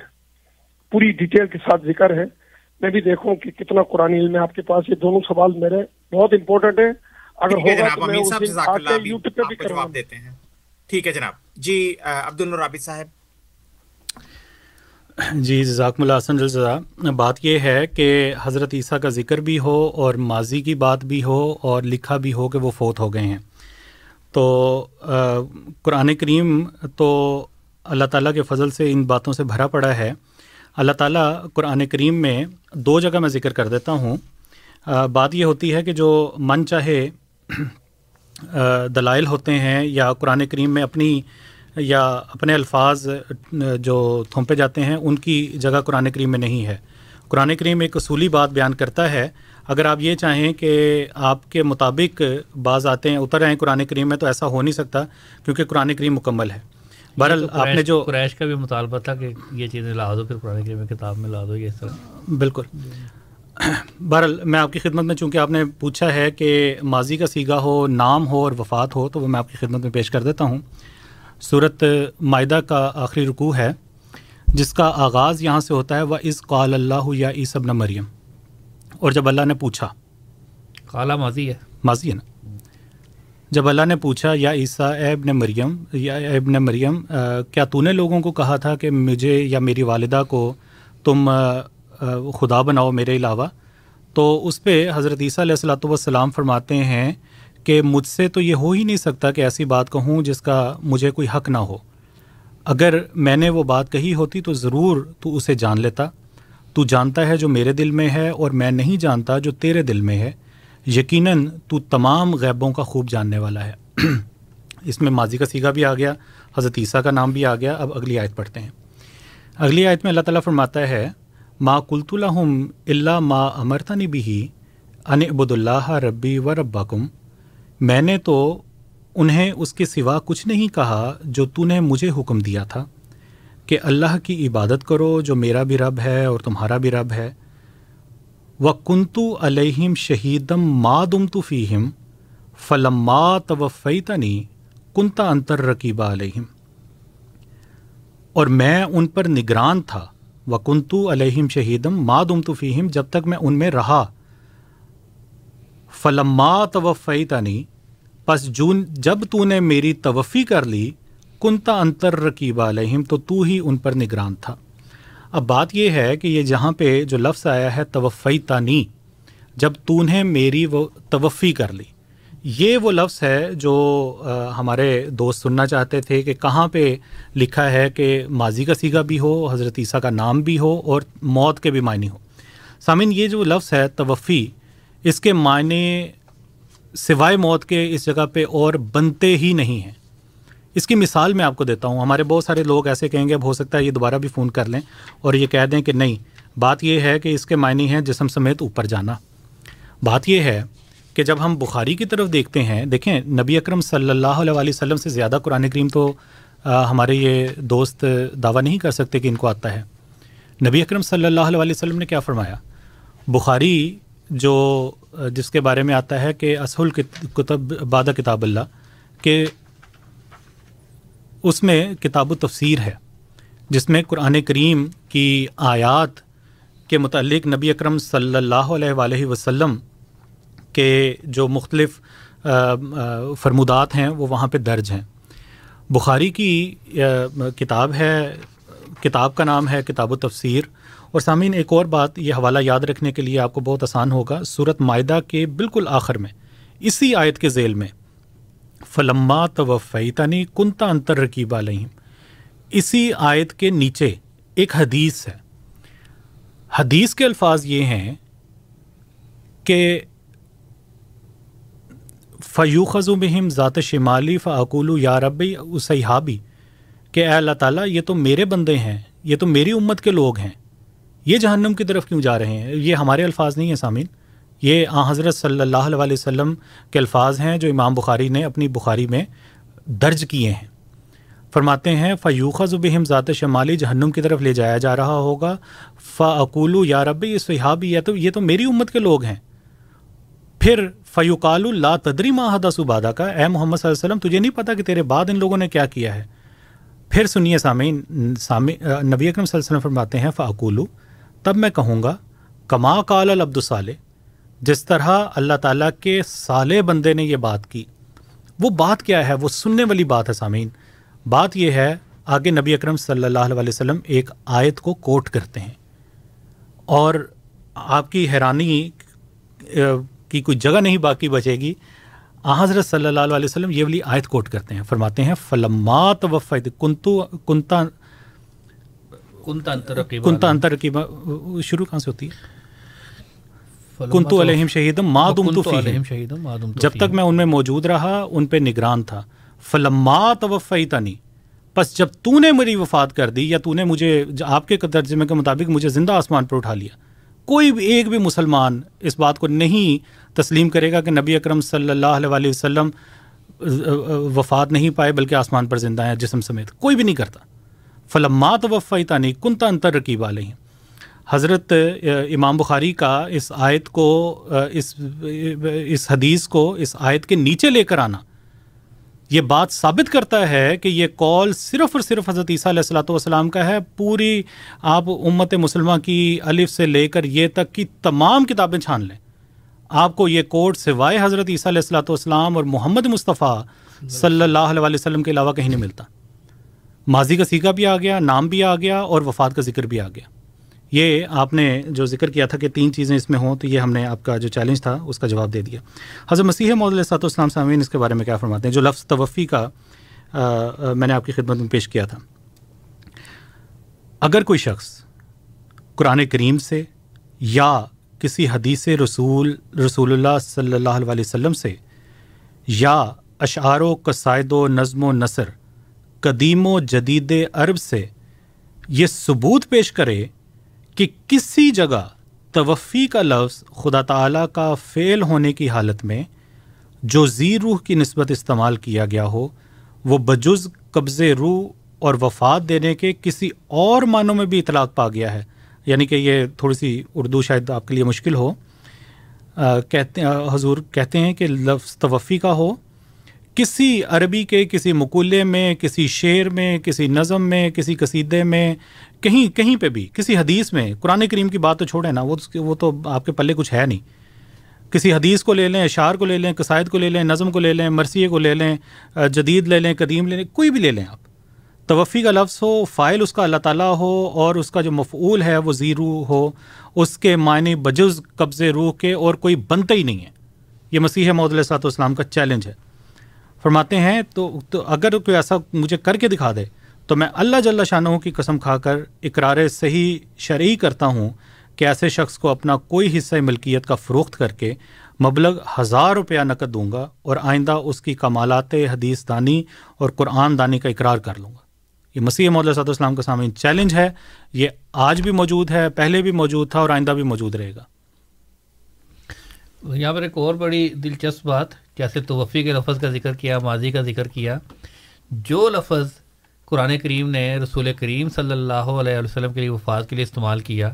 پوری ڈیٹیل کے ساتھ ذکر ہے. میں بھی دیکھوں کہ کتنا قرآن علم ہے آپ کے پاس. یہ دونوں سوال میرے بہت امپورٹنٹ ہیں. اگر ہوگا تو میں اسے آتے یوٹیوب پہ بھی جواب دیتے ہیں. ٹھیک ہے جناب. جی عبد النور عابد صاحب. جی جزاکم اللہ حسن الجزا. بات یہ ہے کہ حضرت عیسیٰ کا ذکر بھی ہو اور ماضی کی بات بھی ہو اور لکھا بھی ہو کہ وہ فوت ہو گئے ہیں. تو قرآن کریم تو اللہ تعالیٰ کے فضل سے ان باتوں سے بھرا پڑا ہے. اللہ تعالیٰ قرآن کریم میں دو جگہ میں ذکر کر دیتا ہوں. بات یہ ہوتی ہے کہ جو من چاہے دلائل ہوتے ہیں یا قرآن کریم میں اپنی یا اپنے الفاظ جو تھوپے جاتے ہیں ان کی جگہ قرآن کریم میں نہیں ہے. قرآن کریم ایک اصولی بات بیان کرتا ہے. اگر آپ یہ چاہیں کہ آپ کے مطابق بعض آتے ہیں اتر آئیں قرآن کریم میں تو ایسا ہو نہیں سکتا کیونکہ قرآن کریم مکمل ہے. بہرحال آپ نے جو قریش کا بھی مطالبہ تھا کہ یہ چیزیں لا دو، پھر قرآن کریم کی کتاب میں لا دو، یہ سب بالکل. بہرحال میں آپ کی خدمت میں، چونکہ آپ نے پوچھا ہے کہ ماضی کا سیگا ہو، نام ہو اور وفات ہو، تو وہ میں آپ کی خدمت میں پیش کر دیتا ہوں. سورۃ مائدہ کا آخری رکوع ہے جس کا آغاز یہاں سے ہوتا ہے، وَإِذْ قَالَ اللَّهُ يَا عِيسَى ابْنَ مریم. اور جب اللہ نے پوچھا، قالا ماضی ہے، ماضی ہے نا. جب اللہ نے پوچھا یا عیسیٰ اے ابن مریم، یا اے ابن مریم کیا تو نے لوگوں کو کہا تھا کہ مجھے یا میری والدہ کو تم خدا بناؤ میرے علاوہ؟ تو اس پہ حضرت عیسیٰ علیہ الصلوۃ والسلام فرماتے ہیں کہ مجھ سے تو یہ ہو ہی نہیں سکتا کہ ایسی بات کہوں جس کا مجھے کوئی حق نہ ہو. اگر میں نے وہ بات کہی ہوتی تو ضرور تو اسے جان لیتا. تو جانتا ہے جو میرے دل میں ہے اور میں نہیں جانتا جو تیرے دل میں ہے. یقیناً تو تمام غیبوں کا خوب جاننے والا ہے. اس میں ماضی کا صیغہ بھی آ گیا, حضرت عیسیٰ کا نام بھی آ گیا. اب اگلی آیت پڑھتے ہیں. اگلی آیت میں اللہ تعالیٰ فرماتا ہے, ما قلت لہم الا ما امرتنی بہ ان اعبدوا اللہ ربی و ربکم. میں نے تو انہیں اس کے سوا کچھ نہیں کہا جو تو نے مجھے حکم دیا تھا کہ اللہ کی عبادت کرو جو میرا بھی رب ہے اور تمہارا بھی رب ہے. وَكُنْتُ عَلَيْهِمْ شَهِيدًا مَا دُمْتُ فِيهِمْ فَلَمَّا تَوَفَّيْتَنِي كُنْتَ أَنْتَ الرَّقِيبَ عَلَيْهِمْ. اور میں ان پر نگران تھا. وَكُنْتُ عَلَيْهِمْ شَهِيدًا مَا دُمْتُ فِيهِمْ, جب تک میں ان میں رہا. فَلَمَّا تَوَفَّيْتَنِي, پس جون جب تو نے میری توفی کر لی, كُنْتَ أَنْتَ الرَّقِيبَ عَلَيْهِمْ, تو تو ہی ان پر نگران تھا. اب بات یہ ہے کہ یہ جہاں پہ جو لفظ آیا ہے توفیتانی, جب تو نے میری وہ توفی کر لی, یہ وہ لفظ ہے جو ہمارے دوست سننا چاہتے تھے کہ کہاں پہ لکھا ہے کہ ماضی کا صیغہ بھی ہو, حضرت عیسیٰ کا نام بھی ہو اور موت کے بھی معنی ہو. سامعین, یہ جو لفظ ہے توفی, اس کے معنی سوائے موت کے اس جگہ پہ اور بنتے ہی نہیں ہیں. اس کی مثال میں آپ کو دیتا ہوں. ہمارے بہت سارے لوگ ایسے کہیں گے, اب ہو سکتا ہے یہ دوبارہ بھی فون کر لیں اور یہ کہہ دیں کہ نہیں, بات یہ ہے کہ اس کے معنی ہیں جسم سمیت اوپر جانا. بات یہ ہے کہ جب ہم بخاری کی طرف دیکھتے ہیں, دیکھیں نبی اکرم صلی اللہ علیہ وآلہ وسلم سے زیادہ قرآن کریم تو ہمارے یہ دوست دعویٰ نہیں کر سکتے کہ ان کو آتا ہے. نبی اکرم صلی اللہ علیہ وآلہ وسلم نے کیا فرمایا؟ بخاری جو جس کے بارے میں آتا ہے کہ اصحل کتب بعد کتاب اللہ, کہ اس میں کتاب التفسیر ہے جس میں قرآن کریم کی آیات کے متعلق نبی اکرم صلی اللہ علیہ وآلہ وسلم کے جو مختلف فرمودات ہیں وہ وہاں پہ درج ہیں. بخاری کی کتاب ہے, کتاب کا نام ہے کتاب التفسیر. اور سامعین, ایک اور بات, یہ حوالہ یاد رکھنے کے لیے آپ کو بہت آسان ہوگا. سورۃ مائدہ کے بالکل آخر میں اسی آیت کے ذیل میں فلما توفیتنی كنت انت الرقیب علیہم, اسی آیت کے نیچے ایک حدیث ہے. حدیث کے الفاظ یہ ہیں کہ فیوخذ بہم ذات شمالی فاقول یا ربی اصحابی, کہ اے اللہ تعالیٰ یہ تو میرے بندے ہیں, یہ تو میری امت کے لوگ ہیں, یہ جہنم کی طرف کیوں جا رہے ہیں؟ یہ ہمارے الفاظ نہیں ہیں سامعین, یہ آن حضرت صلی اللہ علیہ وسلم کے الفاظ ہیں جو امام بخاری نے اپنی بخاری میں درج کیے ہیں. فرماتے ہیں فیوخذ بہم ذات شمالی, جہنم کی طرف لے جایا جا رہا ہوگا. فاقول یا ربی صحابی, تو یہ تو میری امت کے لوگ ہیں. پھر فیقال لا تدری ما حدث بعدہ, کا اے محمد صلی اللہ علیہ وسلم تجھے نہیں پتہ کہ تیرے بعد ان لوگوں نے کیا کیا ہے. پھر سنیے سامعین, نبی اکرم صلی اللہ علیہ وسلم فرماتے ہیں فاقول, تب میں کہوں گا کما قال العبد الصالح, جس طرح اللہ تعالیٰ کے صالح بندے نے یہ بات کی. وہ بات کیا ہے؟ وہ سننے والی بات ہے سامعین. بات یہ ہے, آگے نبی اکرم صلی اللہ علیہ وسلم ایک آیت کو کوٹ کرتے ہیں اور آپ کی حیرانی کی کوئی جگہ نہیں باقی بچے گی. آن حضرت صلی اللہ علیہ وسلم یہ والی آیت کوٹ کرتے ہیں. فرماتے ہیں فلما توفیت کنتو کنتا کنتا انت رقیبہ, شروع کہاں سے ہوتی ہے؟ کنتو علیہم شہیدم ما دمتو فیہم, جب تک میں ان میں موجود رہا ان پہ نگران تھا. فلما توفیتنی, پس جب تو نے میری وفات کر دی, یا تو نے مجھے آپ کے ترجمے کے مطابق مجھے زندہ آسمان پر اٹھا لیا. کوئی بھی ایک بھی مسلمان اس بات کو نہیں تسلیم کرے گا کہ نبی اکرم صلی اللہ علیہ وسلم وفات نہیں پائے بلکہ آسمان پر زندہ ہیں جسم سمیت, کوئی بھی نہیں کرتا. فلما توفیتنی کنت انت الرقیب علیہم. حضرت امام بخاری کا اس آیت کو, اس اس حدیث کو اس آیت کے نیچے لے کر آنا, یہ بات ثابت کرتا ہے کہ یہ قول صرف اور صرف حضرت عیسیٰ علیہ الصلوۃ والسلام کا ہے. پوری آپ امت مسلمہ کی الف سے لے کر یہ تک کی تمام کتابیں چھان لیں, آپ کو یہ کوٹ سوائے حضرت عیسیٰ علیہ الصلوۃ والسلام اور محمد مصطفیٰ صلی اللہ علیہ وسلم کے علاوہ کہیں نہیں ملتا. ماضی کا صیغہ بھی آ گیا, نام بھی آ گیا اور وفات کا ذکر بھی آ گیا. یہ آپ نے جو ذکر کیا تھا کہ تین چیزیں اس میں ہوں، تو یہ ہم نے آپ کا جو چیلنج تھا اس کا جواب دے دیا. حضرت مسیح موعود علیہ الصلوۃ والسلام سامعین اس کے بارے میں کیا فرماتے ہیں؟ جو لفظ توفی کا میں نے آپ کی خدمت میں پیش کیا تھا، اگر کوئی شخص قرآن کریم سے یا کسی حدیث رسول رسول اللہ صلی اللہ علیہ وسلم سے یا اشعار و قصائد و نظم و نثر قدیم و جدید عرب سے یہ ثبوت پیش کرے کہ کسی جگہ توفی کا لفظ خدا تعالیٰ کا فعل ہونے کی حالت میں جو زی روح کی نسبت استعمال کیا گیا ہو، وہ بجز قبض روح اور وفات دینے کے کسی اور معنوں میں بھی اطلاق پا گیا ہے. یعنی کہ یہ تھوڑی سی اردو شاید آپ کے لیے مشکل ہو. آ, کہتے آ, حضور کہتے ہیں کہ لفظ توفی کا ہو کسی عربی کے کسی مقولے میں، کسی شعر میں، کسی نظم میں، کسی قصیدے میں، کہیں کہیں پہ بھی، کسی حدیث میں. قرآن کریم کی بات تو چھوڑیں نا، وہ وہ تو آپ کے پلے کچھ ہے نہیں. کسی حدیث کو لے لیں، اشعار کو لے لیں، قصائد کو لے لیں، نظم کو لے لیں، مرثیے کو لے لیں، جدید لے لیں، قدیم لے لیں، کوئی بھی لے لیں آپ، توفی کا لفظ ہو، فاعل اس کا اللہ تعالیٰ ہو اور اس کا جو مفعول ہے وہ ذی روح ہو، اس کے معنی بجز قبض روح کے اور کوئی بنتا ہی نہیں ہے. یہ مسیح موعود علیہ السلام کا چیلنج ہے. فرماتے ہیں تو, تو اگر کوئی ایسا مجھے کر کے دکھا دے تو میں اللہ جل شانہ کی قسم کھا کر اقرار صحیح شرعی کرتا ہوں کہ ایسے شخص کو اپنا کوئی حصہ ملکیت کا فروخت کر کے مبلغ ہزار روپیہ نقد دوں گا اور آئندہ اس کی کمالات حدیث دانی اور قرآن دانی کا اقرار کر لوں گا. یہ مسیح موعود علیہ السلام کا سامنے چیلنج ہے. یہ آج بھی موجود ہے، پہلے بھی موجود تھا اور آئندہ بھی موجود رہے گا. یہاں پر ایک اور بڑی دلچسپ بات، جیسے توفی کے لفظ کا ذکر کیا، ماضی کا ذکر کیا، جو لفظ قرآن کریم نے رسول کریم صلی اللہ علیہ وسلم کے لیے وفات کے لیے استعمال کیا،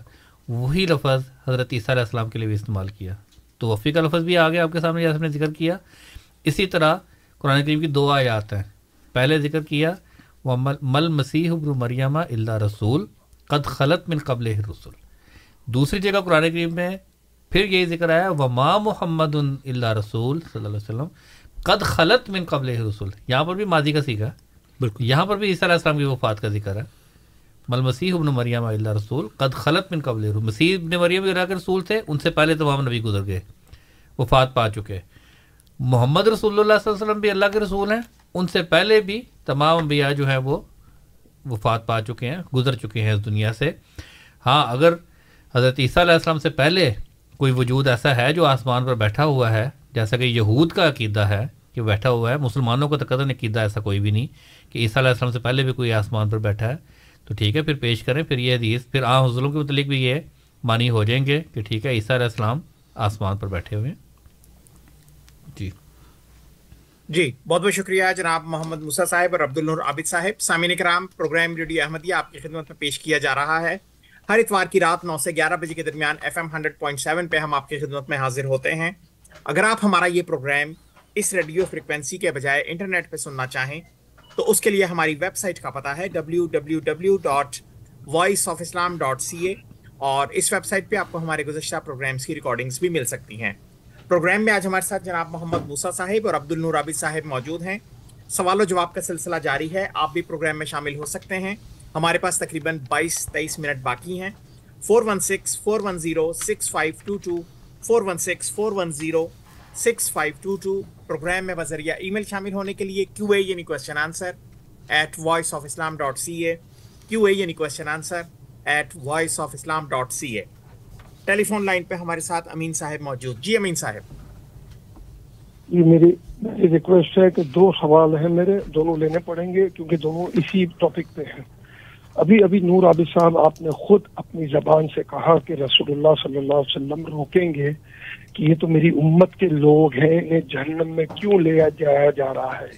وہی لفظ حضرت عیسیٰ علیہ السلام کے لیے بھی استعمال کیا. توفی کا لفظ بھی آ گیا آپ کے سامنے جیسے ہم نے ذکر کیا. اسی طرح قرآن کریم کی دو آیات ہیں، پہلے ذکر کیا مل مسیح ابن مریمہ اللہ رسول قد خلط من قبل رسول، دوسری جگہ قرآن کریم میں پھر یہی ذکر آیا وما محمد اللہ رسول صلی اللہ علیہ وسلم قد خلط من قبل رسول، یہاں پر بھی ماضی کا سیکھا، بالکل یہاں پر بھی عیسیٰ علیہ السلام کی وفات کا ذکر ہے. مل مسیح ابن مریم اللہ رسول قد خلط من قبل رسول، مسیح ابن مریم اللہ کے رسول تھے، ان سے پہلے تمام نبی گزر گئے، وفات پا چکے. محمد رسول اللہ صلی اللہ علیہ وسلم بھی اللہ کے رسول ہیں، ان سے پہلے بھی تمام انبیاء جو ہیں وہ وفات پا چکے ہیں، گزر چکے ہیں اس دنیا سے. ہاں اگر حضرت عیسیٰ علیہ السلام سے پہلے کوئی وجود ایسا ہے جو آسمان پر بیٹھا ہوا ہے، جیسا کہ یہود کا عقیدہ ہے کہ بیٹھا ہوا ہے، مسلمانوں کا تقدر عقیدہ ایسا کوئی بھی نہیں کہ عیسیٰ علیہ السلام سے پہلے بھی کوئی آسمان پر بیٹھا ہے، تو ٹھیک ہے پھر پیش کریں، پھر یہ حدیث پھر آن حضروں کے متعلق بھی یہ معنی ہو جائیں گے کہ ٹھیک ہے عیسیٰ علیہ السلام آسمان پر بیٹھے ہوئے ہیں. جی جی بہت بہت شکریہ جناب محمد موسیٰ صاحب اور عبد النور عابد صاحب. سامعین کرام، پروگرام ریڈیو احمدیہ آپ کی خدمت میں پیش کیا جا رہا ہے. ہر اتوار کی رات نو سے گیارہ بجے کے درمیان F M hundred point seven پہ ہم آپ کی خدمت میں حاضر ہوتے ہیں. اگر آپ ہمارا یہ پروگرام اس ریڈیو فریکوینسی کے بجائے انٹرنیٹ پہ سننا چاہیں تو اس کے لیے ہماری ویب سائٹ کا پتہ ہے W W W dot voice of Islam dot C A, اور اس ویب سائٹ پہ آپ کو ہمارے گزشتہ پروگرامس کی ریکارڈنگس بھی مل سکتی ہیں. پروگرام میں آج ہمارے ساتھ جناب محمد موسیٰ صاحب اور عبد النور عابد صاحب موجود ہیں. سوال و جواب کا سلسلہ جاری ہے، آپ بھی پروگرام میں شامل ہو سکتے ہیں. ہمارے پاس تقریباً بائیس تیئیس منٹ باقی ہیں. Four one six four one zero six five two two four one six four one zero six five two two programme میں بذریعہ ای میل شامل ہونے کے لیے کیو اے یعنی question answer at voice of Islam dot C A Q A یعنی question answer at voice of Islam dot C A. Telephone line پہ ہمارے ساتھ امین صاحب موجود. جی امین صاحب. جی میری میری ریکویسٹ ہے کہ دو سوال ہیں میرے، دونوں لینے پڑیں گے کیونکہ دونوں اسی ٹاپک پہ ہیں. ابھی ابھی نور عابد صاحب آپ نے خود اپنی زبان سے کہا کہ رسول اللہ صلی اللہ علیہ وسلم روکیں گے کہ یہ تو میری امت کے لوگ ہیں، انہیں جہنم میں کیوں لے جایا جا رہا ہے،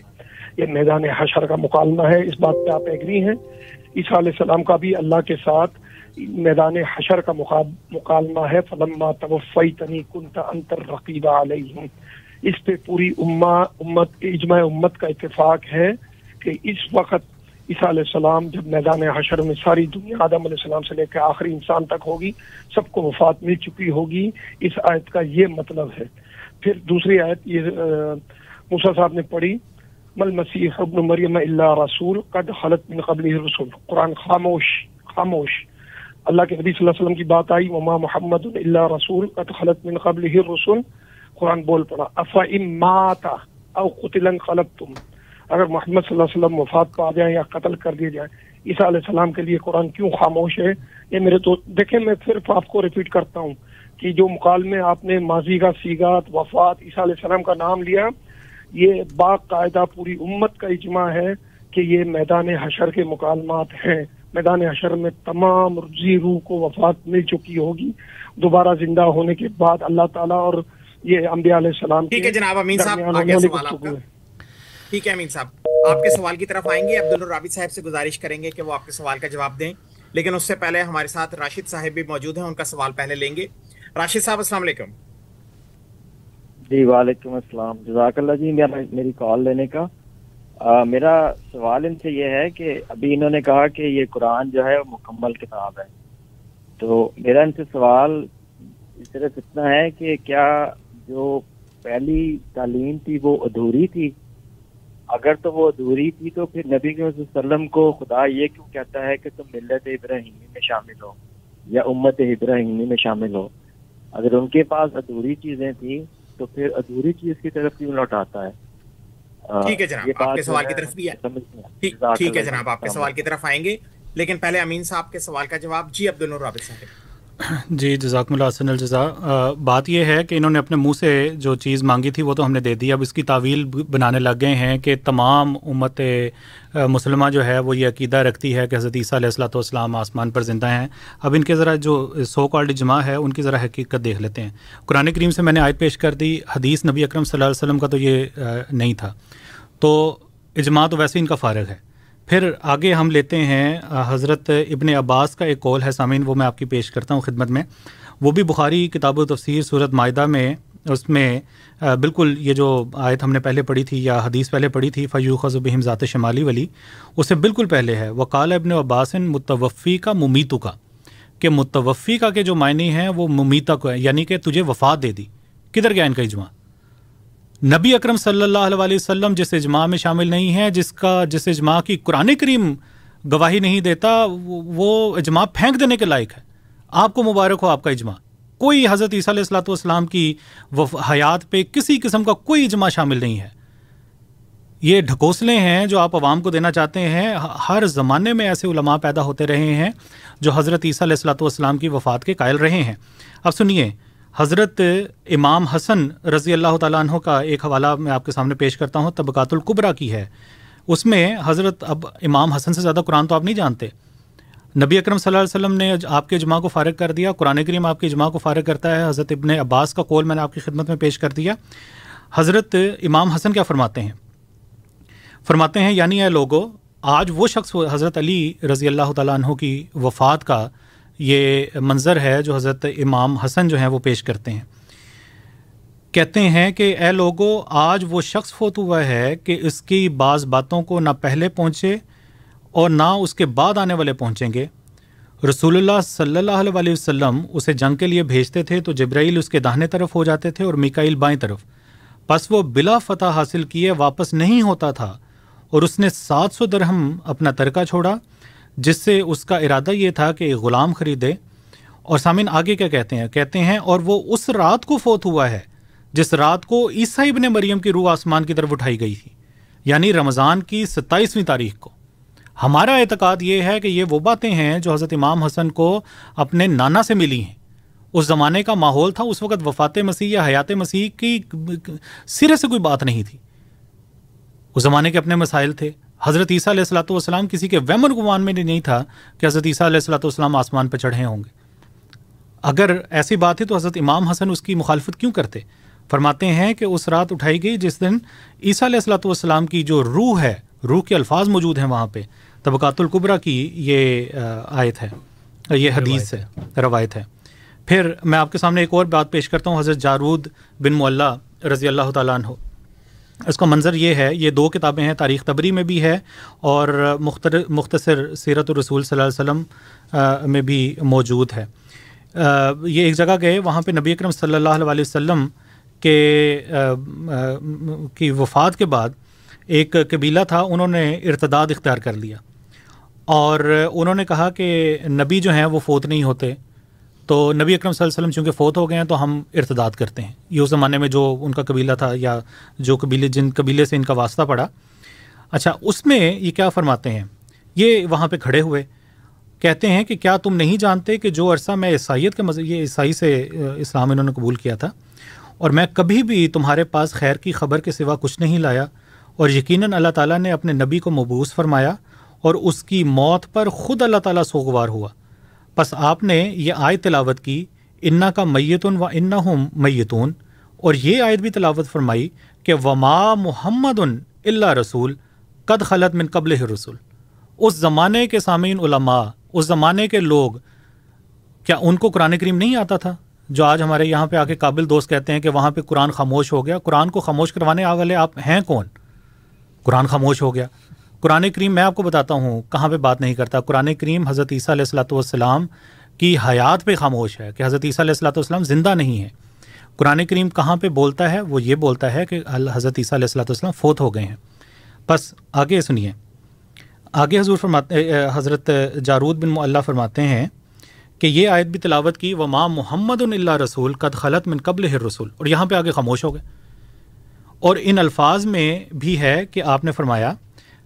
یہ میدان حشر کا مکالمہ ہے. اس بات پہ آپ ایگری ہیں؟ عیسیٰ علیہ السلام کا بھی اللہ کے ساتھ میدان حشر کا مکالمہ ہے، فلما توفیتنی کنت انت الرقیب علیہم. اس پہ پوری امہ امت اجماع امت کا اتفاق ہے کہ اس وقت عیسیٰ علیہ السلام جب میدان حشر میں ساری دنیا آدم علیہ السلام سے لے کے آخری انسان تک ہوگی، سب کو وفات مل چکی ہوگی. اس آیت کا یہ مطلب ہے. پھر دوسری آیت یہ موسیٰ صاحب نے پڑھی مل مسیح ابن مریم اللہ رسول قد خلط من قبلہ رسول. قرآن خاموش خاموش اللہ کے نبی صلی اللہ علیہ وسلم کی بات آئی, وما محمد الا رسول قد خلت من قبلہ الرسل, قرآن بول پڑا. افئن مات او قتل انقلبتم, اگر محمد صلی اللہ علیہ وسلم وفات پا جائیں یا قتل کر دیے جائیں, عیسیٰ علیہ السلام کے لیے قرآن کیوں خاموش ہے؟ یہ میرے تو دیکھیں, میں صرف آپ کو ریپیٹ کرتا ہوں کہ جو مکالمے آپ نے ماضی کا صیغات وفات عیسیٰ علیہ السلام کا نام لیا, یہ باقاعدہ پوری امت کا اجماع ہے کہ یہ میدان حشر کے مکالمات ہیں. میدان حشر میں تمام روزی روح کو وفات مل چکی ہوگی, دوبارہ زندہ ہونے کے بعد اللہ تعالیٰ اور یہ انبیاء علیہ السلام. ٹھیک ہے جناب امین صاحب, آگے سوال آپ کا. ٹھیک ہے امین صاحب, آپ کے سوال کی طرف آئیں گے. عبد النور عابد صاحب سے گزارش کریں گے کہ وہ آپ کے سوال کا جواب دیں, لیکن اس سے پہلے ہمارے ساتھ راشد صاحب بھی موجود ہیں, ان کا سوال پہلے لیں گے. راشد صاحب السلام علیکم. جی وعلیکم السلام, جزاک اللہ جی میری کال لینے کا. آ, میرا سوال ان سے یہ ہے کہ ابھی انہوں نے کہا کہ یہ قرآن جو ہے وہ مکمل کتاب ہے, تو میرا ان سے سوال صرف اتنا ہے کہ کیا جو پہلی تعلیم تھی وہ ادھوری تھی؟ اگر تو وہ ادھوری تھی تو پھر نبی صلی اللہ علیہ وسلم کو خدا یہ کیوں کہتا ہے کہ تم ملت ابراہیمی میں شامل ہو یا امت ابراہیمی میں شامل ہو؟ اگر ان کے پاس ادھوری چیزیں تھیں تو پھر ادھوری چیز کی طرف کیوں لوٹاتا ہے؟ ٹھیک ہے جناب, آپ کے سوال کی طرف بھی ہے. ٹھیک ہے جناب, آپ کے سوال کی طرف آئیں گے, لیکن پہلے امین صاحب کے سوال کا جواب. جی عبد النور عابد صاحب. جی جزاکم اللہ حسن الجزا. بات یہ ہے کہ انہوں نے اپنے منہ سے جو چیز مانگی تھی وہ تو ہم نے دے دی, اب اس کی تعویل بنانے لگ گئے ہیں کہ تمام امت مسلمہ جو ہے وہ یہ عقیدہ رکھتی ہے کہ حضرت عیسیٰ علیہ الصلوۃ والسلام آسمان پر زندہ ہیں. اب ان کے ذرا جو سو کالڈ اجماع ہے ان کی ذرا حقیقت دیکھ لیتے ہیں. قرآن کریم سے میں نے آیت پیش کر دی, حدیث نبی اکرم صلی اللہ علیہ وسلم کا تو یہ نہیں تھا, تو اجماع تو ویسے ان کا فارغ ہے. پھر آگے ہم لیتے ہیں حضرت ابن عباس کا ایک قول ہے سامعین, وہ میں آپ کی پیش کرتا ہوں خدمت میں. وہ بھی بخاری کتاب و تفسیر سورۃ مائدہ میں, اس میں بالکل یہ جو آیت ہم نے پہلے پڑھی تھی یا حدیث پہلے پڑھی تھی, فیوخذ بہم ذات شمالی ولی, اس سے بالکل پہلے ہے وقال ابن عباس متوفی کا ممیتو کا, کہ متوفی کا کے جو معنی ہیں وہ ممیتا کو ہے, یعنی کہ تجھے وفات دے دی. کدھر گیا ان کا اجماع؟ نبی اکرم صلی اللہ علیہ وسلم جس اجماع میں شامل نہیں ہے, جس کا جس اجماع کی قرآن کریم گواہی نہیں دیتا, وہ اجماع پھینک دینے کے لائق ہے. آپ کو مبارک ہو آپ کا اجماع, کوئی حضرت عیسیٰ علیہ الصلوۃ والسلام کی حیات پہ کسی قسم کا کوئی اجماع شامل نہیں ہے. یہ ڈھکوسلے ہیں جو آپ عوام کو دینا چاہتے ہیں. ہر زمانے میں ایسے علماء پیدا ہوتے رہے ہیں جو حضرت عیسیٰ علیہ الصلوۃ والسلام کی وفات کے قائل رہے ہیں. اب سنیے حضرت امام حسن رضی اللہ تعالیٰ عنہ کا ایک حوالہ میں آپ کے سامنے پیش کرتا ہوں, طبقات الکبریٰ کی ہے. اس میں حضرت, اب امام حسن سے زیادہ قرآن تو آپ نہیں جانتے, نبی اکرم صلی اللہ علیہ وسلم نے آپ کے اجماع کو فارغ کر دیا, قرآن کریم آپ کے اجماع کو فارغ کرتا ہے. حضرت ابن عباس کا قول میں نے آپ کی خدمت میں پیش کر دیا. حضرت امام حسن کیا فرماتے ہیں؟ فرماتے ہیں یعنی اے لوگو, آج وہ شخص حضرت علی رضی اللہ تعالیٰ عنہ کی وفات کا یہ منظر ہے جو حضرت امام حسن جو ہیں وہ پیش کرتے ہیں. کہتے ہیں کہ اے لوگو, آج وہ شخص فوت ہوا ہے کہ اس کی بعض باتوں کو نہ پہلے پہنچے اور نہ اس کے بعد آنے والے پہنچیں گے. رسول اللہ صلی اللہ علیہ وسلم اسے جنگ کے لیے بھیجتے تھے تو جبرائیل اس کے داہنے طرف ہو جاتے تھے اور میکائیل بائیں طرف, پس وہ بلا فتح حاصل کیے واپس نہیں ہوتا تھا, اور اس نے سات سو درہم اپنا ترکہ چھوڑا جس سے اس کا ارادہ یہ تھا کہ غلام خریدے. اور سامعین آگے کیا کہتے ہیں؟ کہتے ہیں اور وہ اس رات کو فوت ہوا ہے جس رات کو عیسیٰ ابن مریم کی روح آسمان کی طرف اٹھائی گئی تھی, یعنی رمضان کی ستائیسویں تاریخ کو. ہمارا اعتقاد یہ ہے کہ یہ وہ باتیں ہیں جو حضرت امام حسن کو اپنے نانا سے ملی ہیں. اس زمانے کا ماحول تھا, اس وقت وفات مسیح یا حیات مسیح کی سرے سے کوئی بات نہیں تھی. اس زمانے کے اپنے مسائل تھے. حضرت عیسیٰ علیہ الصلوۃ والسلام کسی کے وہم و گمان میں نہیں تھا کہ حضرت عیسیٰ علیہ الصلوۃ والسلام آسمان پہ چڑھے ہوں گے. اگر ایسی بات ہے تو حضرت امام حسن اس کی مخالفت کیوں کرتے؟ فرماتے ہیں کہ اس رات اٹھائی گئی جس دن عیسیٰ علیہ الصلوۃ والسلام کی جو روح ہے, روح کے الفاظ موجود ہیں وہاں پہ, طبقات الکبریٰ کی یہ آیت ہے, یہ حدیث ہے, روایت ہے. پھر میں آپ کے سامنے ایک اور بات پیش کرتا ہوں, حضرت جارود بن معلیٰ رضی اللہ تعالیٰ عنہ. اس کا منظر یہ ہے, یہ دو کتابیں ہیں, تاریخ تبری میں بھی ہے اور مختصر سیرت الرسول صلی اللہ علیہ وسلم میں بھی موجود ہے. یہ ایک جگہ گئے, وہاں پہ نبی اکرم صلی اللہ علیہ وسلم کے کی وفات کے بعد ایک قبیلہ تھا, انہوں نے ارتداد اختیار کر لیا اور انہوں نے کہا کہ نبی جو ہیں وہ فوت نہیں ہوتے، تو نبی اکرم صلی اللہ علیہ وسلم چونکہ فوت ہو گئے ہیں تو ہم ارتداد کرتے ہیں. یہ اس زمانے میں جو ان کا قبیلہ تھا یا جو قبیلے جن قبیلے سے ان کا واسطہ پڑا. اچھا، اس میں یہ کیا فرماتے ہیں، یہ وہاں پہ کھڑے ہوئے کہتے ہیں کہ کیا تم نہیں جانتے کہ جو عرصہ میں عیسائیت کے مذہب، یہ عیسائی سے اسلام انہوں نے قبول کیا تھا، اور میں کبھی بھی تمہارے پاس خیر کی خبر کے سوا کچھ نہیں لایا، اور یقیناً اللہ تعالیٰ نے اپنے نبی کو مبعوث فرمایا اور اس کی موت پر خود اللہ تعالیٰ سوگوار ہوا. پس آپ نے یہ آیت تلاوت کی، انا کا میتون و انہم میتون، اور یہ آیت بھی تلاوت فرمائی کہ وما محمد الا رسول قد خلت من قبلہ رسول. اس زمانے کے سامعین علماء، اس زمانے کے لوگ، کیا ان کو قرآن کریم نہیں آتا تھا؟ جو آج ہمارے یہاں پہ آ کے قابل دوست کہتے ہیں کہ وہاں پہ قرآن خاموش ہو گیا. قرآن کو خاموش کروانے والے آپ ہیں کون؟ قرآن خاموش ہو گیا. قرآن کریم میں آپ کو بتاتا ہوں کہاں پہ بات نہیں کرتا. قرآن کریم حضرت عیسیٰ علیہ الصلوۃ والسلام کی حیات پہ خاموش ہے کہ حضرت عیسیٰ علیہ الصلوۃ والسلام زندہ نہیں ہے. قرآن کریم کہاں پہ بولتا ہے؟ وہ یہ بولتا ہے کہ حضرت عیسیٰ علیہ الصلوۃ والسلام فوت ہو گئے ہیں. بس آگے سنیے، آگے حضور فرماتے، حضرت جارود بن معلیٰ فرماتے ہیں کہ یہ آیت بھی تلاوت کی وما محمد الا رسول قد خلت من قبلہ الرسل، اور یہاں پہ آگے خاموش ہو گئے. اور ان الفاظ میں بھی ہے کہ آپ نے فرمایا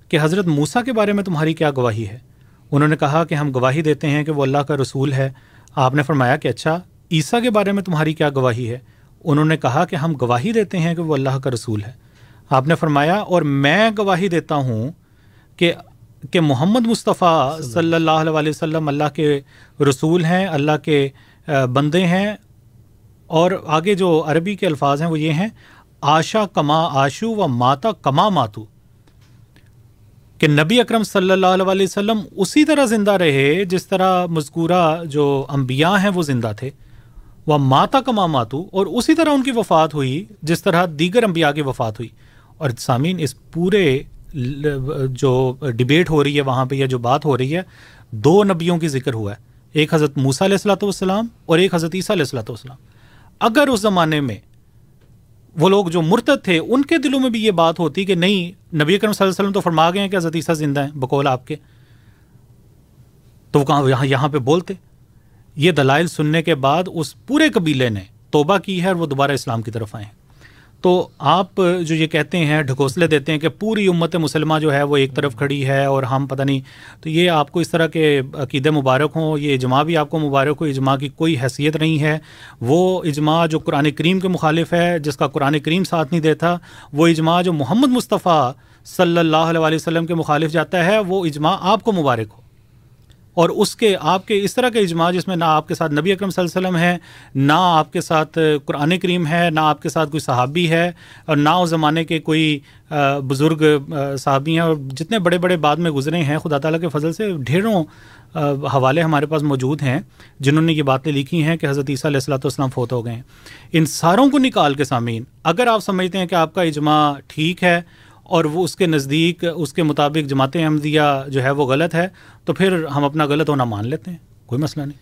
کہ حضرت موسیٰ کے بارے میں تمہاری کیا گواہی ہے؟ انہوں نے کہا کہ ہم گواہی دیتے ہیں کہ وہ اللہ کا رسول ہے. آپ نے فرمایا کہ اچھا، عیسیٰ کے بارے میں تمہاری کیا گواہی ہے؟ انہوں نے کہا کہ ہم گواہی دیتے ہیں کہ وہ اللہ کا رسول ہے. آپ نے فرمایا اور میں گواہی دیتا ہوں کہ کہ محمد مصطفیٰ صلی اللہ علیہ وسلم اللہ کے رسول ہیں، اللہ کے بندے ہیں. اور آگے جو عربی کے الفاظ ہیں وہ یہ ہیں، آشا کما آشو و ماتا کما ماتو، کہ نبی اکرم صلی اللہ علیہ وسلم اسی طرح زندہ رہے جس طرح مذکورہ جو انبیاء ہیں وہ زندہ تھے، و ماتا کما ماتو، اور اسی طرح ان کی وفات ہوئی جس طرح دیگر انبیاء کی وفات ہوئی. اور سامعین، اس پورے جو ڈبیٹ ہو رہی ہے وہاں پہ یا جو بات ہو رہی ہے، دو نبیوں کی ذکر ہوا ہے، ایک حضرت موسیٰ علیہ الصلوۃ والسلام اور ایک حضرت عیسیٰ علیہ الصلوۃ والسلام. اگر اس زمانے میں وہ لوگ جو مرتد تھے ان کے دلوں میں بھی یہ بات ہوتی کہ نہیں، نبی اکرم صلی اللہ علیہ وسلم تو فرما گئے ہیں کہ حضرت عیسیٰ زندہ ہیں بقول آپ کے، تو وہ کہاں یہاں یہاں پہ بولتے. یہ دلائل سننے کے بعد اس پورے قبیلے نے توبہ کی ہے اور وہ دوبارہ اسلام کی طرف آئے ہیں. تو آپ جو یہ کہتے ہیں، ڈھکوسلے دیتے ہیں کہ پوری امت مسلمہ جو ہے وہ ایک طرف کھڑی ہے اور ہم پتہ نہیں، تو یہ آپ کو اس طرح کے عقیدے مبارک ہوں، یہ اجماع بھی آپ کو مبارک ہو. اجماع کی کوئی حیثیت نہیں ہے. وہ اجماع جو قرآن کریم کے مخالف ہے، جس کا قرآن کریم ساتھ نہیں دیتا، وہ اجماع جو محمد مصطفیٰ صلی اللہ علیہ وسلم کے مخالف جاتا ہے، وہ اجماع آپ کو مبارک ہو. اور اس کے آپ کے اس طرح کے اجماع جس میں نہ آپ کے ساتھ نبی اکرم صلی اللہ علیہ وسلم ہے، نہ آپ کے ساتھ قرآن کریم ہے، نہ آپ کے ساتھ کوئی صحابی ہے، اور نہ اس زمانے کے کوئی بزرگ صحابی ہیں. اور جتنے بڑے بڑے بعد میں گزرے ہیں، خدا تعالیٰ کے فضل سے ڈھیروں حوالے ہمارے پاس موجود ہیں جنہوں نے یہ باتیں لکھی ہیں کہ حضرت عیسیٰ علیہ الصلوۃ والسلام فوت ہو گئے ہیں. ان ساروں کو نکال کے سامعین، اگر آپ سمجھتے ہیں کہ آپ کا اجماع ٹھیک ہے اور وہ اس کے نزدیک، اس کے مطابق جماعت احمدیہ جو ہے وہ غلط ہے، تو پھر ہم اپنا غلط ہونا مان لیتے ہیں، کوئی مسئلہ نہیں.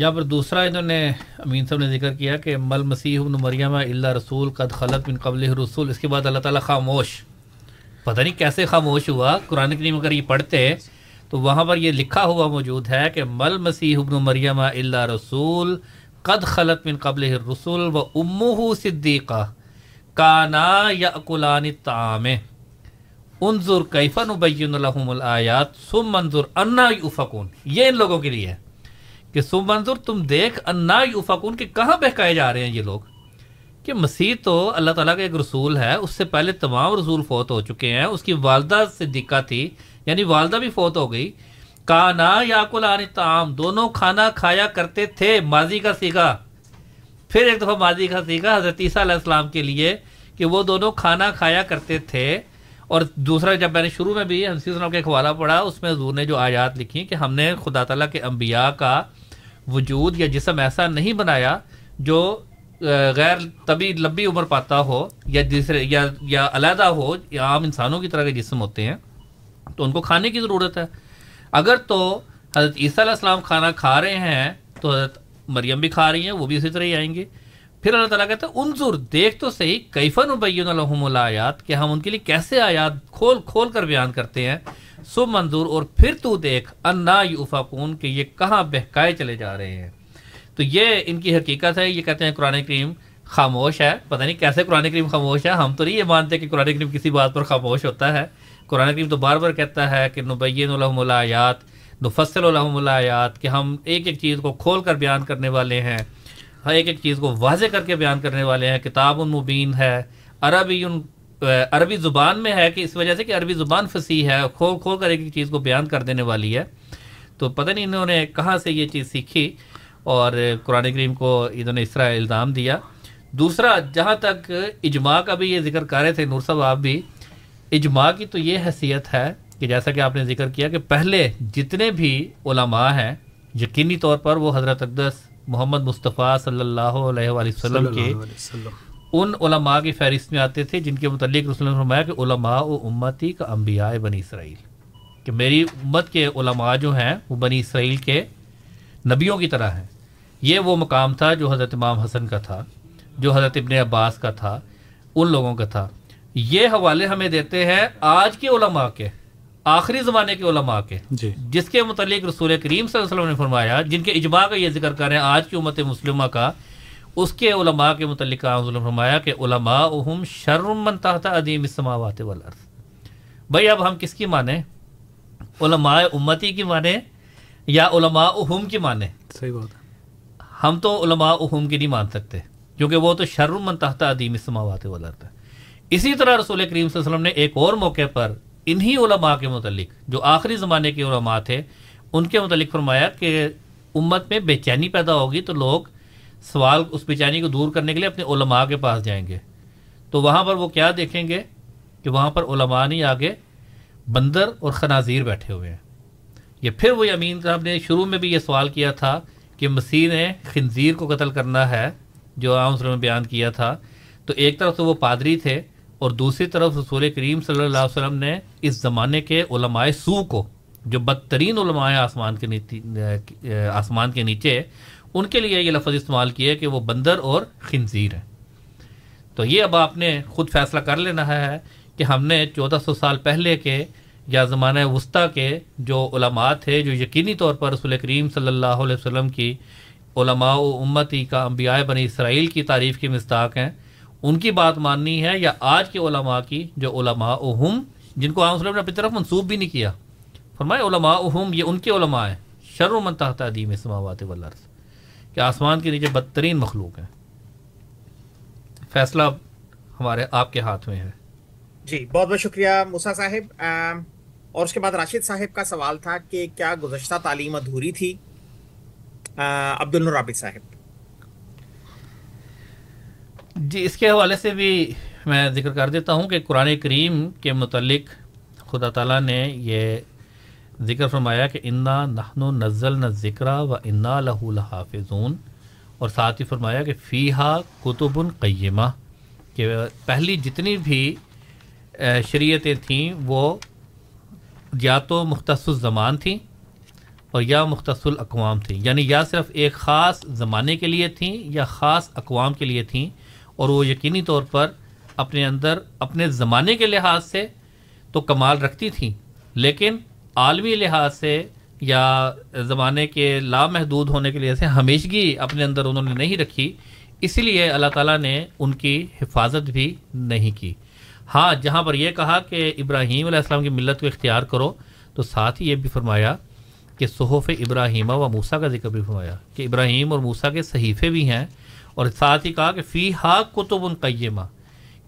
یہاں پر دوسرا انہوں نے، امین صاحب نے ذکر کیا کہ مل مسیح ابن مریم الا رسول قد خلت من قبلہ رسول، اس کے بعد اللہ تعالیٰ خاموش، پتہ نہیں کیسے خاموش ہوا. قرآن کریم اگر یہ پڑھتے تو وہاں پر یہ لکھا ہوا موجود ہے کہ مل مسیح ابن مریم الا رسول قد خلت من قبلہ رسول و امہ صدیقہ کانا یاکلان الطعام انظر کیف نبین لہم الآیات ثم انظر انا یؤفکون. یہ ان لوگوں کے لیے ہے کہ ثم انظر، تم دیکھ، انا یؤفکون، کہ کہاں بہکائے جا رہے ہیں یہ لوگ. کہ مسیح تو اللہ تعالیٰ کا ایک رسول ہے، اس سے پہلے تمام رسول فوت ہو چکے ہیں. اس کی والدہ صدیقہ تھی، یعنی والدہ بھی فوت ہو گئی. کانا یاکلان الطعام، دونوں کھانا کھایا کرتے تھے، ماضی کا سیگا. پھر ایک دفعہ ماضی کا سیکھا حضرت عیسیٰ علیہ السلام کے لیے کہ وہ دونوں کھانا کھایا کرتے تھے. اور دوسرا، جب میں نے شروع میں بھی ہم سے سنوں کے ایک حوالہ پڑھا، اس میں حضور نے جو آیات لکھی کہ ہم نے خدا تعالیٰ کے انبیاء کا وجود یا جسم ایسا نہیں بنایا جو غیر طبی لمبی عمر پاتا ہو یا دوسرے یا یا علیحدہ ہو، یا عام انسانوں کی طرح کے جسم ہوتے ہیں تو ان کو کھانے کی ضرورت ہے. اگر تو حضرت عیسیٰ علیہ السلام کھانا کھا رہے ہیں تو حضرت مریم بھی کھا رہی ہیں، وہ بھی اسی طرح ہی آئیں گے. پھر اللہ تعالیٰ کہتا ہے انظر دیکھ تو صحیح کیف نبین لہم الآیات، کہ ہم ان کے لیے کیسے آیات کھول کھول کر بیان کرتے ہیں، سو منظور اور پھر تو دیکھ انا یوفقون کہ یہ کہاں بہکائے چلے جا رہے ہیں. تو یہ ان کی حقیقت ہے. یہ کہتے ہیں قرآن کریم خاموش ہے. پتہ نہیں کیسے قرآن کریم خاموش ہے. ہم تو نہیں یہ مانتے کہ قرآن کریم کسی بات پر خاموش ہوتا ہے. قرآن کریم تو بار بار کہتا ہے کہ نبین لہم الآیات، نفصل لہم الآیات، کہ ہم ایک ایک چیز کو کھول کر بیان کرنے والے ہیں، ہر ایک ایک چیز کو واضح کر کے بیان کرنے والے ہیں. کتاب مبین ہے، عربی عربی زبان میں ہے، کہ اس وجہ سے کہ عربی زبان فصیح ہے، کھول کھول کر ایک ایک چیز کو بیان کر دینے والی ہے. تو پتہ نہیں انہوں نے کہاں سے یہ چیز سیکھی اور قرآن کریم کو انہوں نے اس طرح الزام دیا. دوسرا، جہاں تک اجماع کا بھی یہ ذکر کر رہے تھے نور صاحب آپ بھی، اجماع کی تو یہ حیثیت ہے کہ جیسا کہ آپ نے ذکر کیا کہ پہلے جتنے بھی علماء ہیں یقینی طور پر وہ حضرت اقدس محمد مصطفیٰ صلی اللہ علیہ وآلہ وسلم کے ان علماء کی فہرست میں آتے تھے جن کے متعلق رسول نے فرمایا کہ علماء و امتی کا انبیاء بنی اسرائیل، کہ میری امت کے علماء جو ہیں وہ بنی اسرائیل کے نبیوں کی طرح ہیں. یہ وہ مقام تھا جو حضرت امام حسن کا تھا، جو حضرت ابن عباس کا تھا، ان لوگوں کا تھا. یہ حوالے ہمیں دیتے ہیں آج کے علماء کے، آخری زمانے کے علماء کے، جی. جس کے متعلق رسول کریم صلی اللہ علیہ وسلم نے فرمایا، جن کے اجماع کا یہ ذکر کر رہے ہیں آج کی امت مسلمہ کا، اس کے علماء کے متعلق نے فرمایا کہ علماؤہم شر من تحت عدیم السماوات والارض. بھائی اب ہم کس کی مانیں؟ علماء امتی کی مانیں یا علماؤہم کی مانیں؟ صحیح بات ہے. ہم تو علماؤہم کی نہیں مان سکتے کیونکہ وہ تو شر من تحت عدیم السماوات والارض. اسی طرح رسول کریم صلی اللہ علیہ وسلم نے ایک اور موقع پر انہی علماء کے متعلق جو آخری زمانے کے علماء تھے ان کے متعلق فرمایا کہ امت میں بے چینی پیدا ہوگی تو لوگ سوال اس بے چینی کو دور کرنے کے لیے اپنے علماء کے پاس جائیں گے. تو وہاں پر وہ کیا دیکھیں گے کہ وہاں پر علماء نہیں، آگے بندر اور خنازیر بیٹھے ہوئے ہیں. یہ پھر وہ امین صاحب نے شروع میں بھی یہ سوال کیا تھا کہ مسیح نے خنزیر کو قتل کرنا ہے، جو عام صلی اللہ علیہ وسلم نے بیان کیا تھا. تو ایک طرف تو وہ پادری تھے اور دوسری طرف رسول کریم صلی اللہ علیہ وسلم نے اس زمانے کے علماء سو کو، جو بدترین علماء آسمان کے نیچے آسمان کے نیچے ان کے لیے یہ لفظ استعمال کیے کہ وہ بندر اور خنزیر ہیں. تو یہ اب آپ نے خود فیصلہ کر لینا ہے کہ ہم نے چودہ سو سال پہلے کے یا زمانہ وسطیٰ کے جو علماء تھے، جو یقینی طور پر رسول کریم صلی اللہ علیہ وسلم کی علماء و امتی کا انبیاء بنی اسرائیل کی تعریف کے مستحق ہیں، ان کی بات ماننی ہے یا آج کے علماء کی جو علماء ہم، جن کو عام نے اپنی طرف منسوب بھی نہیں کیا، فرمایا علماء ہم یہ ان کے علماء ہیں، شر من تحت عدیم السماوات والارض، کہ آسمان کے نیچے بدترین مخلوق ہیں. فیصلہ ہمارے آپ کے ہاتھ میں ہے. جی بہت بہت شکریہ موسیٰ صاحب. اور اس کے بعد راشد صاحب کا سوال تھا کہ کیا گزشتہ تعلیم ادھوری تھی؟ عبد النور عابد صاحب. جی اس کے حوالے سے بھی میں ذکر کر دیتا ہوں کہ قرآن کریم کے متعلق خدا تعالیٰ نے یہ ذکر فرمایا کہ انا نحن نزلنا الذکر و انا لہ لحافظون، اور ساتھ ہی فرمایا کہ فیہا کتب قیمہ، کہ پہلی جتنی بھی شریعتیں تھیں وہ یا تو مختص الزمان تھیں اور یا مختص الاقوام تھیں، یعنی یا صرف ایک خاص زمانے کے لیے تھیں یا خاص اقوام کے لیے تھیں، اور وہ یقینی طور پر اپنے اندر اپنے زمانے کے لحاظ سے تو کمال رکھتی تھیں، لیکن عالمی لحاظ سے یا زمانے کے لامحدود ہونے کے لیے سے ہمیشگی اپنے اندر انہوں نے نہیں رکھی، اسی لیے اللہ تعالیٰ نے ان کی حفاظت بھی نہیں کی. ہاں جہاں پر یہ کہا کہ ابراہیم علیہ السلام کی ملت کو اختیار کرو، تو ساتھ ہی یہ بھی فرمایا کہ صحف ابراہیمہ و موسیٰ کا ذکر بھی فرمایا کہ ابراہیم اور موسیٰ کے صحیفے بھی ہیں، اور ساتھ ہی کہا کہ فی ہا کتب قیمہ،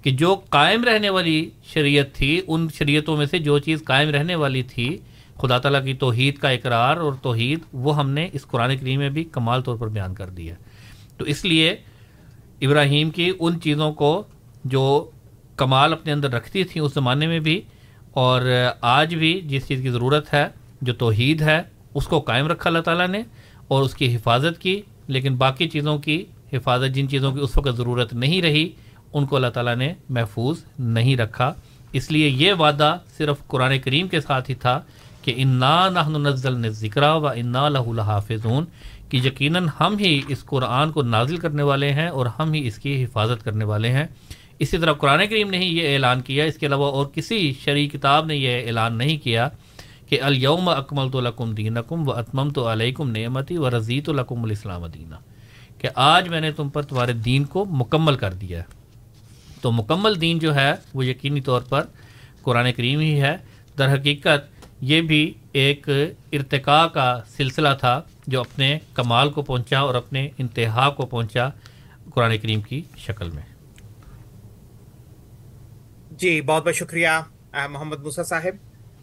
کہ جو قائم رہنے والی شریعت تھی ان شریعتوں میں سے جو چیز قائم رہنے والی تھی، خدا تعالیٰ کی توحید کا اقرار اور توحید، وہ ہم نے اس قرآن کریم میں بھی کمال طور پر بیان کر دیا. تو اس لیے ابراہیم کی ان چیزوں کو جو کمال اپنے اندر رکھتی تھیں اس زمانے میں بھی، اور آج بھی جس چیز کی ضرورت ہے، جو توحید ہے، اس کو قائم رکھا اللہ تعالیٰ نے اور اس کی حفاظت کی، لیکن باقی چیزوں کی حفاظت، جن چیزوں کی اس وقت ضرورت نہیں رہی، ان کو اللہ تعالیٰ نے محفوظ نہیں رکھا. اس لیے یہ وعدہ صرف قرآن کریم کے ساتھ ہی تھا کہ انا نحن نزلنا الذکر و انا لہ لحافظون، کہ یقیناً ہم ہی اس قرآن کو نازل کرنے والے ہیں اور ہم ہی اس کی حفاظت کرنے والے ہیں. اسی طرح قرآن کریم نے ہی یہ اعلان کیا, اس کے علاوہ اور کسی شرعی کتاب نے یہ اعلان نہیں کیا کہ الیوم اکملت لکم دینکم و اتممت علیکم نعمتی و رضیت لکم الاسلام دینا, کہ آج میں نے تم پر تمہارے دین کو مکمل کر دیا ہے. تو مکمل دین جو ہے وہ یقینی طور پر قرآن کریم ہی ہے. در حقیقت یہ بھی ایک ارتقاء کا سلسلہ تھا جو اپنے کمال کو پہنچا اور اپنے انتہا کو پہنچا قرآن کریم کی شکل میں. جی بہت بہت شکریہ محمد موسیٰ صاحب.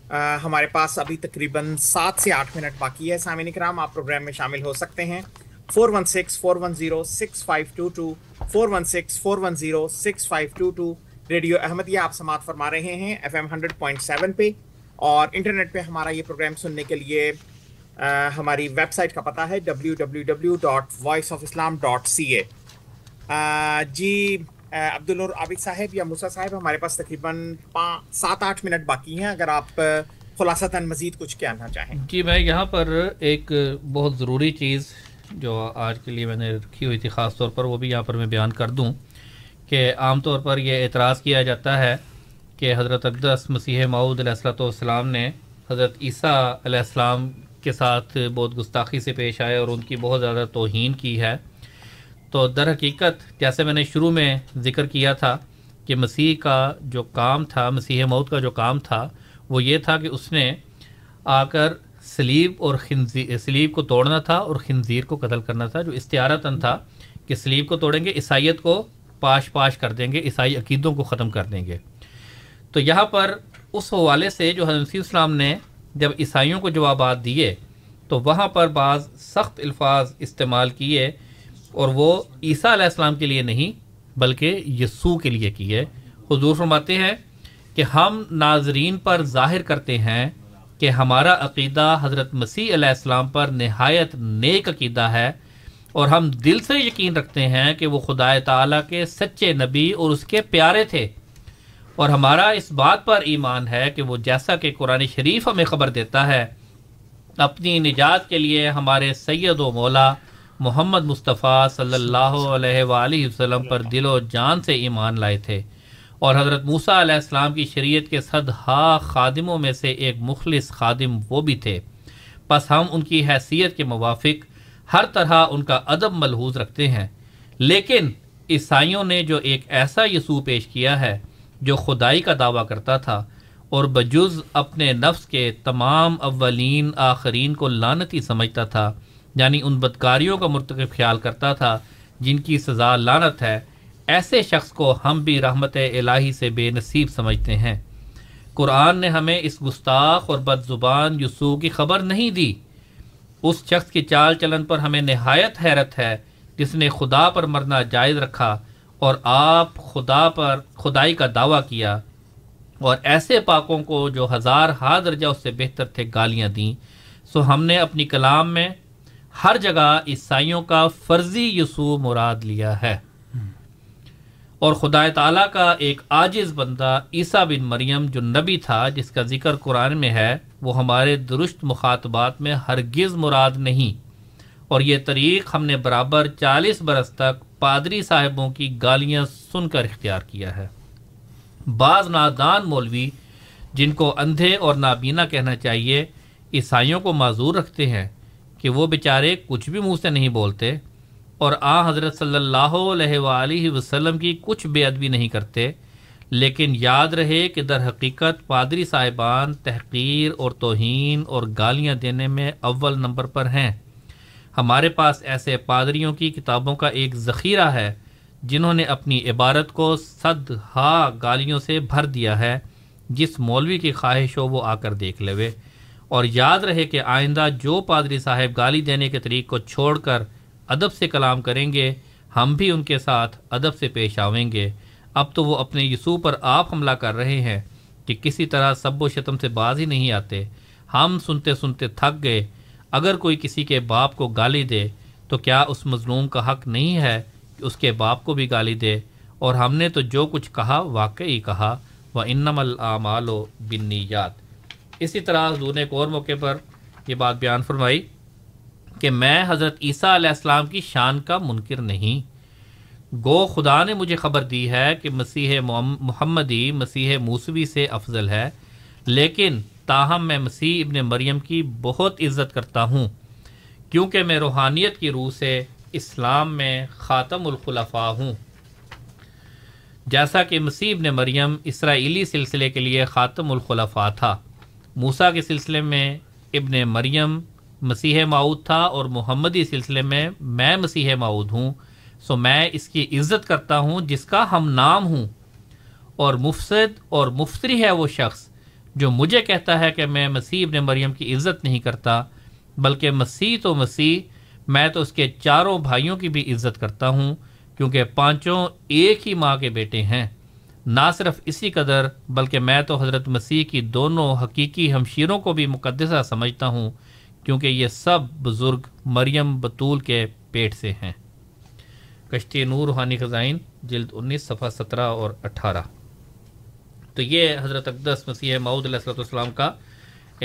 آ, ہمارے پاس ابھی تقریباً سات سے آٹھ منٹ باقی ہے. سامعین کرام, آپ پروگرام میں شامل ہو سکتے ہیں. Four one six four one zero six five two two, four one six four one zero six five two two. Radio Ahmadiyya آپ سماعت فرما رہے ہیں F M hundred point seven پہ, اور انٹرنیٹ پہ ہمارا یہ پروگرام سننے کے لیے آ, ہماری ویب سائٹ کا پتہ ہے W W W dot voice of Islam dot C A. جی عبد النور عابد صاحب یا موسیٰ صاحب, ہمارے پاس تقریباً پانچ سات آٹھ منٹ باقی ہیں, اگر آپ خلاصتاً مزید کچھ کہنا چاہیں. جی میں یہاں پر ایک بہت ضروری چیز جو آج کے لیے میں نے رکھی ہوئی تھی خاص طور پر, وہ بھی یہاں پر میں بیان کر دوں کہ عام طور پر یہ اعتراض کیا جاتا ہے کہ حضرت اقدس مسیح موعود علیہ الصلوۃ والسلام نے حضرت عیسیٰ علیہ السلام کے ساتھ بہت گستاخی سے پیش آئے اور ان کی بہت زیادہ توہین کی ہے. تو در حقیقت جیسے میں نے شروع میں ذکر کیا تھا کہ مسیح کا جو کام تھا, مسیح موت کا جو کام تھا, وہ یہ تھا کہ اس نے آ کر صلیب اور خنزیر, صلیب کو توڑنا تھا اور خنزیر کو قتل کرنا تھا, جو استعارتاً تھا کہ صلیب کو توڑیں گے, عیسائیت کو پاش پاش کر دیں گے, عیسائی عقیدوں کو ختم کر دیں گے. تو یہاں پر اس حوالے سے جو حضرت مسیح اسلام نے جب عیسائیوں کو جوابات دیے تو وہاں پر بعض سخت الفاظ استعمال کیے, اور وہ عیسیٰ علیہ السلام کے لیے نہیں بلکہ یسوع کے لیے کی ہے. حضور فرماتے ہیں کہ ہم ناظرین پر ظاہر کرتے ہیں کہ ہمارا عقیدہ حضرت مسیح علیہ السلام پر نہایت نیک عقیدہ ہے, اور ہم دل سے یقین رکھتے ہیں کہ وہ خدا تعالیٰ کے سچے نبی اور اس کے پیارے تھے, اور ہمارا اس بات پر ایمان ہے کہ وہ جیسا کہ قرآن شریف ہمیں خبر دیتا ہے اپنی نجات کے لیے ہمارے سید و مولا محمد مصطفیٰ صلی اللہ علیہ وآلہ وسلم پر دل و جان سے ایمان لائے تھے, اور حضرت موسیٰ علیہ السلام کی شریعت کے صدہا خادموں میں سے ایک مخلص خادم وہ بھی تھے. پس ہم ان کی حیثیت کے موافق ہر طرح ان کا ادب ملحوظ رکھتے ہیں. لیکن عیسائیوں نے جو ایک ایسا یسوع پیش کیا ہے جو خدائی کا دعویٰ کرتا تھا اور بجز اپنے نفس کے تمام اولین آخرین کو لعنتی سمجھتا تھا, یعنی ان بدکاریوں کا مرتکب خیال کرتا تھا جن کی سزا لعنت ہے, ایسے شخص کو ہم بھی رحمت الہی سے بے نصیب سمجھتے ہیں. قرآن نے ہمیں اس گستاخ اور بد زبان یسوع کی خبر نہیں دی. اس شخص کی چال چلن پر ہمیں نہایت حیرت ہے جس نے خدا پر مرنا جائز رکھا اور آپ خدا پر خدائی کا دعویٰ کیا, اور ایسے پاکوں کو جو ہزار ہا درجہ اس سے بہتر تھے گالیاں دیں. سو ہم نے اپنی کلام میں ہر جگہ عیسائیوں کا فرضی یسوع مراد لیا ہے, اور خدا تعالیٰ کا ایک عاجز بندہ عیسیٰ بن مریم جو نبی تھا جس کا ذکر قرآن میں ہے, وہ ہمارے درست مخاطبات میں ہرگز مراد نہیں. اور یہ طریق ہم نے برابر چالیس برس تک پادری صاحبوں کی گالیاں سن کر اختیار کیا ہے. بعض نادان مولوی جن کو اندھے اور نابینا کہنا چاہیے عیسائیوں کو معذور رکھتے ہیں کہ وہ بیچارے کچھ بھی منہ سے نہیں بولتے اور آ حضرت صلی اللہ علیہ وآلہ وسلم کی کچھ بے ادبی نہیں کرتے, لیکن یاد رہے کہ در حقیقت پادری صاحبان تحقیر اور توہین اور گالیاں دینے میں اول نمبر پر ہیں. ہمارے پاس ایسے پادریوں کی کتابوں کا ایک ذخیرہ ہے جنہوں نے اپنی عبارت کو صدہا گالیوں سے بھر دیا ہے, جس مولوی کی خواہش ہو وہ آ کر دیکھ لے. اور یاد رہے کہ آئندہ جو پادری صاحب گالی دینے کے طریق کو چھوڑ کر ادب سے کلام کریں گے ہم بھی ان کے ساتھ ادب سے پیش آویں گے. اب تو وہ اپنے یسوع پر آپ حملہ کر رہے ہیں کہ کسی طرح سب و شتم سے باز ہی نہیں آتے. ہم سنتے سنتے تھک گئے. اگر کوئی کسی کے باپ کو گالی دے تو کیا اس مظلوم کا حق نہیں ہے کہ اس کے باپ کو بھی گالی دے؟ اور ہم نے تو جو کچھ کہا واقعی کہا, وَإِنَّمَا الْأَعْمَالُ بِالنِّيَّاتِ. اسی طرح حضور نے ایک اور موقع پر یہ بات بیان فرمائی کہ میں حضرت عیسیٰ علیہ السلام کی شان کا منکر نہیں، گو خدا نے مجھے خبر دی ہے کہ مسیح محمدی مسیح موسوی سے افضل ہے، لیکن تاہم میں مسیح ابن مریم کی بہت عزت کرتا ہوں کیونکہ میں روحانیت کی روح سے اسلام میں خاتم الخلفاء ہوں، جیسا کہ مسیح ابن مریم اسرائیلی سلسلے کے لیے خاتم الخلفاء تھا، موسیٰ کے سلسلے میں ابن مریم مسیح موعود تھا اور محمدی سلسلے میں میں مسیح موعود ہوں، سو میں اس کی عزت کرتا ہوں جس کا ہم نام ہوں، اور مفسد اور مفتری ہے وہ شخص جو مجھے کہتا ہے کہ میں مسیح ابن مریم کی عزت نہیں کرتا، بلکہ مسیح تو مسیح میں تو اس کے چاروں بھائیوں کی بھی عزت کرتا ہوں کیونکہ پانچوں ایک ہی ماں کے بیٹے ہیں، نہ صرف اسی قدر بلکہ میں تو حضرت مسیح کی دونوں حقیقی ہمشیروں کو بھی مقدسہ سمجھتا ہوں کیونکہ یہ سب بزرگ مریم بطول کے پیٹ سے ہیں۔ کشتی نور روحانی خزائن جلد انیس صفحہ سترہ اور اٹھارہ۔ تو یہ حضرت اقدس مسیح موعود علیہ الصلوۃ والسلام کا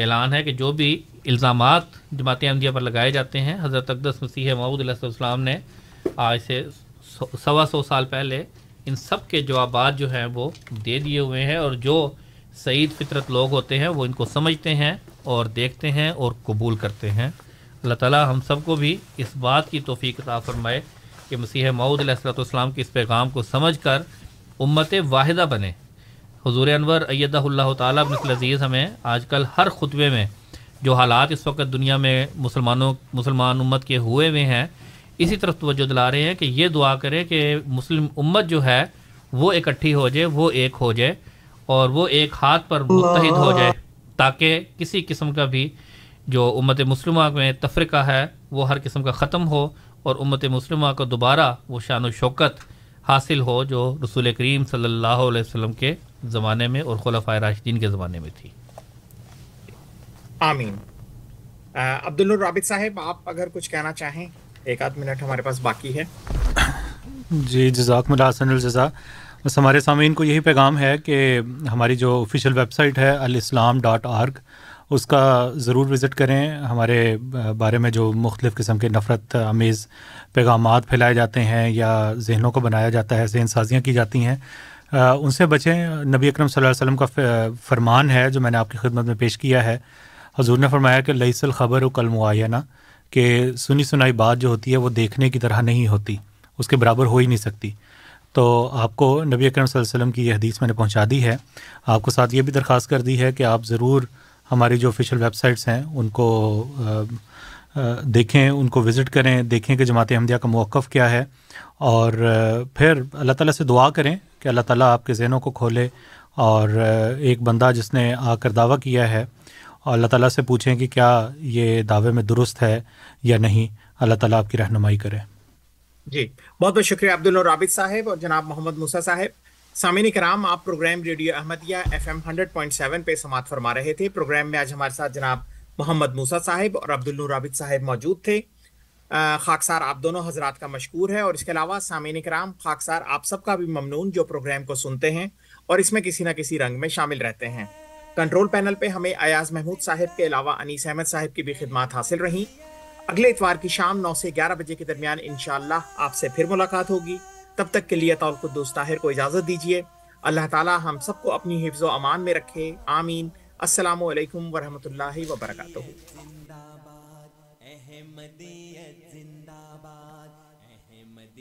اعلان ہے کہ جو بھی الزامات جماعت احمدیہ پر لگائے جاتے ہیں، حضرت اقدس مسیح موعود علیہ الصلوۃ والسلام نے آج سے سوا سو سال پہلے ان سب کے جوابات جو ہیں وہ دے دیے ہوئے ہیں، اور جو سعید فطرت لوگ ہوتے ہیں وہ ان کو سمجھتے ہیں اور دیکھتے ہیں اور قبول کرتے ہیں۔ اللہ تعالی ہم سب کو بھی اس بات کی توفیق عطا فرمائے کہ مسیح موعود علیہ الصلوۃ والسلام کے اس پیغام کو سمجھ کر امت واحدہ بنے۔ حضور انور ایدہ اللہ تعالیٰ بن عزیز ہمیں آج کل ہر خطبے میں جو حالات اس وقت دنیا میں مسلمانوں مسلمان امت کے ہوئے ہوئے ہیں اسی طرف توجہ دلا رہے ہیں کہ یہ دعا کریں کہ مسلم امت جو ہے وہ اکٹھی ہو جائے، وہ ایک ہو جائے اور وہ ایک ہاتھ پر متحد ہو جائے، تاکہ کسی قسم کا بھی جو امت مسلمہ میں تفرقہ ہے وہ ہر قسم کا ختم ہو اور امت مسلمہ کو دوبارہ وہ شان و شوکت حاصل ہو جو رسول کریم صلی اللہ علیہ وسلم کے زمانے میں اور خلفائے راشدین کے زمانے میں تھی۔ آمین۔ عبد النور عابد صاحب، آپ اگر کچھ کہنا چاہیں، ایک آدھ منٹ ہمارے پاس باقی ہے۔ جی، جزاکم اللہ احسن الجزا۔ بس ہمارے سامعین کو یہی پیغام ہے کہ ہماری جو آفیشیل ویب سائٹ ہے الاسلام ڈاٹ او آر جی، اس کا ضرور وزٹ کریں۔ ہمارے بارے میں جو مختلف قسم کے نفرت آمیز پیغامات پھیلائے جاتے ہیں یا ذہنوں کو بنایا جاتا ہے، ذہن سازیاں کی جاتی ہیں، ان سے بچیں۔ نبی اکرم صلی اللہ علیہ وسلم کا فرمان ہے جو میں نے آپ کی خدمت میں پیش کیا ہے، حضور نے فرمایا کہ لیس الخبر و کالمعینہ، کہ سنی سنائی بات جو ہوتی ہے وہ دیکھنے کی طرح نہیں ہوتی، اس کے برابر ہو ہی نہیں سکتی۔ تو آپ کو نبی اکرم صلی اللہ علیہ وسلم کی یہ حدیث میں نے پہنچا دی ہے۔ آپ کو ساتھ یہ بھی درخواست کر دی ہے کہ آپ ضرور ہماری جو آفیشیل ویب سائٹس ہیں ان کو دیکھیں، ان کو وزٹ کریں، دیکھیں کہ جماعت احمدیہ کا موقف کیا ہے، اور پھر اللہ تعالیٰ سے دعا کریں کہ اللہ تعالیٰ آپ کے ذہنوں کو کھولے، اور ایک بندہ جس نے آ کر دعویٰ کیا ہے اور اللہ تعالیٰ سے پوچھیں کہ کیا یہ دعوے میں درست ہے یا نہیں، اللہ تعالیٰ آپ کی رہنمائی کرے۔ جی، بہت بہت شکریہ عبد النور عابد صاحب اور جناب محمد موسیٰ صاحب۔ سامعین کرام، آپ program radio Ahmadiyya F M hundred point seven پہ سماعت فرما رہے تھے۔ پروگرام میں آج ہمارے ساتھ جناب محمد موسیٰ صاحب اور عبد النور عابد صاحب موجود تھے۔ خاکسار آپ دونوں حضرات کا مشکور ہے، اور اس کے علاوہ سامعین کرام خاکسار آپ سب کا بھی ممنون جو پروگرام کو سنتے ہیں اور اس میں کسی نہ کسی رنگ میں شامل رہتے ہیں۔ کنٹرول پینل پہ ہمیں ایاز محمود صاحب کے علاوہ انیس احمد صاحب کی بھی خدمات حاصل رہیں۔ اگلے اتوار کی شام نو سے گیارہ بجے کے درمیان انشاءاللہ آپ سے پھر ملاقات ہوگی۔ تب تک کے لیے عطا القدوس طاہر کو اجازت دیجیے۔ اللہ تعالیٰ ہم سب کو اپنی حفظ و امان میں رکھے، آمین۔ السلام علیکم ورحمۃ اللہ وبرکاتہ۔